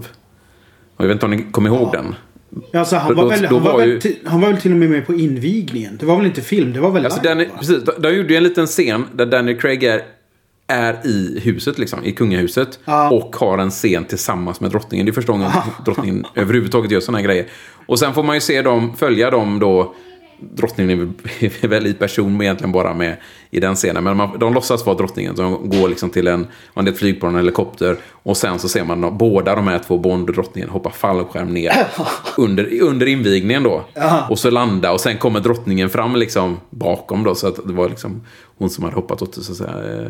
Och jag vet inte om ni kommer ihåg ja. den. Alltså, han, var då, väl, då han, var var ju... till, han var väl till och med med på invigningen. Det var väl inte film, det var väl alltså, Daniel, precis, de, de gjorde ju en liten scen där Daniel Craig är är i huset liksom, i kungahuset ah. och har en scen tillsammans med drottningen. Det är första gången ah. drottningen överhuvudtaget gör såna här grejer. Och sen får man ju se dem, följa dem då, drottningen är väl i person egentligen bara med i den scenen, men man, de låtsas vara drottningen, så de går liksom till en, om det är ett flygplan, en helikopter, och sen så ser man då, båda de här två, Bond och drottningen, hoppa fallskärm ner under, under invigningen då ah. och så landa, och sen kommer drottningen fram liksom bakom då, så att det var liksom hon som hade hoppat åt det, så att säga.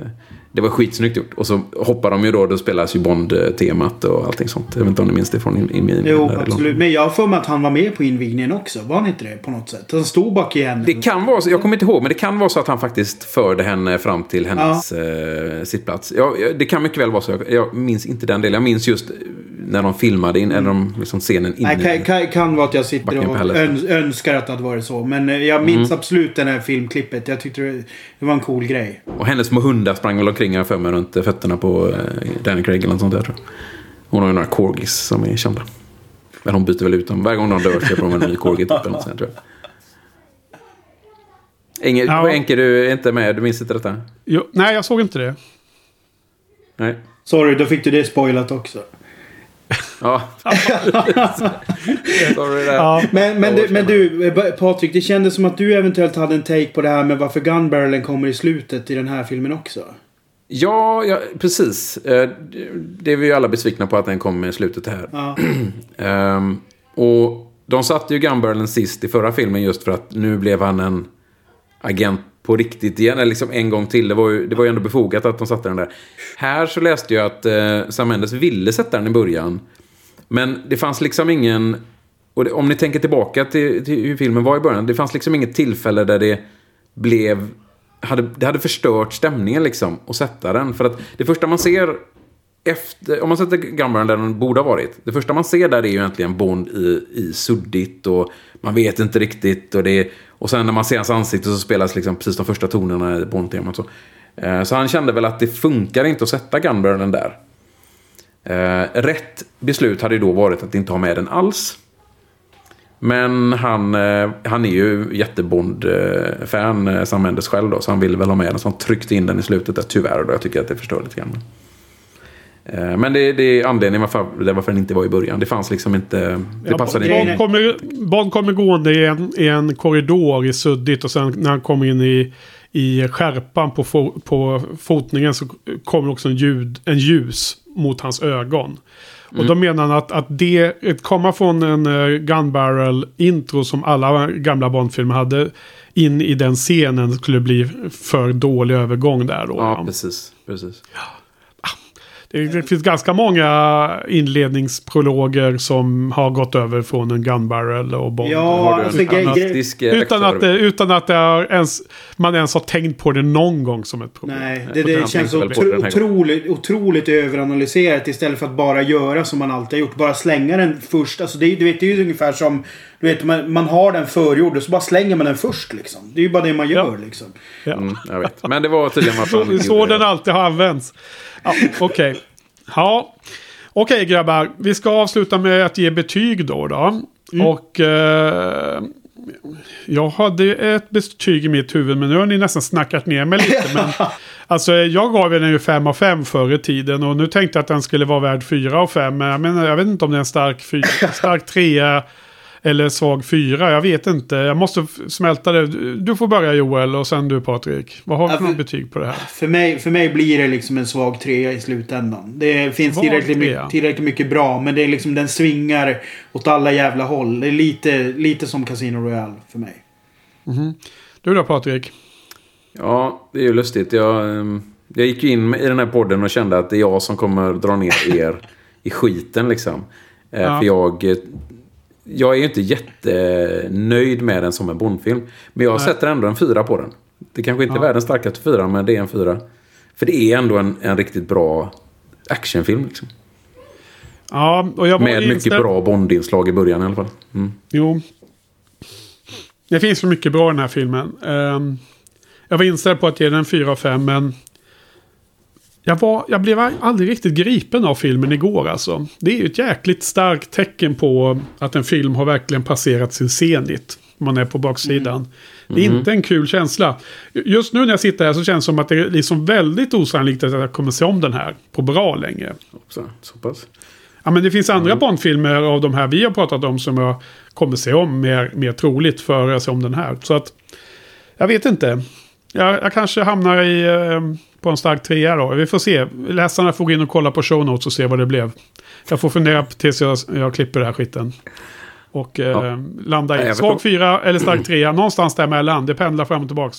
Det var skitsnyggt gjort. Och så hoppar de ju då, då spelas ju Bond-temat och allting sånt. Jag vet inte om ni minns det från invigningen. Jo, absolut. Men jag har för mig att han var med på invigningen också. Var han inte det på något sätt? Han stod bak igen. Det kan vara så, jag kommer inte ihåg, men det kan vara så att han faktiskt förde henne fram till hennes ja. eh, sittplats. Ja, det kan mycket väl vara så. Jag, jag minns inte den delen. Jag minns just när de filmade in, mm. eller de, liksom scenen inne. Nej, kan, kan, kan vara att jag sitter och öns- önskar att det hade varit så. Men jag minns mm. absolut den här filmklippet. Jag tyckte det, det var en cool grej. Och hennes små hundar sprang väl omkring här för mig runt fötterna på eh, Daniel Craig eller något sånt där, tror jag. Hon har ju några corgis som är kända. Men hon byter väl ut dem. Varje gång de dör så får de en ny corgi typ eller något sånt där, tror jag. Inge, ja. Enke, du är inte med. Du minns inte detta? Jo, nej, jag såg inte det. Nej. Sorry, då fick du det spoilat också. Ja. Sorry där. Ja. Men, men, du, men du, Patrik, det kändes som att du eventuellt hade en take på det här med varför gunbarrelen kommer i slutet i den här filmen också. Ja, ja, precis. Det är vi ju alla besvikna på att den kommer i slutet här. Ja. ehm, och de satte ju Gunbarrelen sist i förra filmen just för att nu blev han en agent på riktigt igen, eller liksom en gång till. Det var ju, det var ju ändå befogat att de satte den där. Här så läste jag att eh, Sam Mendes ville sätta den i början. Men det fanns liksom ingen... Och det, om ni tänker tillbaka till, till hur filmen var i början, det fanns liksom inget tillfälle där det blev... Hade, det hade förstört stämningen liksom att sätta den. För att det första man ser efter, om man sätter Gunbarrelen där den borde ha varit, det första man ser där är ju egentligen Bond i, i suddigt och man vet inte riktigt och, det, och sen när man ser hans ansikte så spelas liksom precis de första tonerna i Bond-temat så. Så han kände väl att det funkar inte att sätta Gunbarrelen där. Rätt beslut hade ju då varit att inte ha med den alls. Men han, han är ju jättebond-fan, Sam Mendes själv då, så han ville väl ha med den, så han tryckte in den i slutet där, tyvärr, då jag tycker att det förstör lite grann. Men det, det är anledningen varför, varför den inte var i början. Det fanns liksom inte, det passade ja, inte. Kommer, Bond kommer gående i en, i en korridor i suddigt och sen när han kommer in i, i skärpan på, fo, på fotningen så kommer också en, ljud, en ljus mot hans ögon. Mm. Och då menar han att, att det att komma från en uh, Gunbarrel-intro som alla gamla Bondfilmer hade in i den scenen skulle bli för dålig övergång där då. Ja, precis. precis. Ja. Det, det finns ganska många inledningsprologer som har gått över från en Gunbarrel och Bond. Ja, alltså, utan, att, utan, att, utan att det är ens, man ens har tänkt på det någon gång som ett problem. Nej, det, det känns så otro, otroligt, otroligt överanalyserat istället för att bara göra som man alltid har gjort. Bara slänga den först. Alltså, det, du vet, det är ju ungefär som du vet, man, man har den förgjord och så bara slänger man den först. Liksom. Det är ju bara det man gör. Ja. Liksom. Ja. Mm, jag vet. Men det var tydligen man så, så den alltid har använts. Ja, okej. Okay. Ja. Okej okay, grabbar, vi ska avsluta med att ge betyg då då. Mm. Och eh, jag hade ett betyg i mitt huvud men nu har ni nästan snackat ner mig lite men alltså jag gav den ju fem av fem förr i tiden och nu tänkte jag att den skulle vara värd fyra av fem men jag, menar, jag vet inte om det är en stark fyra, stark trea eller svag fyra, jag vet inte. Jag måste smälta det. Du får börja Joel och sen du Patrik. Vad har du ja, för, för betyg på det här? För mig, för mig blir det liksom en svag trea i slutändan. Det finns tillräckligt mycket, tillräckligt mycket bra men det är liksom, den svingar åt alla jävla håll. Det är lite, lite som Casino Royale för mig. Mm-hmm. Du då Patrik? Ja, det är ju lustigt. Jag, jag gick ju in i den här podden och kände att det är jag som kommer dra ner er i skiten liksom. Ja. För jag... Jag är ju inte jättenöjd med den som en Bondfilm. Men jag Nej. sätter ändå en fyra på den. Det kanske inte är ja. världens starkaste fyra, men det är en fyra. För det är ändå en, en riktigt bra actionfilm. Liksom. Ja, och jag med mycket inställ... bra Bondinslag i början i alla fall. Mm. Jo. Det finns så mycket bra i den här filmen. Um, jag var inställd på att ge den fyra av fem, men... Jag, var, jag blev aldrig riktigt gripen av filmen igår alltså. Det är ju ett jäkligt starkt tecken på att en film har verkligen passerat sin senit. Man är på baksidan. Mm. Det är mm. inte en kul känsla. Just nu när jag sitter här så känns det som att det är liksom väldigt osannolikt att jag kommer se om den här på bra länge. Så, så pass. Ja, men det finns andra mm. Bondfilmer av de här vi har pratat om som jag kommer se om mer, mer troligt för att se om den här. Så att, jag vet inte. Jag, jag kanske hamnar i... Eh, på en stark trea då. Vi får se. Läsarna får gå in och kolla på show notes och se vad det blev. Jag får fundera tills jag, jag klipper den här skiten. Och ja. eh, landa i svag fyra eller stark trea. Någonstans där mellan. Det pendlar fram och tillbaka.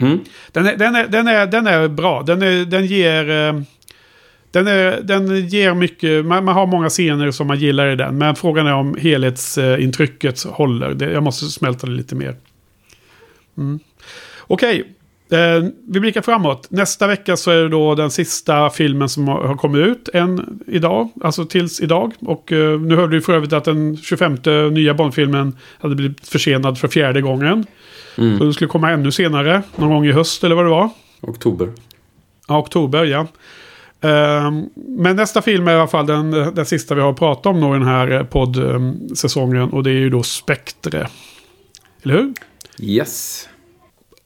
Mm. Den, är, den, är, den, är, den är bra. Den, är, den ger... Eh, Den, är, den ger mycket, man, man har många scener som man gillar i den. Men frågan är om helhetsintrycket eh, håller. Det, jag måste smälta det lite mer. Mm. Okej. Okay. Eh, vi blickar framåt. Nästa vecka så är det då den sista filmen som har, har kommit ut än idag, alltså tills idag. Och eh, nu hörde vi för övrigt att den tjugofemte nya Bondfilmen hade blivit försenad för fjärde gången. Mm. Så den skulle komma ännu senare, någon gång i höst eller vad det var. Oktober. Ja, oktober, ja. Eh, men nästa film är i alla fall den, den sista vi har pratat om då, den här poddsäsongen. Och det är ju då Spectre. Eller hur? Yes.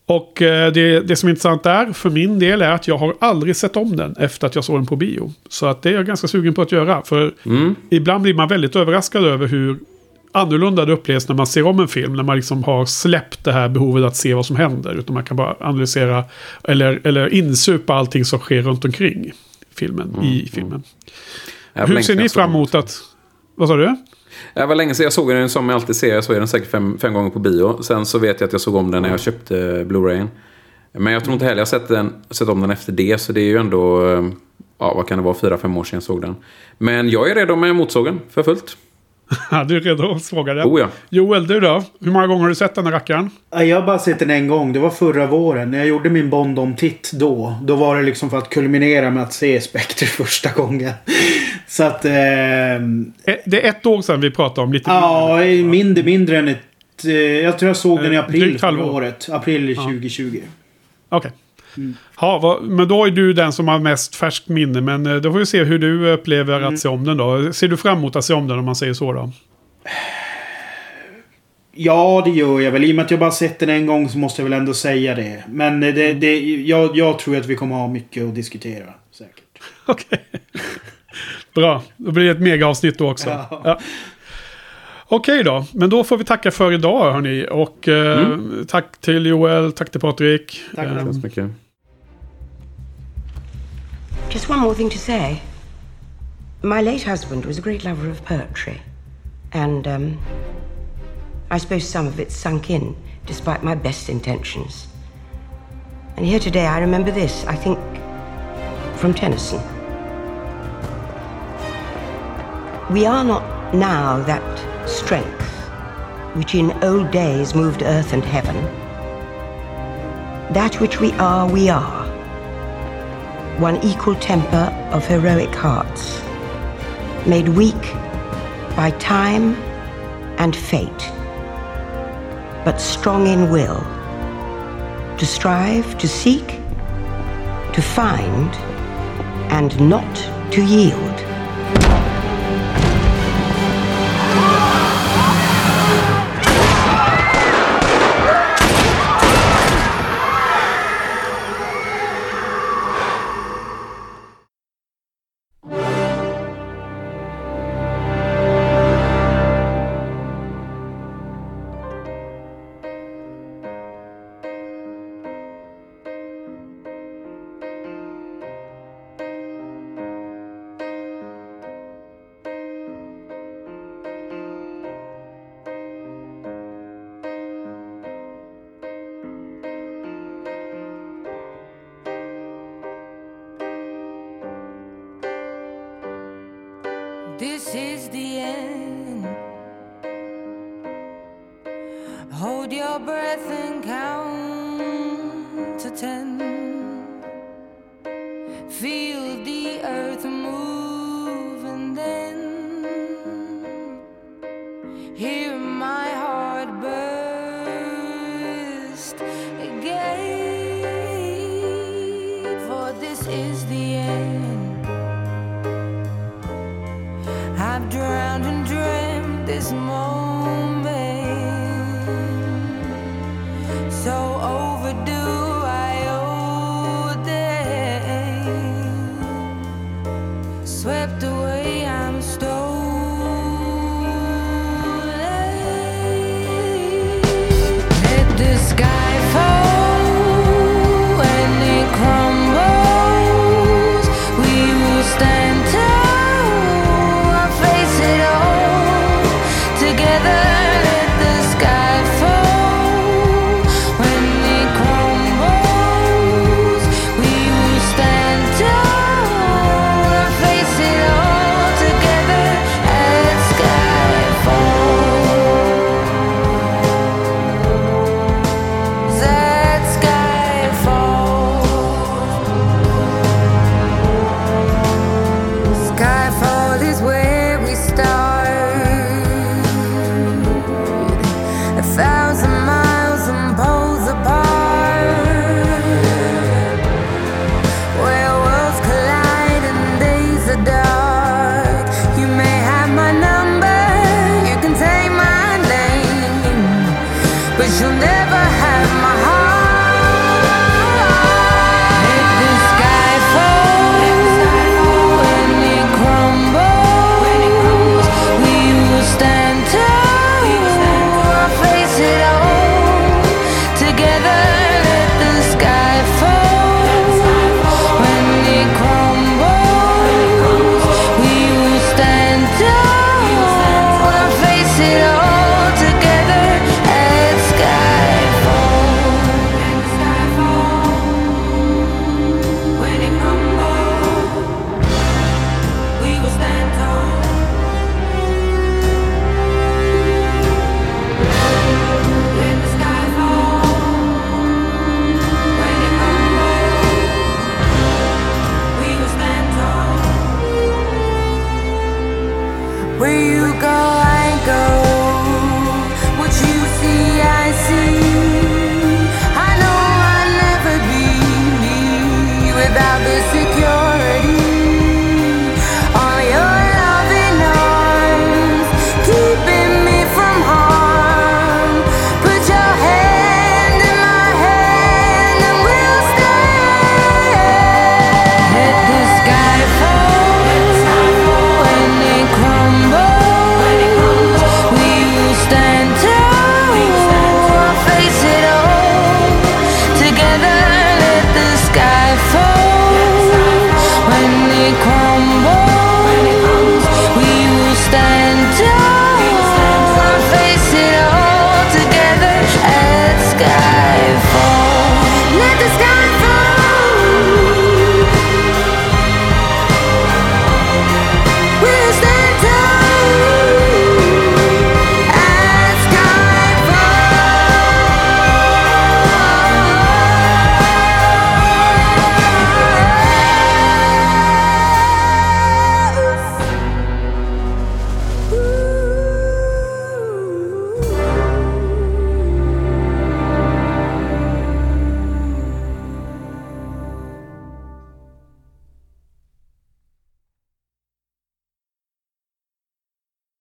Och det, det som är intressant där för min del är att jag har aldrig sett om den efter att jag såg den på bio. Så att det är jag ganska sugen på att göra. För mm. ibland blir man väldigt överraskad över hur annorlunda det upplevs när man ser om en film, när man liksom har släppt det här behovet att se vad som händer, utan man kan bara analysera eller, eller insupa allting som sker runt omkring filmen, mm, i filmen. Mm. Hur ser ni fram emot att... Vad sa du? Det var länge sedan jag såg den, som jag alltid ser. Jag såg den säkert fem, fem gånger på bio. Sen så vet jag att jag såg om den när jag köpte Blu-rayen. Men jag tror inte heller jag sett, den, sett om den efter det. Så det är ju ändå, ja, vad kan det vara, fyra, fem år sedan jag såg den. Men jag är redo med motsågen för fullt. Du är redo att såga den. Oh, ja. Joel, du då? Hur många gånger har du sett den här rackaren? Jag har bara sett den en gång. Det var förra våren. När jag gjorde min Bondom-titt då. Då var det liksom för att kulminera med att se Spectre första gången. Så att... Eh... Det är ett år sedan vi pratade om lite. Ja, mindre, mindre, mindre än ett... Jag tror jag såg den i april förra året. April tjugotjugo. Okej. Okay. Mm. Ja, vad, men då är du den som har mest färskt minne, men då får vi se hur du upplever mm. att se om den då. Ser du fram emot att se om den, om man säger så då? Ja, det gör jag väl. I och med att jag bara sett den en gång så måste jag väl ändå säga det. Men det, det, jag, jag tror att vi kommer ha mycket att diskutera, säkert. Okej. Bra, då blir det ett megaavsnitt då också. Ja. Ja. Okej då, men då får vi tacka för idag, hörni. Och eh, mm. tack till Joel, tack till Patrik. Tack så um, mycket. Just one more thing to say. My late husband was a great lover of poetry. And um, I suppose some of it sunk in, despite my best intentions. And here today I remember this, I think, from Tennyson. We are not now that strength which in old days moved earth and heaven. That which we are, we are. One equal temper of heroic hearts, made weak by time and fate, but strong in will, to strive, to seek, to find, and not to yield. This is the end. Hold your breath and count to ten. Feel the earth move and then hear my heart burst again. For this is the end. I've drowned and dreamt this morning.